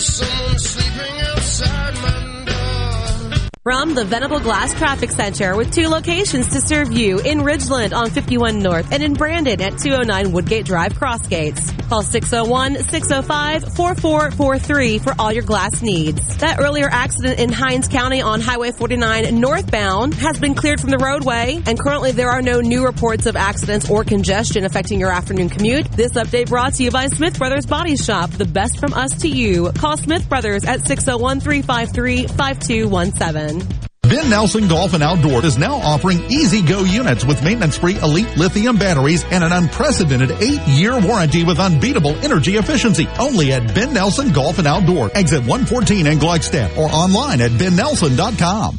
Someone sleeping outside my door. From the Venable Glass Traffic Center, with two locations to serve you in Ridgeland on fifty-one North and in Brandon at two oh nine Woodgate Drive Crossgates. Call six oh one, six oh five, four four four three for all your glass needs. That earlier accident in Hinds County on Highway forty-nine northbound has been cleared from the roadway, and currently there are no new reports of accidents or congestion affecting your afternoon commute. This update brought to you by Smith Brothers Body Shop, the best from us to you. Call Smith Brothers at six oh one, three five three, five two one seven. Ben Nelson Golf and Outdoor is now offering Easy Go units with maintenance-free elite lithium batteries and an unprecedented eight-year warranty with unbeatable energy efficiency. Only at Ben Nelson Golf and Outdoor, exit one fourteen in Gluckstadt, or online at ben nelson dot com.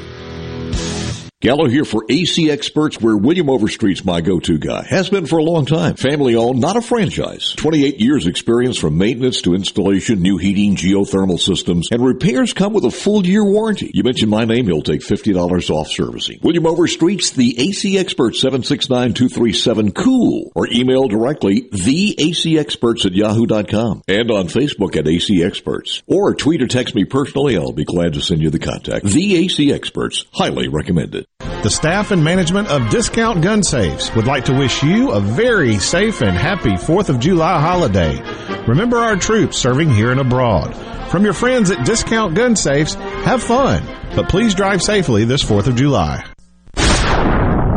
Gallo here for A C Experts, where William Overstreet's my go-to guy. Has been for a long time. Family-owned, not a franchise. twenty-eight years experience from maintenance to installation, new heating, geothermal systems, and repairs come with a full-year warranty. You mention my name, he'll take fifty dollars off servicing. William Overstreet's the A C Expert, seven six nine, two three seven, C O O L, or email directly the A C experts at yahoo dot com, and on Facebook at A C Experts, or tweet or text me personally. I'll be glad to send you the contact. The A C Experts, highly recommended. The staff and management of Discount Gun Safes would like to wish you a very safe and happy fourth of July holiday. Remember our troops serving here and abroad. From your friends at Discount Gun Safes, have fun, but please drive safely this fourth of July.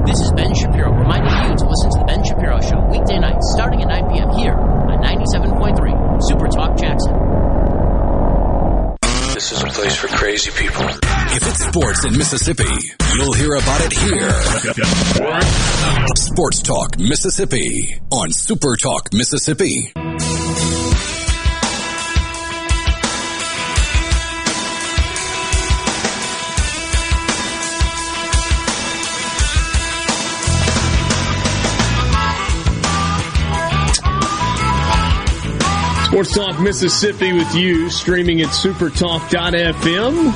This is Ben Shapiro reminding you to listen to The Ben Shapiro Show weekday nights starting at nine p.m. here on ninety-seven point three Super Talk Jackson. This is a place for crazy people. If it's sports in Mississippi, you'll hear about it here. Sports Talk Mississippi on Super Talk Mississippi. Sports Talk Mississippi with you, streaming at super talk dot f m.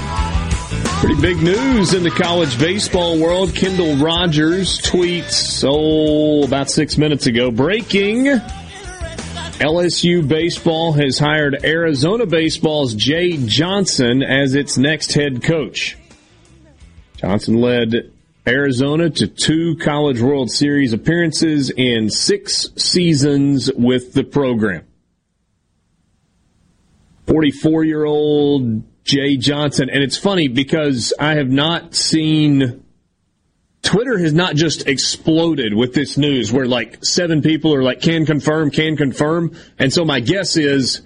Pretty big news in the college baseball world. Kendall Rogers tweets, oh, about six minutes ago, breaking, L S U baseball has hired Arizona baseball's Jay Johnson as its next head coach. Johnson led Arizona to two College World Series appearances in six seasons with the program. forty-four-year-old Jay Johnson. And it's funny because I have not seen... Twitter has not just exploded with this news where, like, seven people are like, can confirm, can confirm. And so my guess is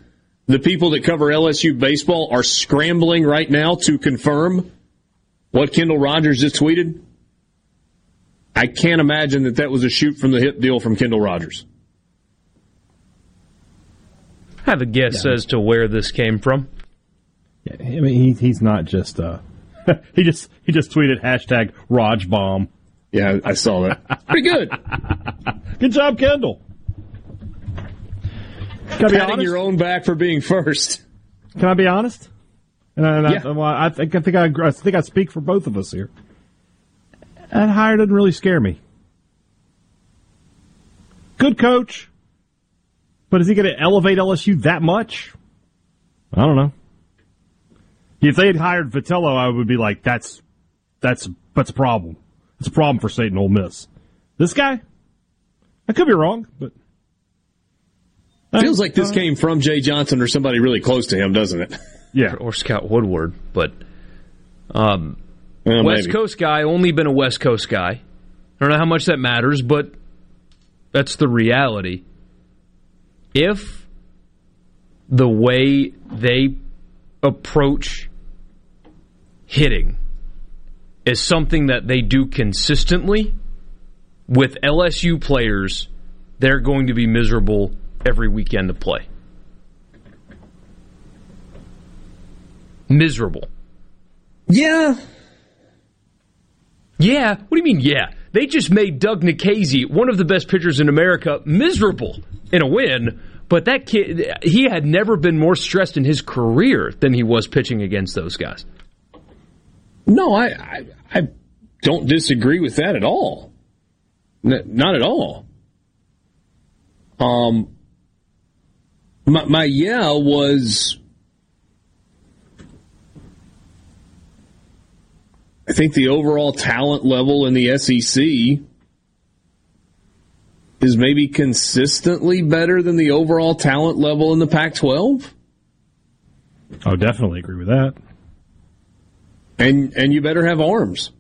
the people that cover L S U baseball are scrambling right now to confirm what Kendall Rogers just tweeted. I can't imagine that that was a shoot-from-the-hip deal from Kendall Rogers. I have a guess yeah. as to where this came from. Yeah, I mean, he, he's not just uh, he just he just tweeted hashtag Raj Bomb. Yeah, I saw that. Pretty good. Good job, Kendall. Can I be patting your own back for being first. Can I be honest? And I, and yeah. I, well, I think I think I, I think I speak for both of us here. That hire doesn't really scare me. Good coach. But is he going to elevate L S U that much? I don't know. If they had hired Vitello, I would be like, that's that's that's a problem. It's a problem for State and Ole Miss. This guy? I could be wrong, but... Feels like this came from Jay Johnson or somebody really close to him, doesn't it? Yeah. Or Scott Woodward, but... Um, well, West maybe. Coast guy, only been a West Coast guy. I don't know how much that matters, but that's the reality. If the way they approach hitting is something that they do consistently. With L S U players, they're going to be miserable every weekend of play. Miserable. Yeah. Yeah? What do you mean, yeah? They just made Doug Nikhazy, one of the best pitchers in America, miserable in a win. But that kid, he had never been more stressed in his career than he was pitching against those guys. No, I, I, I don't disagree with that at all. N- not at all. Um, my, my yeah was... I think the overall talent level in the S E C is maybe consistently better than the overall talent level in the Pac twelve. I would definitely agree with that. And and you better have arms.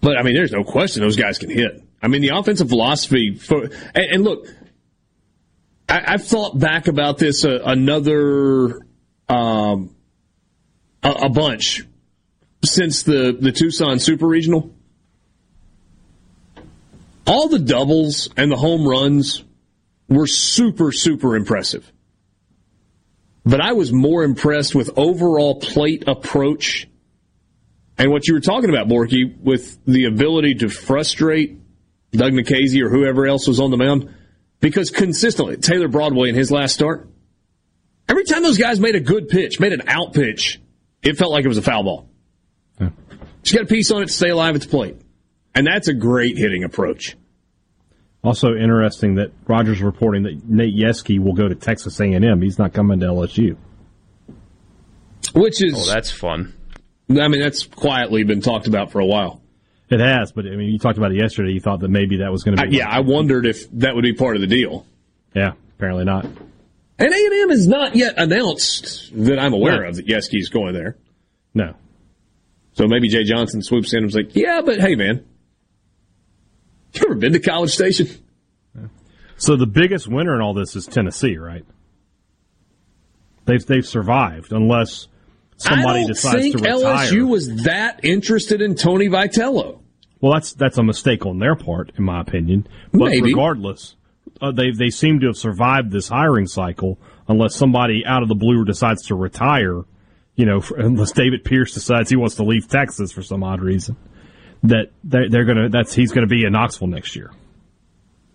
But, I mean, there's no question those guys can hit. I mean, the offensive philosophy... for and, and look, I, I've thought back about this uh, another... Um, a, a bunch... since the, the Tucson Super Regional. All the doubles and the home runs were super, super impressive. But I was more impressed with overall plate approach and what you were talking about, Borky, with the ability to frustrate Doug Nikhazy or whoever else was on the mound. Because consistently, Taylor Broadway in his last start, every time those guys made a good pitch, made an out pitch, it felt like it was a foul ball. Yeah. Just got a piece on it to stay alive at the plate. And that's a great hitting approach. Also interesting that Rogers reporting that Nate Yeske will go to Texas A and M. He's not coming to L S U. Which is... Oh, that's fun. I mean, that's quietly been talked about for a while. It has, but I mean, you talked about it yesterday. You thought that maybe that was going to be... I, yeah, I wondered if that would be part of the deal. Yeah, apparently not. And A and M has not yet announced that I'm aware no. of that Yeske's going there. No. So maybe Jay Johnson swoops in and was like, yeah, but hey, man, you ever been to College Station? So the biggest winner in all this is Tennessee, right? They've they've survived unless somebody decides to retire. I don't think L S U was that interested in Tony Vitello. Well, that's that's a mistake on their part, in my opinion. But maybe. Regardless, uh, they they seem to have survived this hiring cycle unless somebody out of the blue decides to retire. You know, unless David Pierce decides he wants to leave Texas for some odd reason, that they're, they're gonna that's he's gonna be in Knoxville next year.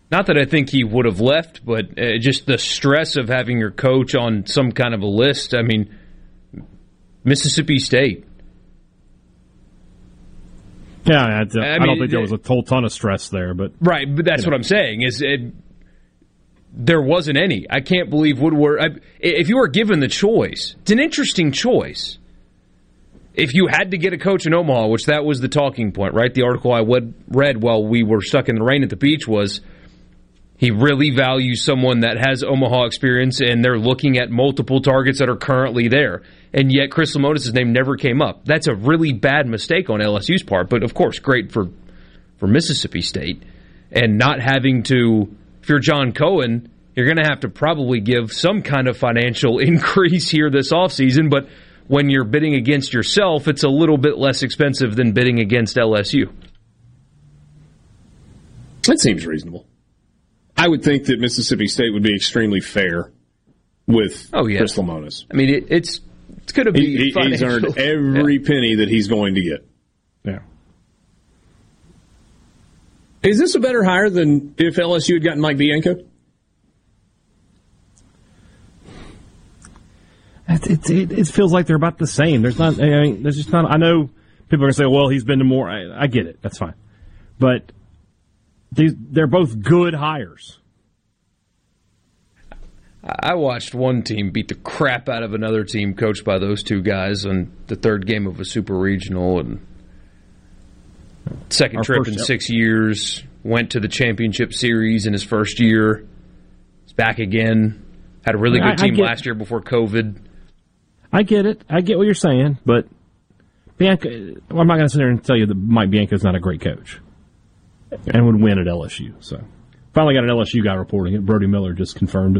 Not that I think he would have left, but uh, just the stress of having your coach on some kind of a list. I mean, Mississippi State. Yeah, I, I, I, I mean, don't think there was a whole ton of stress there, but right. But that's what know. I'm saying is it, there wasn't any. I can't believe Woodward... I, if you were given the choice, it's an interesting choice. If you had to get a coach in Omaha, which that was the talking point, right? The article I read while we were stuck in the rain at the beach was he really values someone that has Omaha experience and they're looking at multiple targets that are currently there. And yet Chris Lamonis' name never came up. That's a really bad mistake on L S U's part, but of course, great for, for Mississippi State. And not having to... If you're John Cohen, you're going to have to probably give some kind of financial increase here this offseason, but when you're bidding against yourself, it's a little bit less expensive than bidding against L S U. That seems reasonable. I would think that Mississippi State would be extremely fair with oh, yeah. Chris Lamonis. I mean, it, it's it's going to be he, financial. He's earned every yeah. penny that he's going to get. Yeah. Is this a better hire than if L S U had gotten Mike Bianco? It, it, it feels like they're about the same. There's not. I mean, there's just not. I know people are gonna say, "Well, he's been to more." I, I get it. That's fine. But these, they're both good hires. I watched one team beat the crap out of another team coached by those two guys in the third game of a super regional and. Second Our trip in six up. years. Went to the championship series in his first year. He's back again. Had a really I, good team last it. year before COVID. I get it. I get what you're saying, but Bianco, well, I'm not going to sit there and tell you that Mike Bianco's not a great coach and would win at L S U. So finally got an L S U guy reporting it. Brody Miller just confirmed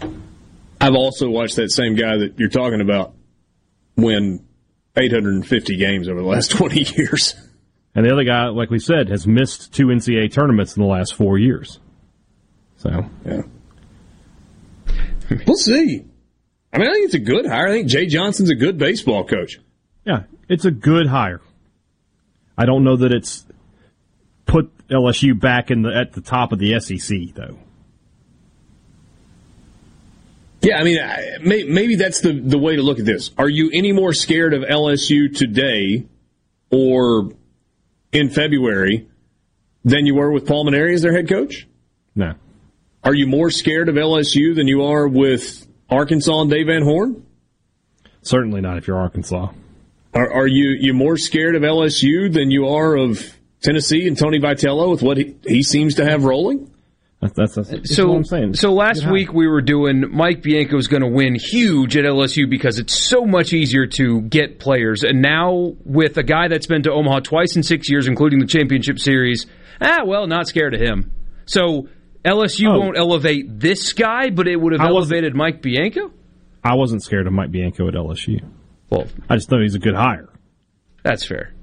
it. I've also watched that same guy that you're talking about when eight hundred fifty games over the last twenty years. And the other guy, like we said, has missed two N C A A tournaments in the last four years. So, yeah. We'll see. I mean, I think it's a good hire. I think Jay Johnson's a good baseball coach. Yeah, it's a good hire. I don't know that it's put L S U back in the at the top of the S E C, though. Yeah, I mean, I, may, maybe that's the, the way to look at this. Are you any more scared of L S U today or in February than you were with Paul Maneri as their head coach? No. Are you more scared of L S U than you are with Arkansas and Dave Van Horn? Certainly not if you're Arkansas. Are, are you you more scared of L S U than you are of Tennessee and Tony Vitello with what he, he seems to have rolling? That's, that's, that's, that's so, what I'm saying. So last week we were doing Mike Bianco's going to win huge at L S U because it's so much easier to get players. And now with a guy that's been to Omaha twice in six years, including the championship series, ah, well, not scared of him. So L S U oh. won't elevate this guy, but it would have elevated Mike Bianco? I wasn't scared of Mike Bianco at L S U. Well, I just know he's a good hire. That's fair.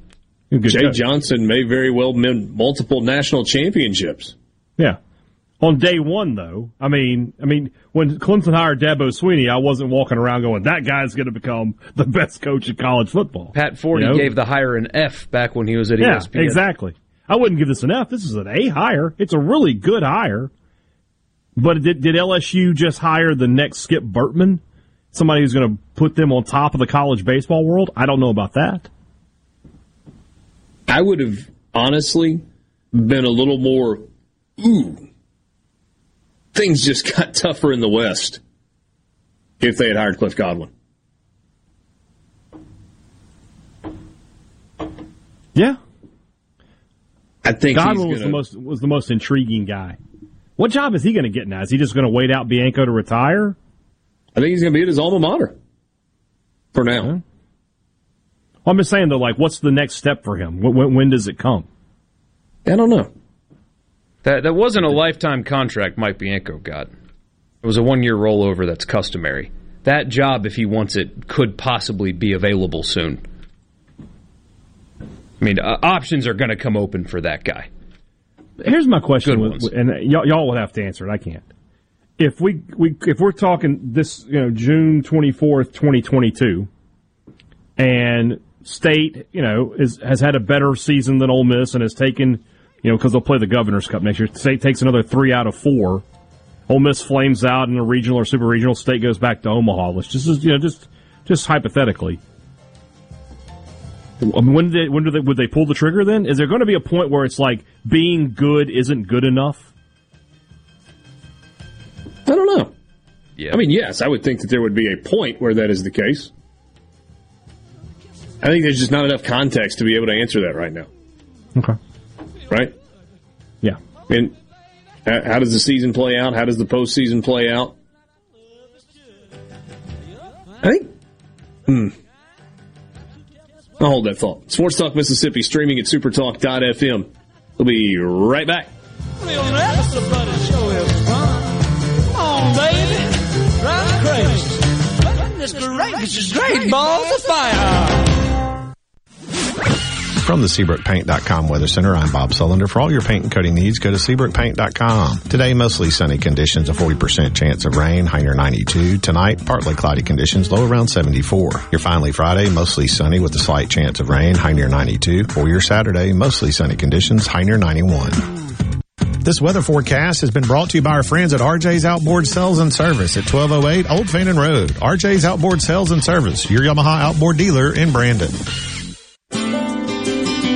Jay coach. Johnson may very well win multiple national championships. Yeah. On day one, though, I mean, I mean, when Clemson hired Dabo Swinney, I wasn't walking around going, that guy's going to become the best coach in college football. Pat Forty you know? gave the hire an F back when he was at yeah, E S P N. Yeah, exactly. I wouldn't give this an F. This is an A hire. It's a really good hire. But did, did L S U just hire the next Skip Burtman? Somebody who's going to put them on top of the college baseball world? I don't know about that. I would have honestly been a little more, ooh, things just got tougher in the West if they had hired Cliff Godwin. Yeah. I think Godwin was the most was the most intriguing guy. What job is he going to get now? Is he just going to wait out Bianco to retire? I think he's going to be at his alma mater for now. Yeah. Well, I'm just saying though, like, what's the next step for him? When, when does it come? I don't know. That that wasn't a lifetime contract Mike Bianco got. It was a one-year rollover that's customary. That job, if he wants it, could possibly be available soon. I mean, uh, options are going to come open for that guy. Here's my question, with, and y'all, y'all will have to answer it. I can't. If we, we if we're talking this, you know, June twenty-fourth, twenty twenty-two, and State, you know, is, has had a better season than Ole Miss and has taken, you know, because they'll play the Governor's Cup next year. State takes another three out of four. Ole Miss flames out in a regional or super regional. State goes back to Omaha. Let's just, you know, just just hypothetically. I mean, when did they, when do they, would they pull the trigger then? Is there going to be a point where it's like being good isn't good enough? I don't know. Yeah. I mean, yes, I would think that there would be a point where that is the case. I think there's just not enough context to be able to answer that right now. Okay. Right? Yeah. And how does the season play out? How does the postseason play out? I think... Hmm. I'll hold that thought. Sports Talk Mississippi, streaming at supertalk dot f m. We'll be right back. That's a bloody show, huh? Come on, baby. Drive crazy. This is great. Balls of fire. From the Seabrook Paint dot com Weather Center, I'm Bob Sullender. For all your paint and coating needs, go to Seabrook Paint dot com. Today, mostly sunny conditions, a forty percent chance of rain, high near ninety-two. Tonight, partly cloudy conditions, low around seventy-four. Your finally Friday, mostly sunny with a slight chance of rain, high near ninety-two. For your Saturday, mostly sunny conditions, high near ninety-one. This weather forecast has been brought to you by our friends at R J's Outboard Sales and Service at twelve oh eight Old Fannin Road. R J's Outboard Sales and Service, your Yamaha outboard dealer in Brandon.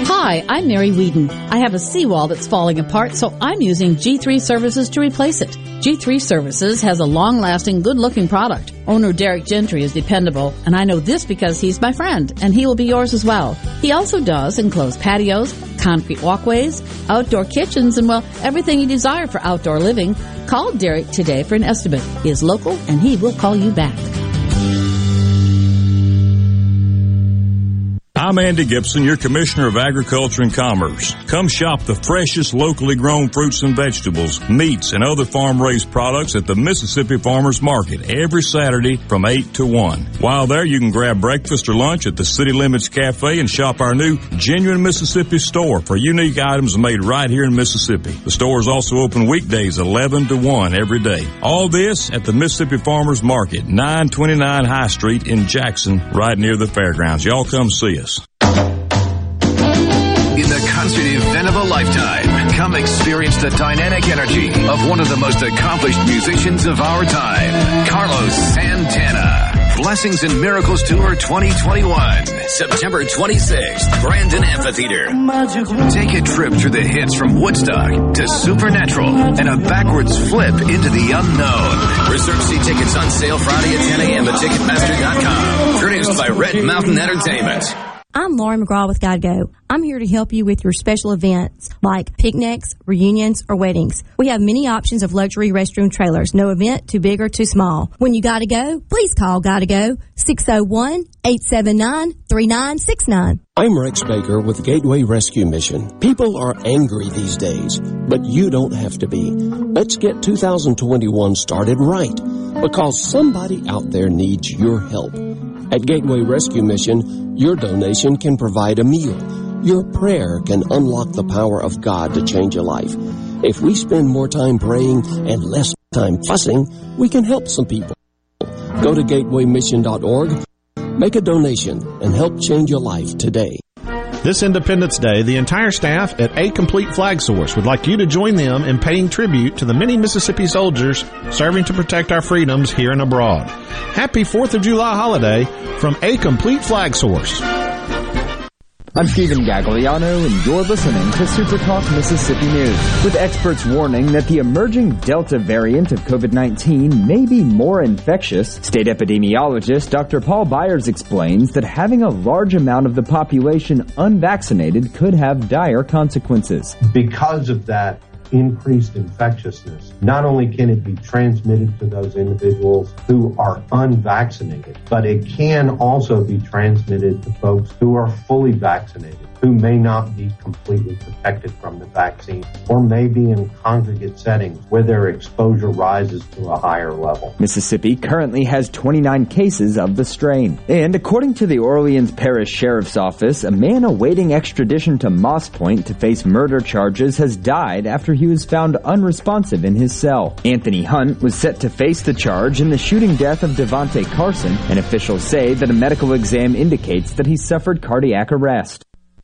Hi, I'm Mary Whedon. I have a seawall that's falling apart, so I'm using G three Services to replace it. G three Services has a long-lasting, good-looking product. Owner Derek Gentry is dependable, and I know this because he's my friend, and he will be yours as well. He also does enclosed patios, concrete walkways, outdoor kitchens, and, well, everything you desire for outdoor living. Call Derek today for an estimate. He is local, and he will call you back. I'm Andy Gibson, your Commissioner of Agriculture and Commerce. Come shop the freshest locally grown fruits and vegetables, meats, and other farm-raised products at the Mississippi Farmers Market every Saturday from eight to one. While there, you can grab breakfast or lunch at the City Limits Cafe and shop our new Genuine Mississippi store for unique items made right here in Mississippi. The store is also open weekdays eleven to one every day. All this at the Mississippi Farmers Market, nine twenty-nine High Street in Jackson, right near the fairgrounds. Y'all come see us. In the concert event of a lifetime, come experience the dynamic energy of one of the most accomplished musicians of our time, Carlos Santana. Blessings and Miracles Tour twenty twenty-one, September twenty-sixth, Brandon Amphitheater. Take a trip through the hits from Woodstock to Supernatural and a backwards flip into the unknown. Reserve seat tickets on sale Friday at ten a.m. at Ticketmaster dot com. Produced by Red Mountain Entertainment. I'm Lauren McGraw with GuideGo. I'm here to help you with your special events like picnics, reunions, or weddings. We have many options of luxury restroom trailers. No event too big or too small. When you gotta go, please call GuideGo six oh one, eight seven nine, three nine six nine. I'm Rex Baker with Gateway Rescue Mission. People are angry these days, but you don't have to be. Let's get two thousand twenty-one started right, because somebody out there needs your help. At Gateway Rescue Mission, your donation can provide a meal. Your prayer can unlock the power of God to change a life. If we spend more time praying and less time fussing, we can help some people. Go to gateway mission dot org, make a donation, and help change your life today. This Independence Day, the entire staff at A Complete Flag Source would like you to join them in paying tribute to the many Mississippi soldiers serving to protect our freedoms here and abroad. Happy fourth of July holiday from A Complete Flag Source. I'm Stephen Gagliano, and you're listening to SuperTalk Mississippi News. With experts warning that the emerging Delta variant of COVID nineteen may be more infectious, state epidemiologist Doctor Paul Byers explains that having a large amount of the population unvaccinated could have dire consequences. Because of that increased infectiousness, not only can it be transmitted to those individuals who are unvaccinated, but it can also be transmitted to folks who are fully vaccinated, who may not be completely protected from the vaccine, or may be in congregate settings where their exposure rises to a higher level. Mississippi currently has twenty-nine cases of the strain. And according to the Orleans Parish Sheriff's Office, a man awaiting extradition to Moss Point to face murder charges has died after he was found unresponsive in his cell. Anthony Hunt was set to face the charge in the shooting death of Devontae Carson, and officials say that a medical exam indicates that he suffered cardiac arrest.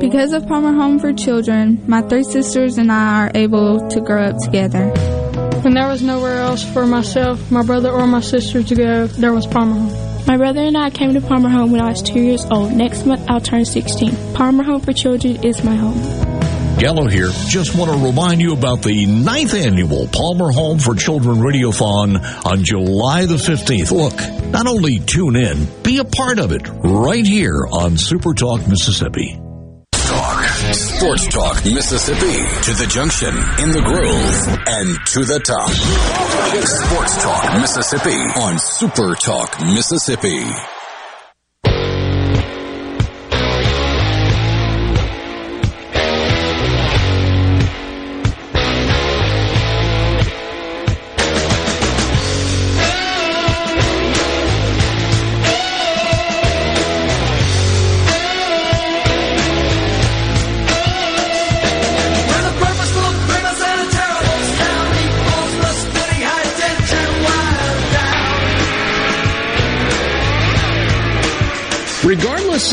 Because of Palmer Home for Children, my three sisters and I are able to grow up together. When there was nowhere else for myself, my brother, or my sister to go, there was Palmer Home. My brother and I came to Palmer Home when I was two years old. Next month, I'll turn sixteen. Palmer Home for Children is my home. Gallo here. Just want to remind you about the ninth annual Palmer Home for Children Radiothon on July the fifteenth. Look, not only tune in, be a part of it right here on Super Talk Mississippi. Sports Talk Mississippi, to the junction, in the groove, and to the top. Sports Talk Mississippi on Super Talk Mississippi. regardless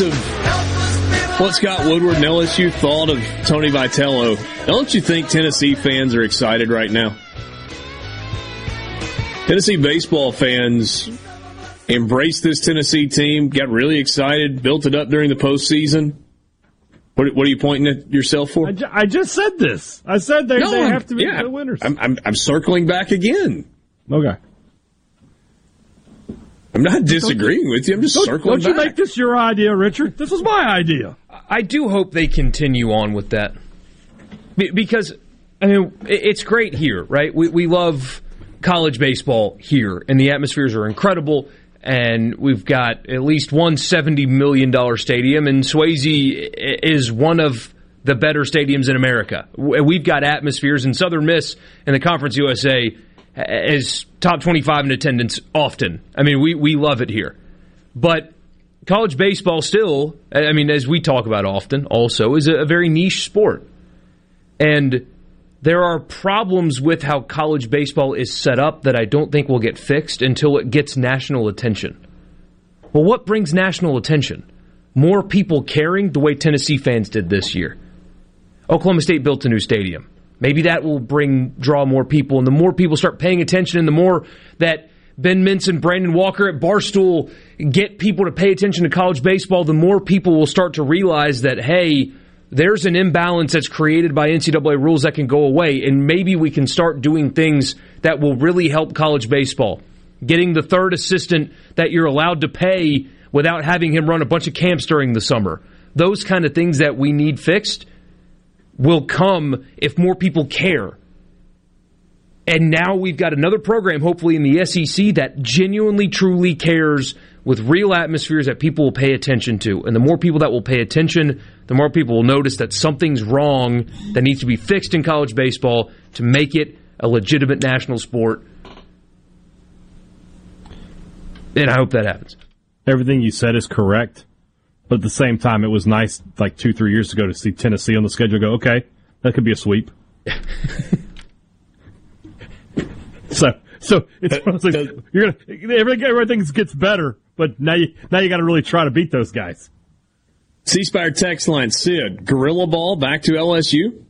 of what Scott Woodward and L S U thought of Tony Vitello, don't you think Tennessee fans are excited right now? Tennessee baseball fans embraced this Tennessee team, got really excited, built it up during the postseason. What, what are you pointing at yourself for? I, ju- I just said this. I said they, no, they have to be yeah, the winners. I'm, I'm, I'm circling back again. Okay. I'm not disagreeing with you. I'm just don't, circling don't back. Don't you make this your idea, Richard? This was my idea. I do hope they continue on with that. Be- because, I mean, it's great here, right? We we love college baseball here, and the atmospheres are incredible. And we've got at least one seventy million dollars stadium, and Swayze is one of the better stadiums in America. We've got atmospheres, and Southern Miss in the Conference U S A is top twenty-five in attendance often. I mean, we, we love it here. But college baseball still, I mean, as we talk about often also, is a very niche sport. And there are problems with how college baseball is set up that I don't think will get fixed until it gets national attention. Well, what brings national attention? More people caring the way Tennessee fans did this year. Oklahoma State built a new stadium. Maybe that will bring draw more people, and the more people start paying attention, and the more that Ben Mintz and Brandon Walker at Barstool get people to pay attention to college baseball, the more people will start to realize that, hey, there's an imbalance that's created by N C double A rules that can go away, and maybe we can start doing things that will really help college baseball. Getting the third assistant that you're allowed to pay without having him run a bunch of camps during the summer. Those kind of things that we need fixed will come if more people care. And now we've got another program, hopefully in the S E C, that genuinely, truly cares with real atmospheres that people will pay attention to. And the more people that will pay attention, the more people will notice that something's wrong that needs to be fixed in college baseball to make it a legitimate national sport. And I hope that happens. Everything you said is correct. But at the same time, it was nice, like two, three years ago, to see Tennessee on the schedule go, okay, that could be a sweep. so so it's one of those things, you're gonna, everything, everything gets better, but now you, now you got to really try to beat those guys. C Spire text line, Sid, Gorilla Ball back to L S U?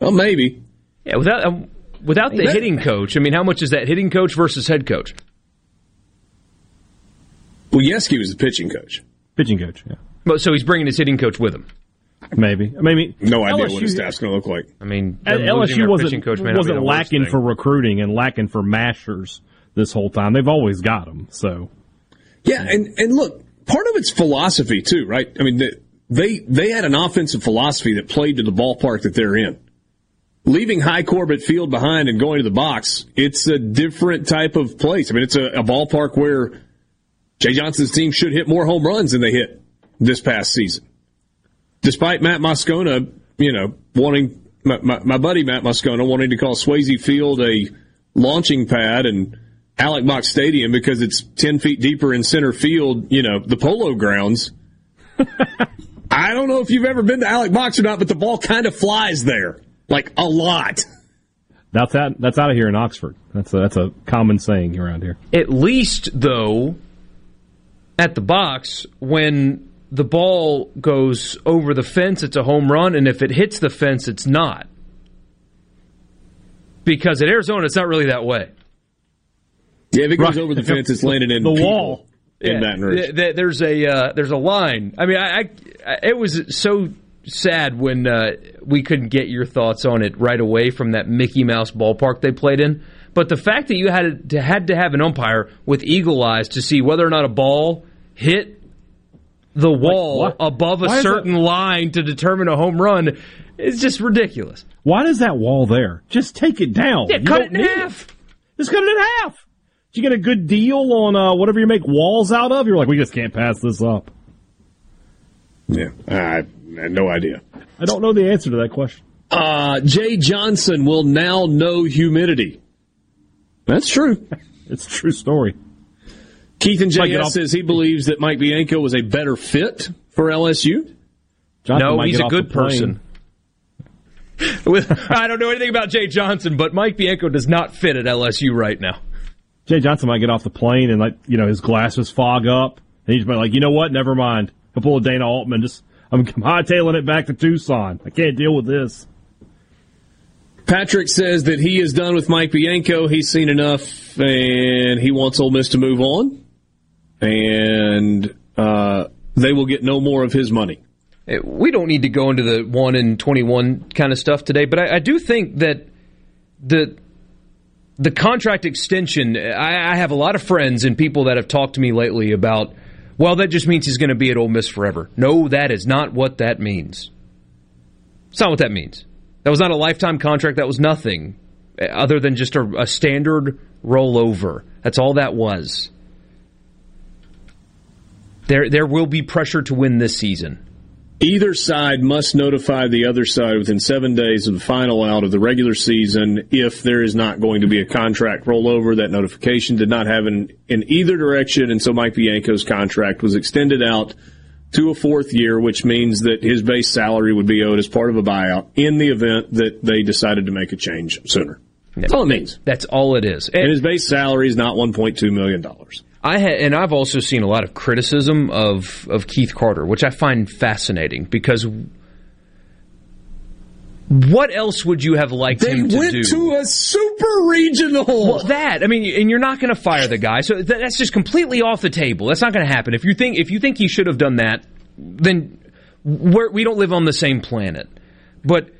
Well, maybe. Yeah, without um, without the that, hitting coach, I mean, how much is that hitting coach versus head coach? Well, Yeske was the pitching coach. Pitching coach, yeah. But, so he's bringing his hitting coach with him? Maybe. Maybe. No idea L S U, what his staff's going to look like. I mean, L S U wasn't, coach wasn't lacking for recruiting and lacking for mashers this whole time. They've always got them, so. Yeah, and, and look, part of it's philosophy, too, right? I mean, they they had an offensive philosophy that played to the ballpark that they're in. Leaving High Corbett Field behind and going to the box, it's a different type of place. I mean, it's a, a ballpark where Jay Johnson's team should hit more home runs than they hit this past season. Despite Matt Moscona, you know, wanting my, my, my buddy Matt Moscona wanting to call Swayze Field a launching pad and Alec Box Stadium because it's ten feet deeper in center field, you know, the Polo Grounds. I don't know if you've ever been to Alec Box or not, but the ball kind of flies there, like a lot. That's out. That's out of here in Oxford. That's a, that's a common saying around here. At least though, at the box, when the ball goes over the fence, it's a home run, and if it hits the fence, it's not. Because at Arizona, it's not really that way. Yeah, if it goes right over the fence, it's landed in the wall in yeah. Baton Rouge. There's a uh, there's a line. I mean, I, I it was so sad when uh, we couldn't get your thoughts on it right away from that Mickey Mouse ballpark they played in. But the fact that you had to, had to have an umpire with eagle eyes to see whether or not a ball hit the wall like, above a why certain line to determine a home run is just ridiculous. Why is that wall there? Just take it down. Yeah, cut it in half. It. Just cut it in half. You get a good deal on uh, whatever you make walls out of. You're like, we just can't pass this up. Yeah, I had no idea. I don't know the answer to that question. Uh, Jay Johnson will now know humidity. That's true. It's a true story. Keith and J S says he believes that Mike Bianco was a better fit for L S U. Johnson no, he's a good person. With, I don't know anything about Jay Johnson, but Mike Bianco does not fit at L S U right now. Jay Johnson might get off the plane and, like, you know, his glasses fog up. And he's like, you know what? Never mind. Poor Dana Altman just, I'm hightailing it back to Tucson. I can't deal with this. Patrick says that he is done with Mike Bianco. He's seen enough, and he wants Ole Miss to move on. And uh, they will get no more of his money. We don't need to go into the one and twenty-one kind of stuff today, but I, I do think that the the contract extension, I, I have a lot of friends and people that have talked to me lately about, well, that just means he's going to be at Ole Miss forever. No, that is not what that means. It's not what that means. That was not a lifetime contract. That was nothing other than just a, a standard rollover. That's all that was. There, there will be pressure to win this season. Either side must notify the other side within seven days of the final out of the regular season if there is not going to be a contract rollover. That notification did not happen in either direction, and so Mike Bianco's contract was extended out to a fourth year, which means that his base salary would be owed as part of a buyout in the event that they decided to make a change sooner. That's all it means. That's all it is. And, and his base salary is not one point two million dollars. I ha- and I've also seen a lot of criticism of, of Keith Carter, which I find fascinating, because what else would you have liked they him to do? They went to a super regional! Well, that, I mean, and you're not going to fire the guy, so that's just completely off the table. That's not going to happen. If you think if you think he should have done that, then we're, we don't live on the same planet. But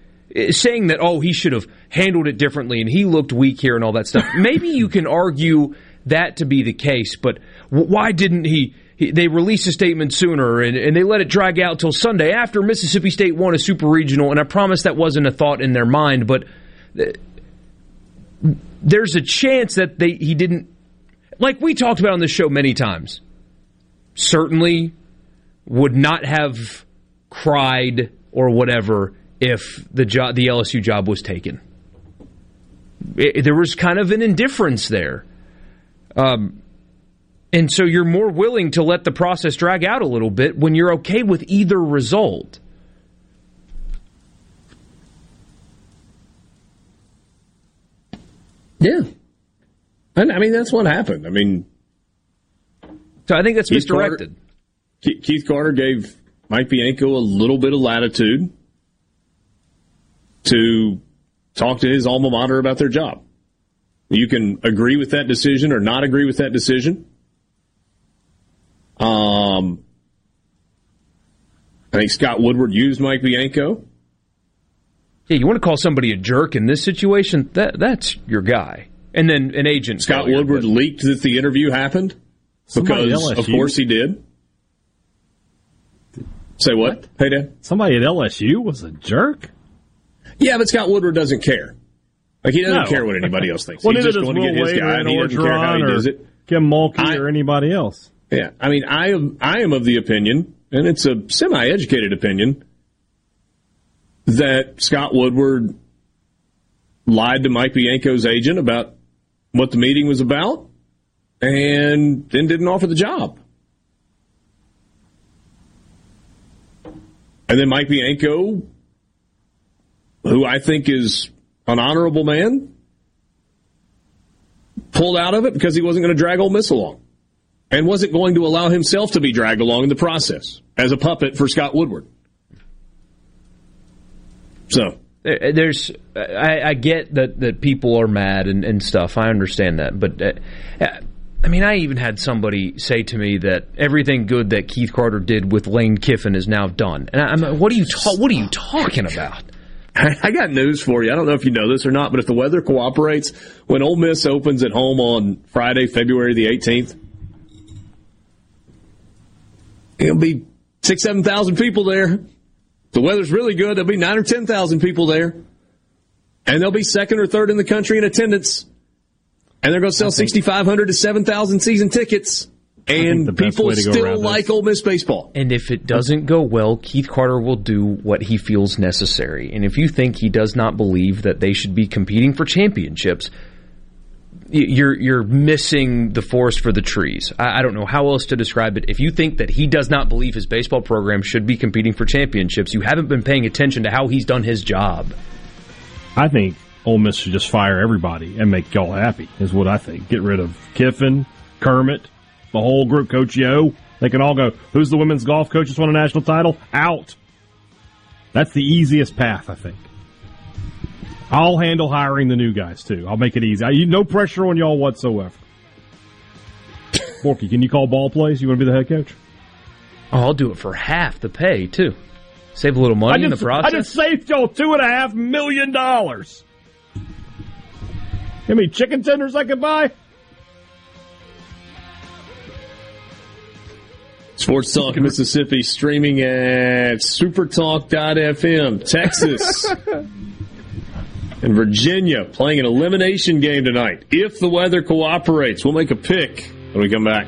saying that, oh, he should have handled it differently, and he looked weak here and all that stuff, maybe you can argue that to be the case, but why didn't he, he they released a statement sooner, and, and they let it drag out till Sunday after Mississippi State won a super regional, and I promise that wasn't a thought in their mind, but th- there's a chance that they he didn't, like we talked about on this show many times, certainly would not have cried or whatever if the job, the L S U job was taken. It, there was kind of an indifference there. Um, and so you're more willing to let the process drag out a little bit when you're okay with either result. Yeah. And, I mean, that's what happened. I mean... So I think that's Keith misdirected. Carter, Keith Carter gave Mike Bianco a little bit of latitude to talk to his alma mater about their job. You can agree with that decision or not agree with that decision. Um, I think Scott Woodward used Mike Bianco. Yeah, you want to call somebody a jerk in this situation? That that's your guy. And then an agent. Scott Woodward leaked that the interview happened because, of course, he did. Say what? what? Hey, Dan. Somebody at L S U was a jerk? Yeah, but Scott Woodward doesn't care. Like, he doesn't no. care what anybody else thinks. Well, he's just going to get his Wader guy, and he doesn't care how he does it. Kim Mulkey I, or anybody else. Yeah, I mean, I am, I am of the opinion, and it's a semi-educated opinion, that Scott Woodward lied to Mike Bianco's agent about what the meeting was about, and then didn't offer the job. And then Mike Bianco, who I think is an honorable man, pulled out of it because he wasn't going to drag Ole Miss along and wasn't going to allow himself to be dragged along in the process as a puppet for Scott Woodward. So there's, I, I get that, that people are mad and, and stuff. I understand that. But, uh, I mean, I even had somebody say to me that everything good that Keith Carter did with Lane Kiffin is now done. And I'm like, what are you ta- what are you talking about? I got news for you. I don't know if you know this or not, but if the weather cooperates, when Ole Miss opens at home on Friday, February the eighteenth, it'll be six, seven thousand people there. If the weather's really good, there'll be nine or ten thousand people there. And they'll be second or third in the country in attendance. And they're going to sell sixty-five hundred to seven thousand season tickets. And people still like Ole Miss baseball. And if it doesn't go well, Keith Carter will do what he feels necessary. And if you think he does not believe that they should be competing for championships, you're you're missing the forest for the trees. I, I don't know how else to describe it. If you think that he does not believe his baseball program should be competing for championships, you haven't been paying attention to how he's done his job. I think Ole Miss should just fire everybody and make y'all happy, is what I think. Get rid of Kiffin, Kermit, the whole group, Coach Yo. They can all go, who's the women's golf coach that's won a national title? Out. That's the easiest path, I think. I'll handle hiring the new guys, too. I'll make it easy. I, no pressure on y'all whatsoever. Borky, can you call ball plays? You want to be the head coach? Oh, I'll do it for half the pay, too. Save a little money just, in the process. I just saved y'all two and a half million dollars. How many chicken tenders I could buy? Sports Talk Mississippi streaming at supertalk dot f m. Texas and Virginia playing an elimination game tonight. If the weather cooperates, we'll make a pick when we come back.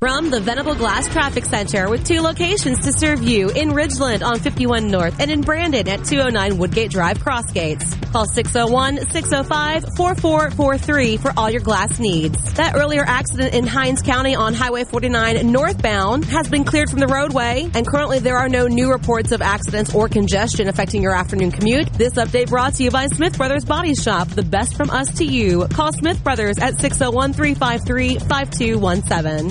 From the Venable Glass Traffic Center with two locations to serve you in Ridgeland on fifty-one North and in Brandon at two oh nine Woodgate Drive Crossgates. Call six oh one, six oh five, four four four three for all your glass needs. That earlier accident in Hinds County on Highway forty-nine northbound has been cleared from the roadway, and currently there are no new reports of accidents or congestion affecting your afternoon commute. This update brought to you by Smith Brothers Body Shop, the best from us to you. Call Smith Brothers at six oh one, three five three, five two one seven.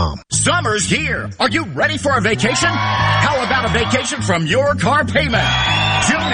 Summer's here. Are you ready for a vacation? How about a vacation from your car payment? June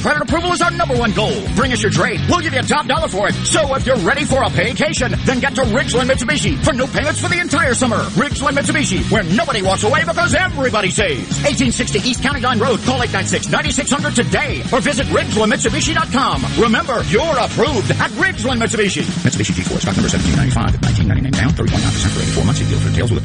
credit approval is our number one goal. Bring us your trade. We'll give you a top dollar for it. So if you're ready for a vacation, then get to Ridgeland Mitsubishi for no payments for the entire summer. Ridgeland Mitsubishi, where nobody walks away because everybody saves. eighteen sixty East County Line Road. Call eight nine six, nine six zero zero today or visit Ridgeland Mitsubishi dot com. Remember, you're approved at Ridgeland Mitsubishi. Mitsubishi G four, stock number seventeen ninety-five, nineteen ninety-nine down, thirty-one percent for eighty-four months. Deal for details with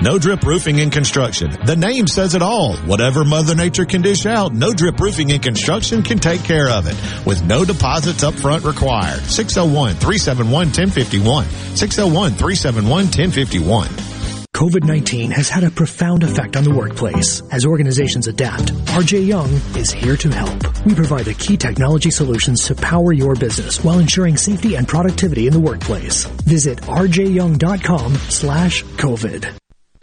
No Drip Roofing and Construction. The name says it all. Whatever Mother Nature can dish out, No Drip Roofing and Construction can take care of it with no deposits up front required. six oh one, three seven one, one oh five one. six oh one, three seven one, one oh five one. COVID nineteen has had a profound effect on the workplace. As organizations adapt, R J Young is here to help. We provide the key technology solutions to power your business while ensuring safety and productivity in the workplace. Visit r j young dot com slash covid.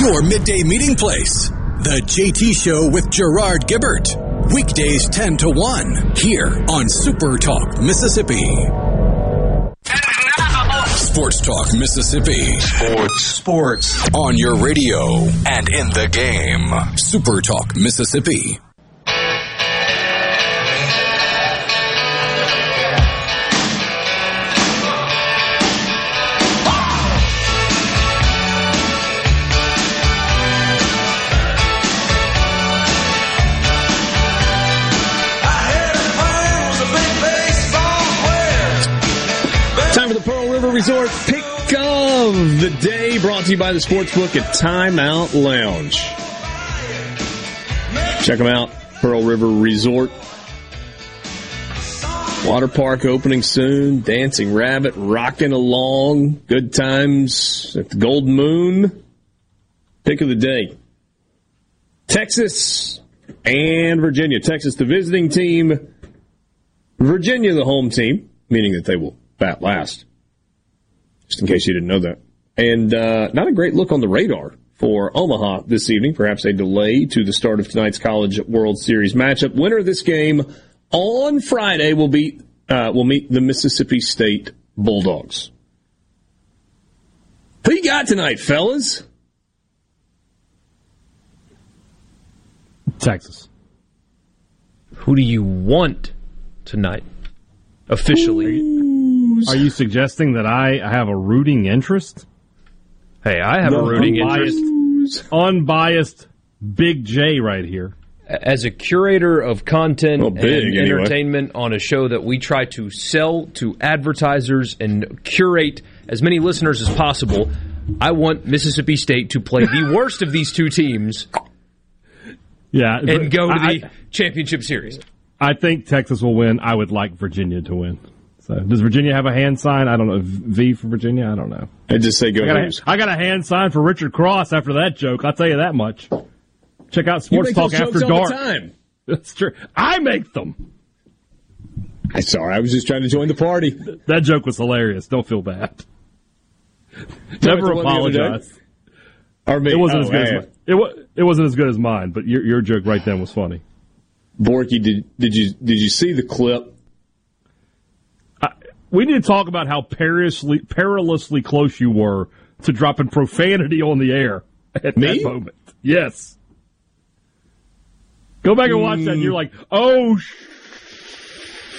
Your midday meeting place, The J T Show with Gerard Gibbert. Weekdays ten to one, here on Super Talk Mississippi. Sports Talk Mississippi. Sports. Sports. On your radio and in the game. Super Talk Mississippi. Resort pick of the day brought to you by the Sportsbook at Timeout Lounge. Check them out, Pearl River Resort. Water park opening soon, Dancing Rabbit rocking along, good times at the Golden Moon. Pick of the day. Texas and Virginia. Texas, the visiting team. Virginia, the home team, meaning that they will bat last. Just in case you didn't know that. And uh, not a great look on the radar for Omaha this evening. Perhaps a delay to the start of tonight's College World Series matchup. Winner of this game on Friday will be uh, will meet the Mississippi State Bulldogs. Who you got tonight, fellas? Texas. Who do you want tonight? Officially. Ooh. Are you suggesting that I have a rooting interest? Hey, I have no, a rooting unbiased, interest. Unbiased Big J right here. As a curator of content well, big, and entertainment anyway. On a show that we try to sell to advertisers and curate as many listeners as possible, I want Mississippi State to play the worst of these two teams yeah, and go to I, the championship series. I think Texas will win. I would like Virginia to win. So, does Virginia have a hand sign? I don't know. V for Virginia? I don't know. I just say go I got, a, I got a hand sign for Richard Cross after that joke. I'll tell you that much. Check out Sports Talk After Dark. Time. That's true. I make them. I'm sorry. I was just trying to join the party. That joke was hilarious. Don't feel bad. Never apologize. It wasn't as good as mine. It wasn't as good as mine, but your your joke right then was funny. Borky, did did you did you see the clip? We need to talk about how perilously, perilously close you were to dropping profanity on the air at Me? That moment. Yes. Go back and watch mm. that, and you're like, oh,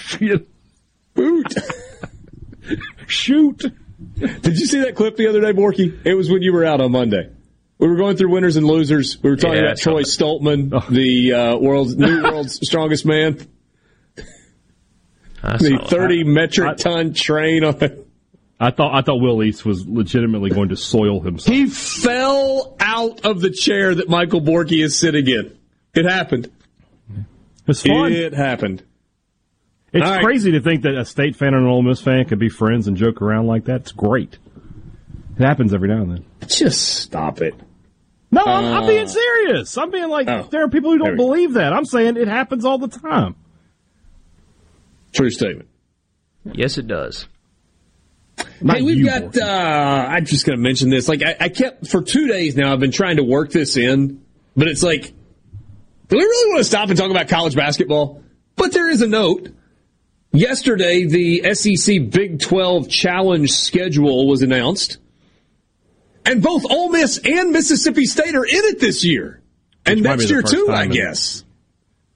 shit. Boot. Shoot. Did you see that clip the other day, Borky? It was when you were out on Monday. We were going through winners and losers. We were talking yeah, about Troy it. Stoltman, oh. the uh, world's new world's strongest man. The thirty metric ton train on the... I thought I thought Will East was legitimately going to soil himself. He fell out of the chair that Michael Borky is sitting in. It happened. It's fun. It happened. It's All crazy right. to think that a State fan and an Ole Miss fan could be friends and joke around like that. It's great. It happens every now and then. Just stop it. No, uh, I'm, I'm being serious. I'm being like, oh, there are people who don't believe that. I'm saying it happens all the time. True statement. Yes, it does. Not hey, we've you, got, uh, I'm just going to mention this. Like, I, I kept, for two days now, I've been trying to work this in, but it's like, do we really want to stop and talk about college basketball? But there is a note. Yesterday, the S E C Big twelve Challenge schedule was announced, and both Ole Miss and Mississippi State are in it this year. And Which next year, too, I guess.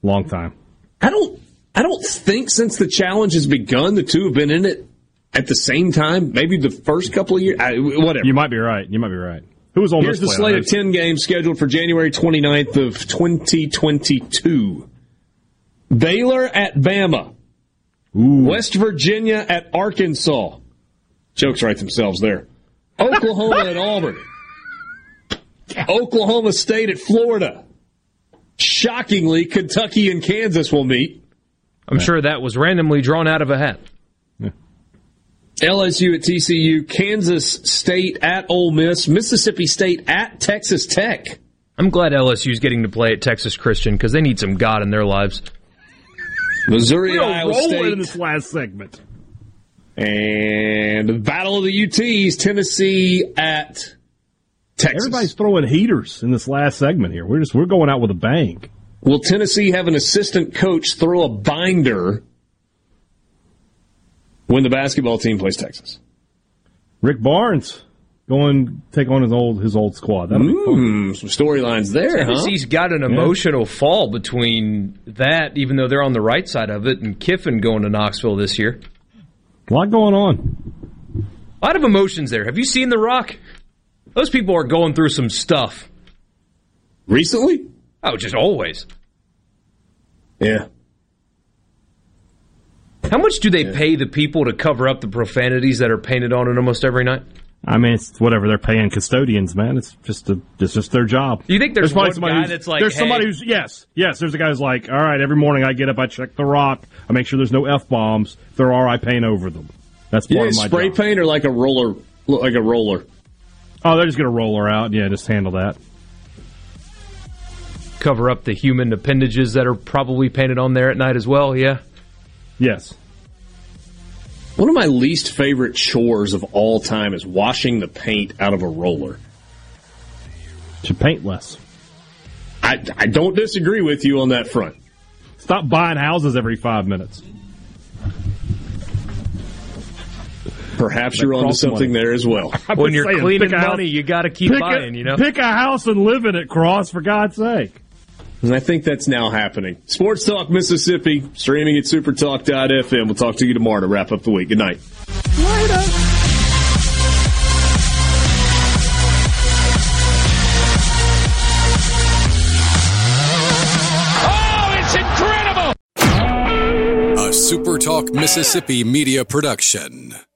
Long time. I don't... I don't think since the challenge has begun, the two have been in it at the same time. Maybe the first couple of years, I, whatever. You might be right. You might be right. Who was on Here's the slate of ten games scheduled for January twenty-ninth of twenty twenty-two. Baylor at Bama. Ooh. West Virginia at Arkansas. Jokes write themselves there. Oklahoma at Auburn. Oklahoma State at Florida. Shockingly, Kentucky and Kansas will meet. I'm sure that was randomly drawn out of a hat. Yeah. L S U at T C U, Kansas State at Ole Miss, Mississippi State at Texas Tech. I'm glad L S U's getting to play at Texas Christian because they need some God in their lives. Missouri at Iowa State in this last segment. And the Battle of the U Ts, Tennessee at Texas. Everybody's throwing heaters in this last segment here. We're just we're going out with a bang. Will Tennessee have an assistant coach throw a binder when the basketball team plays Texas? Rick Barnes going take on his old his old squad. That'll Ooh, be some storylines there. Tennessee's huh? got an emotional yeah. fall between that, even though they're on the right side of it, and Kiffin going to Knoxville this year. A lot going on. A lot of emotions there. Have you seen The Rock? Those people are going through some stuff. Recently? Oh, just always. Yeah. How much do they yeah. pay the people to cover up the profanities that are painted on it almost every night? I mean, it's whatever they're paying custodians, man. It's just a, it's just their job. You think there's, there's one somebody guy that's like, there's hey. somebody who's yes, yes. There's a guy who's like, all right, every morning I get up, I check The Rock, I make sure there's no F bombs. If there are, I paint over them. That's part yeah, of my spray job. Paint or like a roller, like a roller. Oh, they're just gonna roll her out. Yeah, just handle that. Cover up the human appendages that are probably painted on there at night as well. Yeah. Yes. One of my least favorite chores of all time is washing the paint out of a roller. Should paint less. I, I don't disagree with you on that front. Stop buying houses every five minutes. Perhaps that you're onto something money. There as well. When you're saying, cleaning money, you got to keep buying. A, you know, pick a house and live in it, Cross, for God's sake. And I think that's now happening. Sports Talk Mississippi, streaming at super talk dot f m. We'll talk to you tomorrow to wrap up the week. Good night. Later. Oh, it's incredible! A Super Talk Mississippi media production.